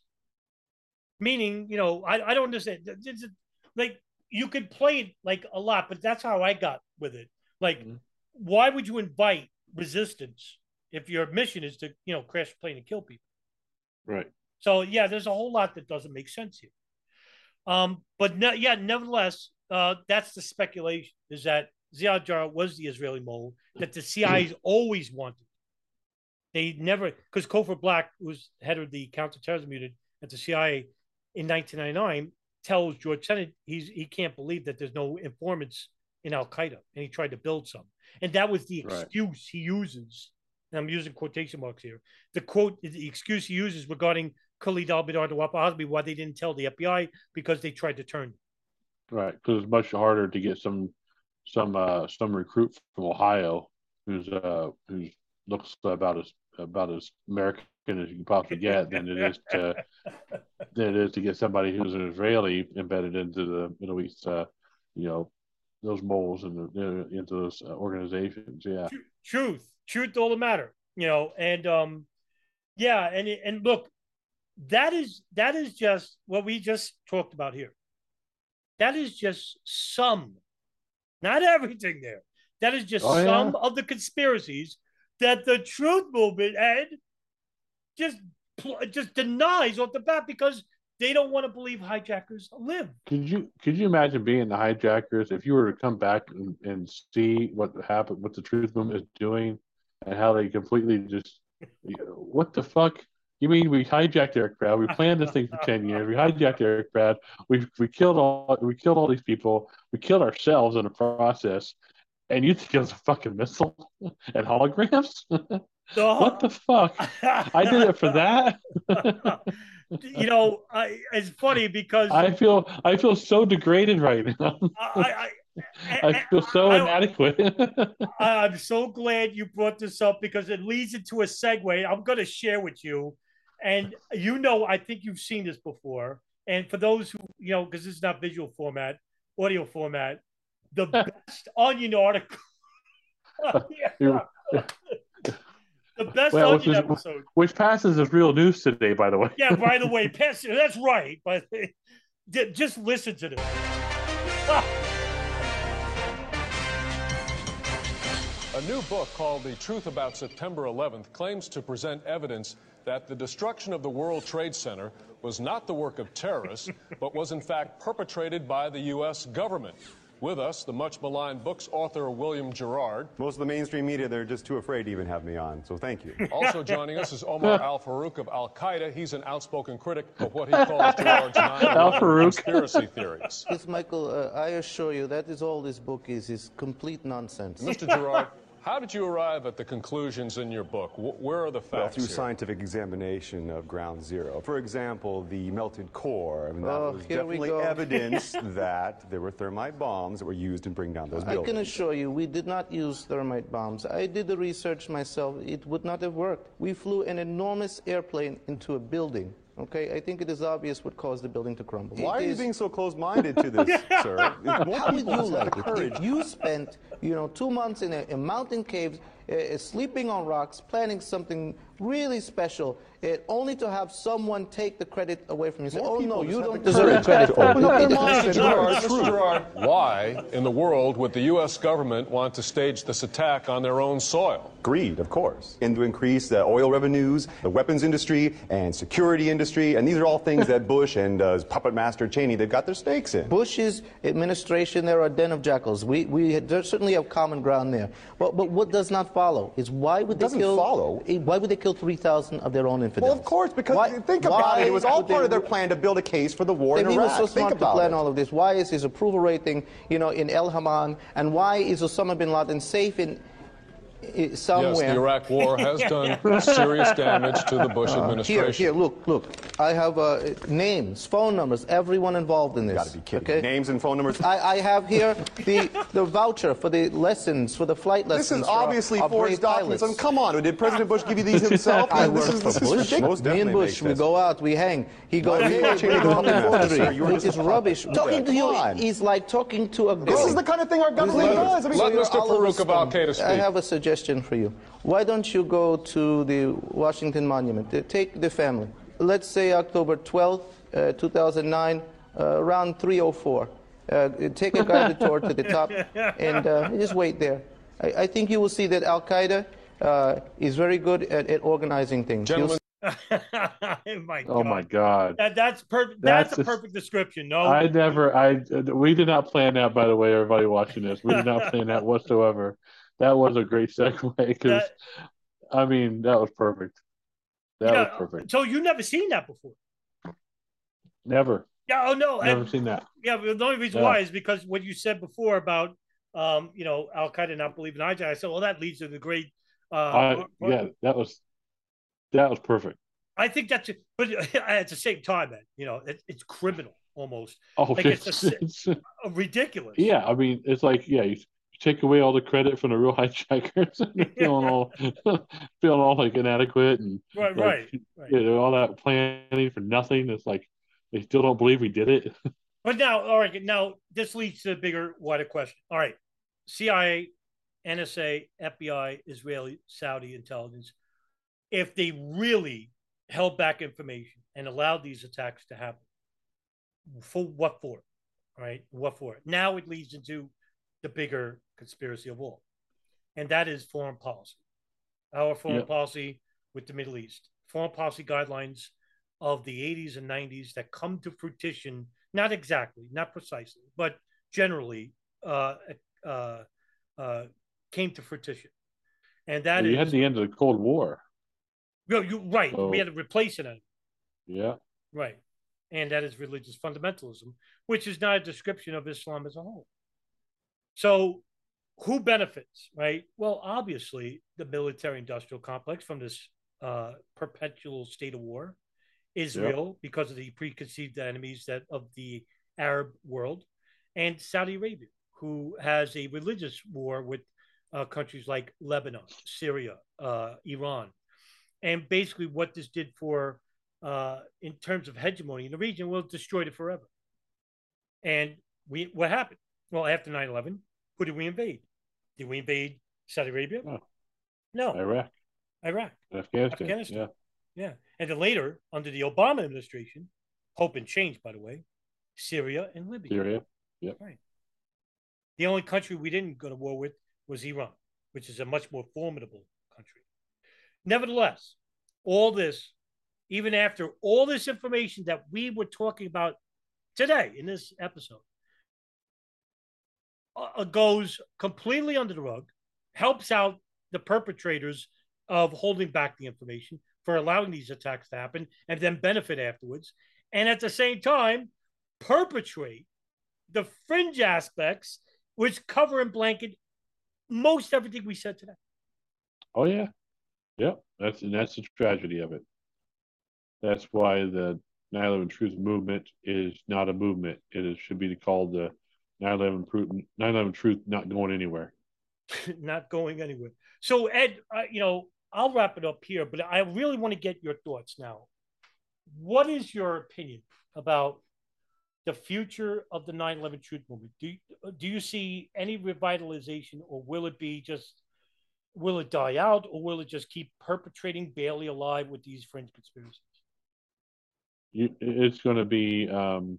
Meaning, you know, I, I don't understand. Like, you could play it, like, a lot, but that's how I got with it. Like, mm-hmm. why would you invite resistance if your mission is to, you know, crash a plane and kill people? Right. So, yeah, there's a whole lot that doesn't make sense here. Um, but, no, yeah, nevertheless, uh, that's the speculation, is that Ziad Jarrah was the Israeli mole that the C I A's always wanted. They never, because Kofor Black, who's head of the counterterrorism unit at the C I A in nineteen ninety-nine, tells George Tenet he's, he can't believe that there's no informants in Al-Qaeda, and he tried to build some. And that was the excuse right. he uses, and I'm using quotation marks here, the quote, the excuse he uses regarding Khalid al-Mihdhar and Nawaf al-Hazmi, why they didn't tell the F B I, because they tried to turn him. Right, because it's much harder to get some some uh, some recruit from Ohio who's uh, who looks about as about as American as you can possibly get than it is to than it is to get somebody who's an Israeli embedded into the Middle East, uh, you know, those moles and the, into those organizations. Yeah, truth, truth, all the matter, you know, and um, yeah, and and look, that is that is just what we just talked about here. That is just some, not everything there. That is just oh, some yeah. of the conspiracies that the truth movement, Ed, just just denies off the bat because they don't want to believe hijackers live. Could you could you imagine being the hijackers if you were to come back and, and see what happened, what the truth movement is doing, and how they completely just, you know, what the fuck? You mean we hijacked aircraft? We planned this thing for ten years. We hijacked aircraft. We we killed all we killed all these people. We killed ourselves in the process. And you think it was a fucking missile and holograms? Oh. What the fuck? I did it for that. You know, I, it's funny because I feel I feel so degraded right now. I, I, I, I feel so I, inadequate. I, I'm so glad you brought this up because it leads into a segue. I'm going to share with you, and you know, I think you've seen this before. And for those who, you know, because this is not visual format, audio format. The best Onion article. yeah. The best well, onion which, episode. Which passes as real news today, by the way. Yeah, by the way, pass, that's right. But just listen to this. A new book called The Truth About September eleventh claims to present evidence that the destruction of the World Trade Center was not the work of terrorists, but was in fact perpetrated by the U S government. With us, the much-maligned book's author, William Gerard. Most of the mainstream media, they're just too afraid to even have me on, so thank you. Also joining us is Omar al-Farouk of al-Qaeda. He's an outspoken critic of what he calls George nine eleven conspiracy theories. Yes, Michael, uh, I assure you, that is all this book is, is complete nonsense. Mister Gerard, how did you arrive at the conclusions in your book? W- where are the facts? Well, through here? Scientific examination of ground zero. For example, the melted core. I mean, that oh, was definitely evidence that there were thermite bombs that were used to bring down those buildings. I can assure you, we did not use thermite bombs. I did the research myself. It would not have worked. We flew an enormous airplane into a building. Okay, I think it is obvious what caused the building to crumble. Why it are is... you being so close-minded to this, sir? How would you like it? Courage. If you spent, you know, two months in a, a mountain cave, uh, sleeping on rocks, planning something really special, uh, only to have someone take the credit away from you. Say, oh no, you don't deserve the credit. Open up their minds. Mister Gerard, why in the world would the U S government want to stage this attack on their own soil? Greed, of course, and to increase the oil revenues, the weapons industry, and security industry, and these are all things that Bush and uh, puppet master Cheney, they've got their stakes in. Bush's administration, they're a den of jackals. We we certainly have common ground there. But but what does not follow is why would it they doesn't kill? Follow. Why would they kill? three thousand of their own infidels. Well, of course, because why, think about it. It was all part of their plan to build a case for the war in Iraq. He was so smart to plan all of this. Why is his approval rating, you know, in El Haman? And why is Osama bin Laden safe in uh, somewhere? Yes, the Iraq war has done serious damage to the Bush uh, administration. Here, here, look, look. I have uh, names, phone numbers, everyone involved in this. You've got to be kidding. Okay? Names and phone numbers. I, I have here the the voucher for the lessons, for the flight lessons. This is obviously our, our forged documents. I mean, come on, did President Bush give you these himself? I work for Bush. Most Me and Bush, we go out, we hang. He goes, hey, we're going to forgery, which is rubbish. Talking to you is like talking to a girl. This is the kind of thing our government does. I mean, let Mister Farouk of Al-Qaeda speak. I have a suggestion for you. Why don't you go to the Washington Monument? Take the family. Let's say October twelfth, uh, two thousand nine, uh, around three oh four. Uh, take a guided tour to the top and uh, just wait there. I, I think you will see that Al-Qaeda uh, is very good at, at organizing things. Gentlemen. my oh, God. my God. That, that's perfect. That's, that's a, a perfect description. No, I never, I, we did not plan that, by the way, everybody watching this. We did not plan that whatsoever. That was a great segue because, I mean, that was perfect. That yeah, was perfect. So you've never seen that before? Never. Yeah. Oh no. Never and, seen that. Yeah. But the only reason yeah. why is because what you said before about um, you know, Al Qaeda not believing in hijack. I said, well, that leads to the great. Uh, I, yeah. That was. That was perfect. I think that's. But at the same time, man, you know, it, it's criminal almost. Oh, like it's, it's, a, it's ridiculous. Yeah. I mean, it's like yeah. You, take away all the credit from the real hijackers and feeling all feeling all like inadequate and right, like, right, right. You know, all that planning for nothing. It's like they still don't believe we did it. But now, all right, now this leads to a bigger, wider question. All right, C I A, N S A, F B I, Israeli, Saudi intelligence. If they really held back information and allowed these attacks to happen, for what for? All right, what for? Now it leads into the bigger conspiracy of all, and that is foreign policy. Our foreign yep. policy with the Middle East, foreign policy guidelines of the eighties and nineties that come to fruition, not exactly, not precisely, but generally uh, uh, uh, came to fruition. And that well, is... You had the end of the Cold War. You're, you're right. So, we had to replace it. Yeah. Right. And that is religious fundamentalism, which is not a description of Islam as a whole. So who benefits, right? Well, obviously, the military-industrial complex from this uh, perpetual state of war, Israel, yeah. because of the preconceived enemies that of the Arab world, and Saudi Arabia, who has a religious war with uh, countries like Lebanon, Syria, uh, Iran. And basically what this did for, uh, in terms of hegemony in the region, well, it destroyed it forever. And we what happened? Well, after nine eleven, who did we invade? Did we invade Saudi Arabia? No. no. Iraq. Iraq, Afghanistan. Afghanistan. Yeah. Yeah. And then later, under the Obama administration, Hope and Change, by the way, Syria and Libya. Syria, yeah. Right. The only country we didn't go to war with was Iran, which is a much more formidable country. Nevertheless, all this, even after all this information that we were talking about today in this episode, uh, goes completely under the rug, helps out the perpetrators of holding back the information, for allowing these attacks to happen and then benefit afterwards. And at the same time, perpetrate the fringe aspects which cover and blanket most everything we said today. Oh, yeah. Yeah, that's, and that's the tragedy of it. That's why the nine eleven Truth Movement is not a movement. It is, should be called the nine eleven Truth Not Going Anywhere. Not going anywhere. So, Ed, uh, you know, I'll wrap it up here, but I really want to get your thoughts now. What is your opinion about the future of the nine eleven Truth Movement? Do you, do you see any revitalization, or will it be just, will it die out, or will it just keep perpetrating Bailey alive with these fringe conspiracies? It's going to be, um,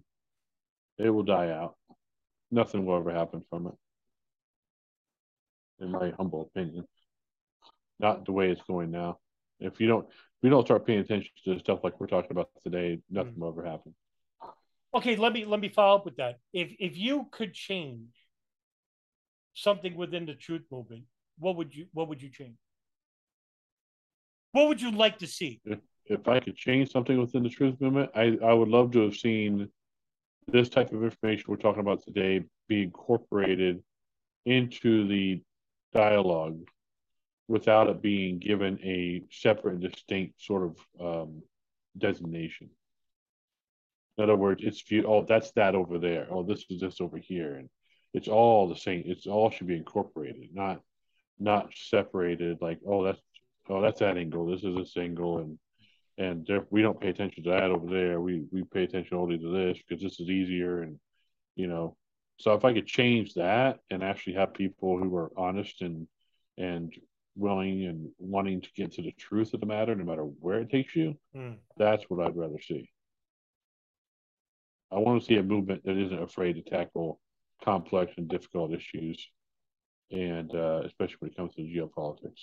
it will die out. Nothing will ever happen from it, in my humble opinion. Not the way it's going now. If you don't, if you don't start paying attention to stuff like we're talking about today, nothing mm-hmm. will ever happen. Okay, let me let me follow up with that. If if you could change something within the Truth Movement, what would you what would you change? What would you like to see? If, if I could change something within the Truth Movement, I, I would love to have seen this type of information we're talking about today be incorporated into the dialogue, without it being given a separate and distinct sort of um, designation. In other words, it's viewed, oh, that's that over there. Oh, this is this over here. And it's all the same. It's all should be incorporated, not not separated like, oh, that's oh that's that angle. This is this angle. And and there, we don't pay attention to that over there. We we pay attention only to this because this is easier. And, you know, so if I could change that and actually have people who are honest and and willing and wanting to get to the truth of the matter, no matter where it takes you, mm. that's what I'd rather see. I want to see a movement that isn't afraid to tackle complex and difficult issues, and uh, especially when it comes to geopolitics.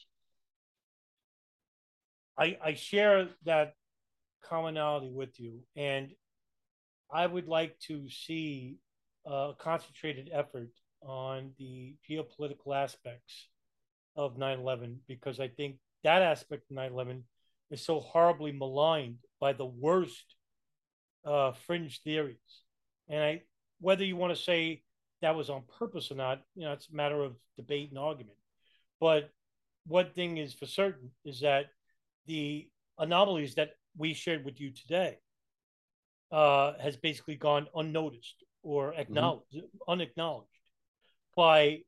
I, I share that commonality with you, and I would like to see a concentrated effort on the geopolitical aspects of nine eleven, because I think that aspect of nine eleven is so horribly maligned by the worst uh, fringe theories. And I, whether you want to say that was on purpose or not, you know, it's a matter of debate and argument. But one thing is for certain is that the anomalies that we shared with you today uh, has basically gone unnoticed or acknowledged, mm-hmm. unacknowledged by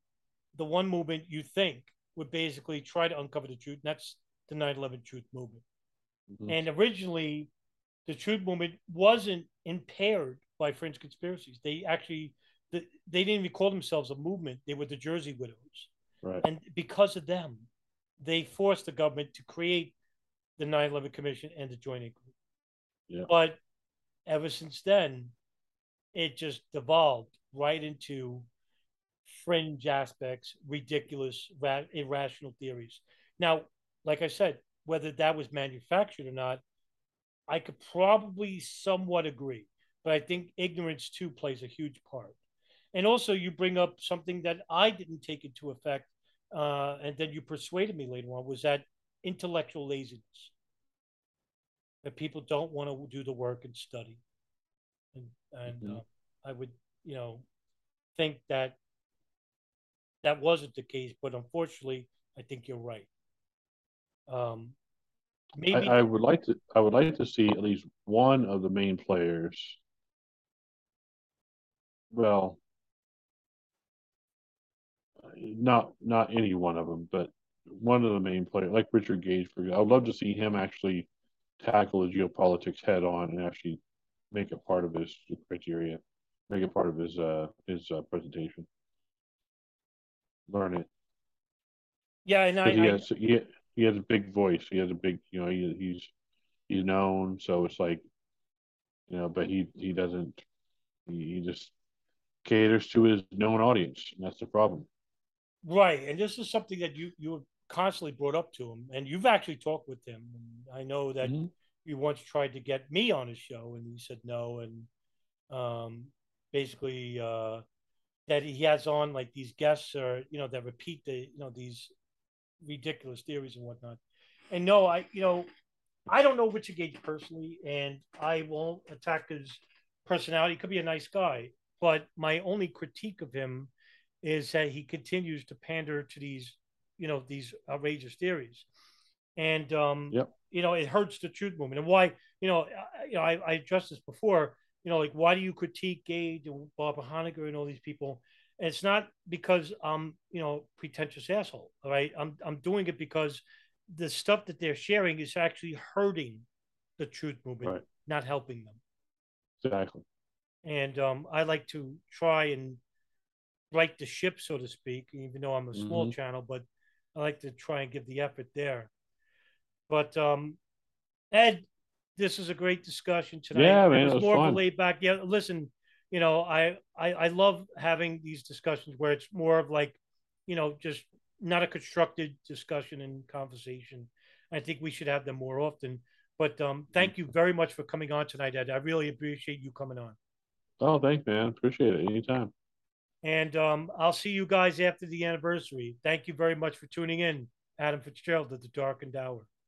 the one movement you think would basically try to uncover the truth, and that's the nine eleven Truth Movement. Mm-hmm. And originally, the Truth Movement wasn't impaired by fringe conspiracies. They actually, they didn't even call themselves a movement. They were the Jersey Widows. Right. And because of them, they forced the government to create the nine eleven Commission and the Joint Inquiry. Yeah. But ever since then, it just devolved right into fringe aspects, ridiculous, ra- irrational theories. Now, like I said, whether that was manufactured or not, I could probably somewhat agree, but I think ignorance too plays a huge part. And also, you bring up something that I didn't take into effect, uh, and then you persuaded me later on, was that intellectual laziness, that people don't want to do the work and study. And, and mm-hmm. uh, I would, you know, think that that wasn't the case, but unfortunately, I think you're right. Um, maybe I, I would like to. I would like to see at least one of the main players. Well, not not any one of them, but one of the main players, like Richard Gage, for example. I would love to see him actually tackle the geopolitics head on and actually make it part of his criteria, make it part of his uh, his uh, presentation. Learn it. Yeah, and I, he, has, I, he, he has a big voice. He has a big, you know, he, he's he's known. So it's like, you know, but he he doesn't. He, he just caters to his known audience, and that's the problem. Right, and this is something that you you have constantly brought up to him, and you've actually talked with him. And I know that mm-hmm. you once tried to get me on his show, and he said no, and um, basically uh, that he has on like these guests, or you know, that repeat the you know these ridiculous theories and whatnot. And no, I you know I don't know Richard Gage personally, and I won't attack his personality. He could be a nice guy, but my only critique of him is that he continues to pander to these, you know, these outrageous theories. And, um, yep. you know, it hurts the truth movement. And why, you know, I, you know, I, I addressed this before, you know, like, why do you critique Gage and Barbara Honegger and all these people? And it's not because I'm, you know, pretentious asshole, all right? I'm, I'm doing it because the stuff that they're sharing is actually hurting the truth movement, right, not helping them. Exactly. And um, I like to try and right the ship, so to speak, even though I'm a small mm-hmm. channel, but I like to try and give the effort there. But um, Ed, this is a great discussion tonight. Yeah, man, it was, it was more fun. Of a laid back. Yeah, listen, you know, I, I I love having these discussions where it's more of like, you know, just not a constructed discussion and conversation. I think we should have them more often. But um, thank you very much for coming on tonight, Ed. I really appreciate you coming on. Oh, thanks, man. Appreciate it. Anytime. And um, I'll see you guys after the anniversary. Thank you very much for tuning in. Adam Fitzgerald at The Darkened Hour.